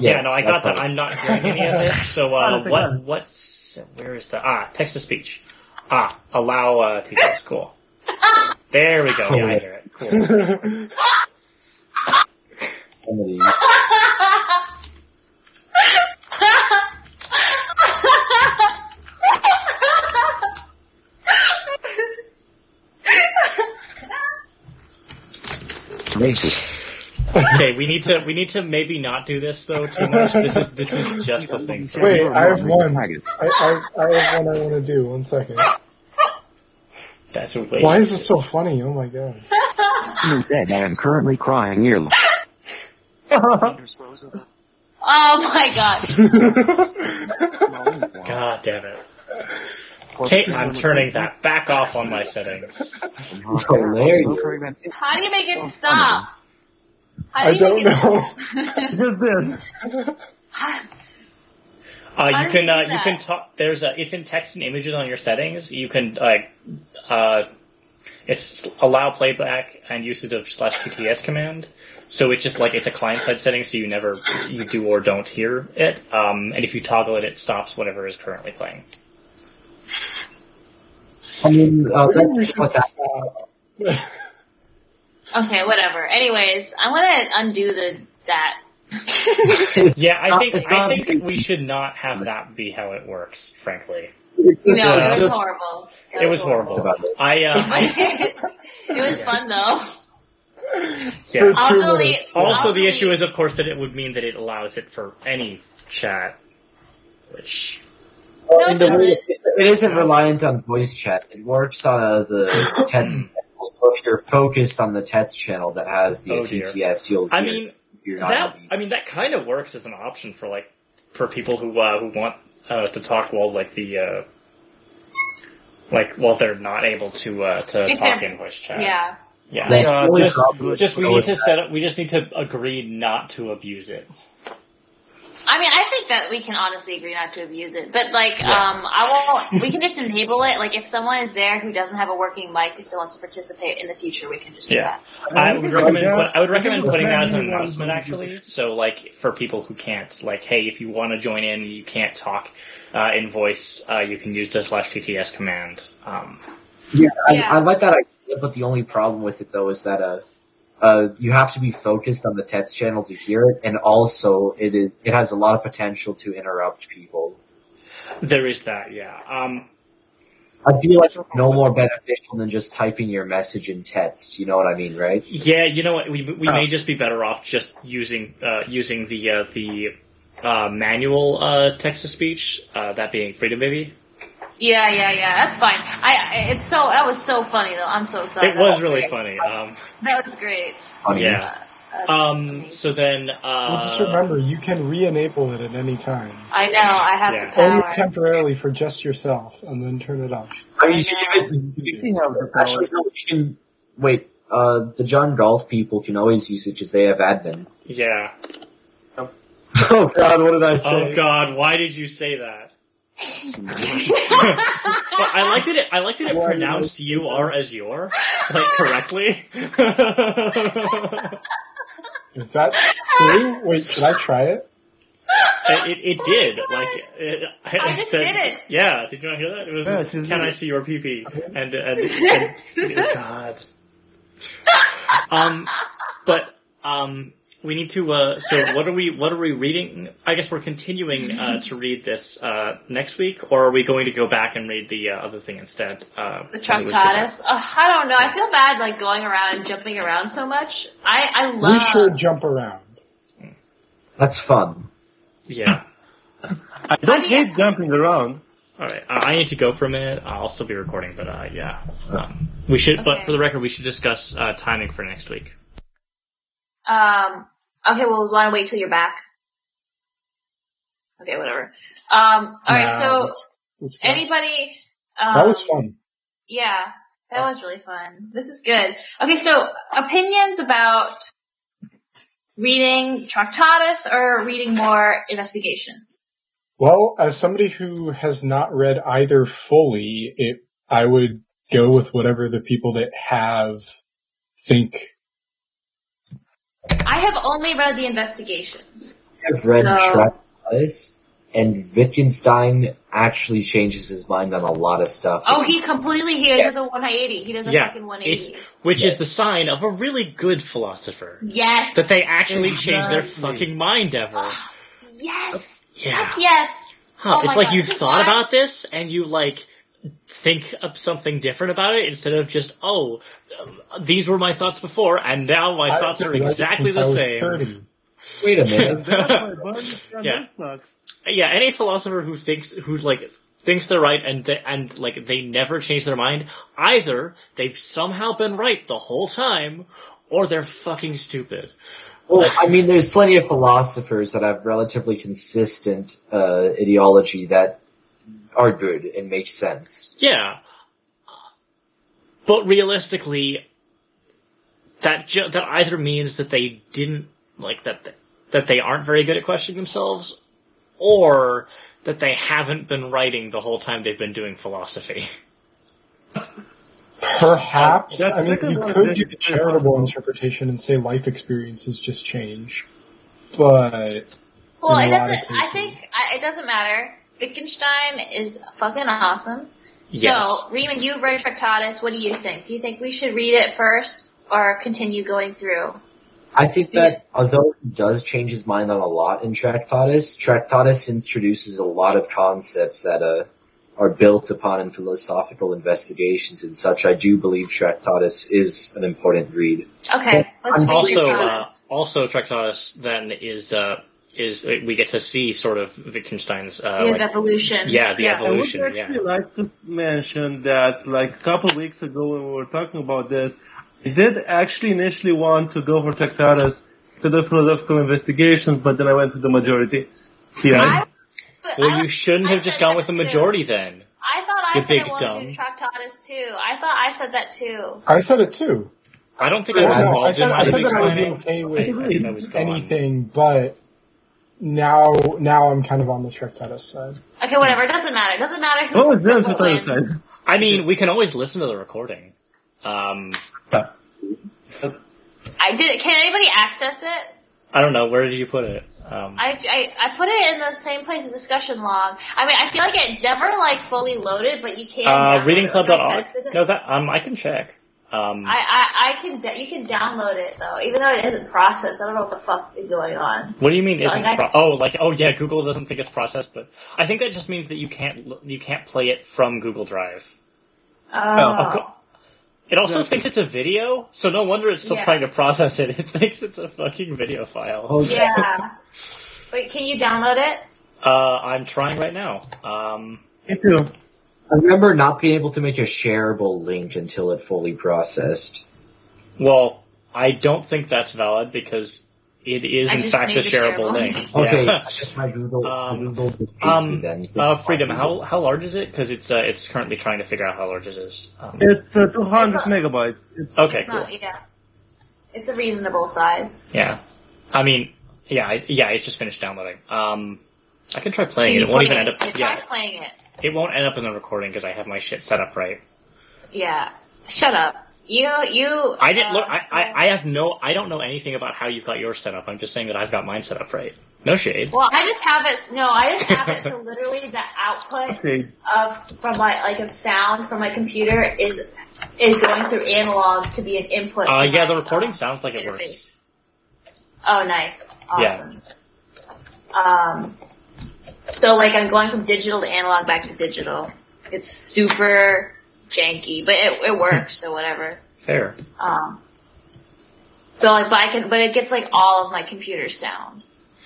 Yes, yeah, no, I got that. It. I'm not hearing any of it. So uh, what? What's? Where is the ah text to speech? Ah, allow uh, T T S. Cool. There we go. Yeah, I hear it. Cool. Somebody. Racist. Okay, we need to we need to maybe not do this though too much. This is this is just a thing. So wait, I have one. I, I I have one I want to do. One second. That's a wait. Why is this so funny? Oh my god. Instead, I am currently crying nearly. Oh my god. God damn it. Okay, I'm turning that back off on my settings. It's hilarious. How do you make it stop? How do you I don't make it know. It just did. Uh, you can you, uh, you can talk. There's a. It's in text and images on your settings. You can like. Uh, uh, it's allow playback and usage of slash T T S command. So it's just like it's a client side setting, so you never you do or don't hear it. Um, and if you toggle it, it stops whatever is currently playing. I mean, uh, that's what that. Okay, whatever. Anyways, I want to undo the that. Yeah, I think I think we should not have that be how it works, frankly. No, it was horrible. It, it was horrible. horrible. I, uh, I it was fun though. Yeah. Also, the, also the issue is, of course, that it would mean that it allows it for any chat, which no, it, doesn't. It isn't reliant on voice chat. It works on uh, the text. So if you're focused on the text channel that has the oh, T T S, you'll. Hear. I mean. That, I mean, that kind of works as an option for like for people who uh, who want uh, to talk while like the uh, like while they're not able to uh, to talk in voice chat. Yeah, yeah. But, uh, just, just we need to set up. We just need to agree not to abuse it. I mean, I think that we can honestly agree not to abuse it, but like, yeah. um, I won't. We can just enable it. Like, if someone is there who doesn't have a working mic who still wants to participate in the future, we can just do yeah. that. I would recommend. I would recommend putting that as an announcement, actually. So, like, for people who can't, like, hey, if you want to join in, you can't talk uh, in voice. Uh, you can use the slash T T S command. Um, yeah, I, yeah, I like that idea, but the only problem with it though is that uh. Uh, you have to be focused on the text channel to hear it, and also it is it has a lot of potential to interrupt people. There is that, yeah. Um, I feel like it's no more beneficial than just typing your message in text. You know what I mean, right? Yeah, you know what? We we oh. may just be better off just using uh, using the uh, the uh, manual uh, text to speech. Uh, that being Freedom Baby. Yeah, yeah, yeah. That's fine. I it's so that was so funny though. I'm so sorry. It was, was really great. funny. Um, that was great. Yeah. Uh, um. So then. Uh, well, just remember, you can re-enable it at any time. I know. I have yeah. the power. Only temporarily for just yourself, and then turn it off. I mean, you actually, no, you can wait. Uh, the John Golf people can always use it because they have admin. Yeah. Oh. Oh God! What did I say? Oh God! Why did you say that? But I like that it. I like that it pronounced "you are" as "your" like correctly. Is that true? Wait, should I try it? It, it, it did. Like it, it I just said, did it. Yeah, did you not hear that? It was. Yeah, Can did. I see your pee pee? And and, and, and oh God. Um. But um, we need to. Uh, so what are we? What are we reading? I guess we're continuing uh, to read this uh, next week, or are we going to go back and read the uh, other thing instead? Uh, the Tractatus. Uh, I don't know. I feel bad like going around and jumping around so much. I, I love. We should jump around. That's fun. Yeah. I don't hate you... jumping around. All right, uh, I need to go for a minute. I'll still be recording, but uh, yeah, um, we should. Okay. But for the record, we should discuss uh, timing for next week. Um. Okay. Well, we want to wait till you're back. Okay. Whatever. Um. All right. Nah, so, that's, that's anybody? Um, that was fun. Yeah, that was really fun. This is good. Okay. So, opinions about reading Tractatus or reading more investigations. Well, as somebody who has not read either fully, it, I would go with whatever the people that have think. I have only read the investigations. I have read so... Tractatus, and Wittgenstein actually changes his mind on a lot of stuff. Oh, he completely, he yeah. does a one eighty. He does a yeah. fucking one eighty. It's, which yes. is the sign of a really good philosopher. Yes. That they actually exactly. change their fucking mind ever. Oh, yes. Yeah. Heck yes. Huh. Oh it's like God. You've thought what? About this, and you, like, think of something different about it instead of just, oh, these were my thoughts before, and now my I thoughts are exactly the same. thirty. Wait a minute. That's my yeah. That sucks. Yeah, any philosopher who thinks, who, like, thinks they're right and, they, and, like, they never change their mind, either they've somehow been right the whole time, or they're fucking stupid. Well, I mean, there's plenty of philosophers that have relatively consistent uh, ideology that are good and make sense. Yeah. But realistically, that ju- that either means that they didn't, like, that th- that they aren't very good at questioning themselves, or that they haven't been writing the whole time they've been doing philosophy. Perhaps. Um, I mean, you could do the charitable interpretation and say life experiences just change, but well, it doesn't. I think I, it doesn't matter. Wittgenstein is fucking awesome. Yes. So, Riemann, you've read Tractatus. What do you think? Do you think we should read it first or continue going through? I think that although he does change his mind on a lot in Tractatus, Tractatus introduces a lot of concepts that uh. are built upon in philosophical investigations and such. I do believe Tractatus is an important read. Okay, let's also uh, also Tractatus then is uh, is we get to see sort of Wittgenstein's uh, the like, evolution. Yeah, the yeah. evolution. I would actually yeah. like to mention that, like, a couple of weeks ago when we were talking about this, I did actually initially want to go for Tractatus to the philosophical investigations, but then I went with the majority. Yeah. I- But well, I, you shouldn't have I just gone with the majority too. Then. I thought I you said I wanted dumb. To do Tractatus too. I thought I said that too. I said it too. I don't think I was involved. I said, in I said that I would be okay with I, I was anything, but now now I'm kind of on the Tractatus side. Okay, whatever. It doesn't matter. It doesn't matter who's oh, it does what I said. I mean, we can always listen to the recording. Um, yeah. I did. Can anybody access it? I don't know. Where did you put it? Um, I, I, I put it in the same place as discussion log. I mean, I feel like it never, like, fully loaded, but you can. Uh, reading club dot org. No, that um, I can check. Um, I, I, I can. You can download it though, even though it isn't processed. I don't know what the fuck is going on. What do you mean so, isn't? Like, pro- oh, like oh yeah, Google doesn't think it's processed, but I think that just means that you can't you can't play it from Google Drive. Uh, oh. It also no, thinks it's a video, so no wonder it's still yeah. trying to process it. It thinks it's a fucking video file. Okay. Yeah. Wait, can you download it? Uh, I'm trying right now. Um, I remember not being able to make a shareable link until it fully processed. Well, I don't think that's valid because it is, in fact, a shareable, shareable link. Okay. Yeah. My Google, um, Google um, then. Uh, Freedom, how how large is it? Because it's uh, it's currently trying to figure out how large it is. Um, it's uh, two hundred it's megabytes. It's, okay, it's cool. Not, yeah. It's a reasonable size. Yeah. I mean, yeah, I, yeah. It just finished downloading. Um, I can try playing can it. It won't even it? End up. You yeah. Try playing it. It won't end up in the recording because I have my shit set up right. Yeah. Shut up. You, you. I didn't uh, look. I, I, I have no. I don't know anything about how you've got yours set up. I'm just saying that I've got mine set up right. No shade. Well, I just have it. No, I just have it. So literally, the output okay. of from my like of sound from my computer is is going through analog to be an input. Uh, yeah, the recording sounds like it works. Oh, nice. Awesome. Yeah. Um, so, like, I'm going from digital to analog back to digital. It's super janky, but it, it works, so whatever. Fair. Um, so, like, but I can, but it gets, like, all of my computer sound.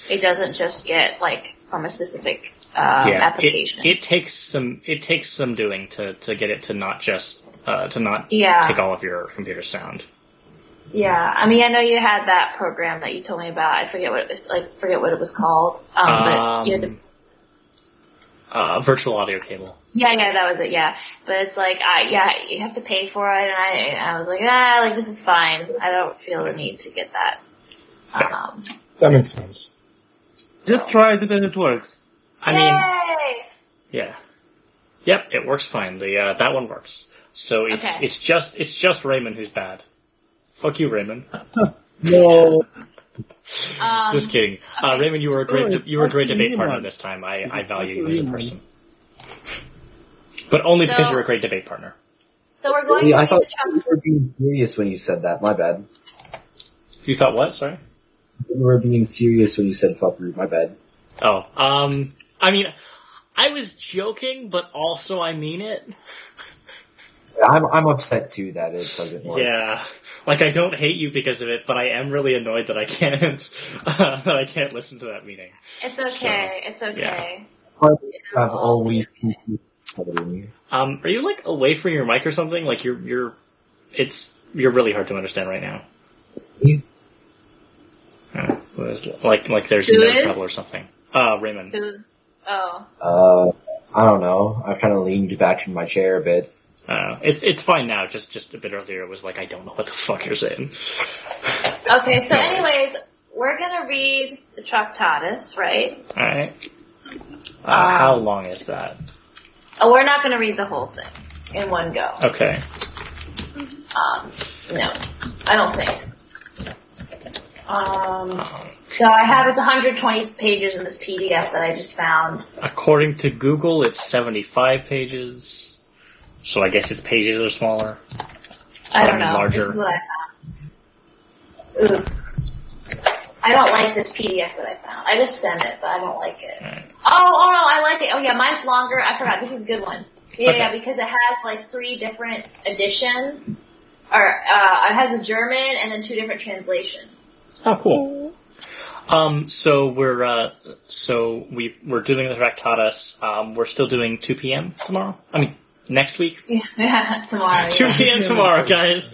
It doesn't just get, like, from a specific uh, yeah, application. It, it takes some, it takes some doing to, to get it to not just, uh, to not yeah. take all of your computer sound. Yeah, I mean, I know you had that program that you told me about. I forget what it was, like, forget what it was called. Um, um, but you had the... uh, virtual audio cable. Yeah, yeah, that was it. Yeah, but it's like, I yeah, you have to pay for it, and I, and I was like, ah, like this is fine. I don't feel the need to get that. Um, that makes sense. So. Just try it and it works. I Yay! mean, yeah, yep, it works fine. The uh, that one works. So it's okay. it's just it's just Raymond who's bad. Fuck you, Raymond. No. um, Just kidding. Okay. Uh, Raymond, you were a great de- you were a great debate partner this time. I, I value you as a person. But only so, because you're a great debate partner. So we're going yeah, to I thought you were being serious when you said that. My bad. You thought what? Sorry? You were being serious when you said fuck you. My bad. Oh. Um. I mean, I was joking, but also I mean it. I'm I'm upset too that it doesn't work. Yeah, like I don't hate you because of it, but I am really annoyed that I can't uh, that I can't listen to that meeting. It's okay. So, it's okay. Yeah. I've always. Um, are you like away from your mic or something? Like you're you're, it's you're really hard to understand right now. Yeah. Uh, like like there's Who no is? trouble or something. Uh, Raymond. Who? Oh. Uh, I don't know. I've kind of leaned back in my chair a bit. Uh, it's it's fine now. Just just a bit earlier, it was like I don't know what the fuck you're saying. Okay, so anyways, we're gonna read the Tractatus, right? All right. Uh, um, how long is that? Oh, we're not gonna read the whole thing in one go. Okay. Um, no, I don't think. Um, um so I have it's one hundred twenty pages in this P D F that I just found. According to Google, it's seventy-five pages. So I guess its pages are smaller. I don't know. Larger. This is what I found. Ooh. I don't like this P D F that I found. I just sent it, but I don't like it. Right. Oh, oh no, I like it. Oh yeah, mine's longer. I forgot. This is a good one. Yeah, okay. Yeah, because it has like three different editions. Or uh, it has a German and then two different translations. Oh, cool. Um, so we're uh, so we we're doing the Tractatus. Um, we're still doing two p.m. tomorrow. I mean. Next week? Yeah, yeah tomorrow. two p.m. Yeah. Tomorrow, guys.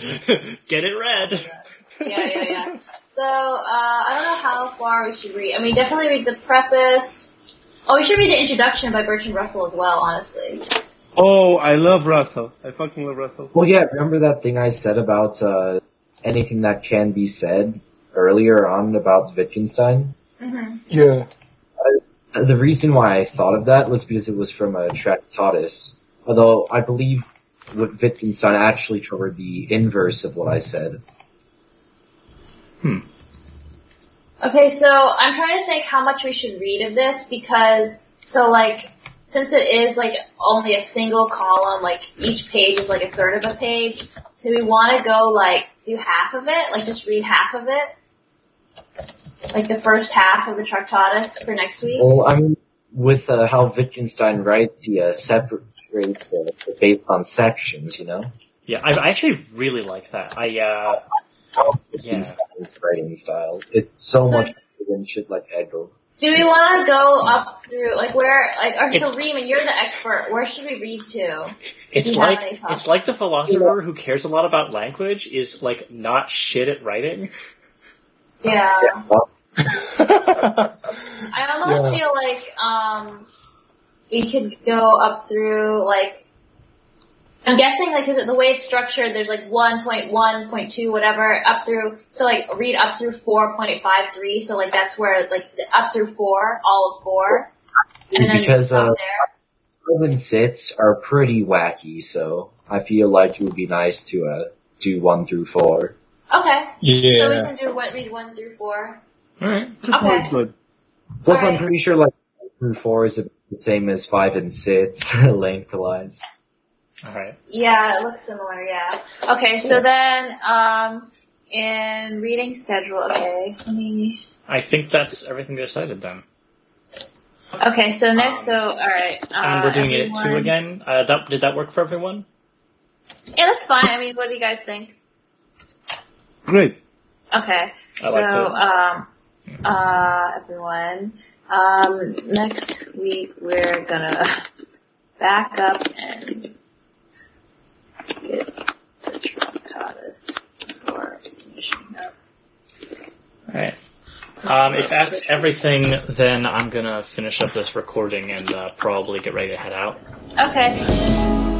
Get it read. Yeah, yeah, yeah. So, uh, I don't know how far we should read. I mean, definitely read the preface. Oh, we should read the introduction by Bertrand Russell as well, honestly. Oh, I love Russell. I fucking love Russell. Well, yeah, remember that thing I said about uh, anything that can be said earlier on about Wittgenstein? Mm-hmm. Yeah. Uh, the reason why I thought of that was because it was from a Tractatus. Although, I believe Wittgenstein actually covered the inverse of what I said. Hmm. Okay, so I'm trying to think how much we should read of this, because, so, like, since it is, like, only a single column, like, each page is, like, a third of a page, do we want to go, like, do half of it? Like, just read half of it? Like, the first half of the Tractatus for next week? Well, I mean, with uh, how Wittgenstein writes the uh, separate... based on sections, you know? Yeah, I, I actually really like that. I, uh... Oh, yeah. Writing style. It's so, so much better than shit like Gödel. Do we want to go up through, like, where, like, or, so Reem, you're the expert, where should we read to? It's like, it's like the philosopher yeah. who cares a lot about language is, like, not shit at writing. Yeah. I almost yeah. feel like, um... we could go up through, like, I'm guessing, like, because the way it's structured, there's, like, one point one, point two, whatever, up through, so, like, read up through four point eight five three, so, like, that's where, like, up through four, all of four, and then because, uh, five and six are pretty wacky, so I feel like it would be nice to uh, do one through four. Okay. Yeah. So we can do what, read one through four? All right. Just okay. Good. Plus, right. I'm pretty sure, like, one through four is a the same as five and six, lengthwise. Alright. Yeah, it looks similar, yeah. Okay, so then, um, and reading schedule. Okay, let me... I think that's everything we decided then. Okay, so next, um, so, all right. Uh, and we're doing everyone... it at two again. Uh, that, did that work for everyone? Yeah, that's fine. I mean, what do you guys think? Great. Okay, I so, like um, uh, everyone, um, next week we're gonna back up and get the Tractatus for finishing up. All right. Um, if that's everything, then I'm going to finish up this recording and uh, probably get ready to head out. Okay.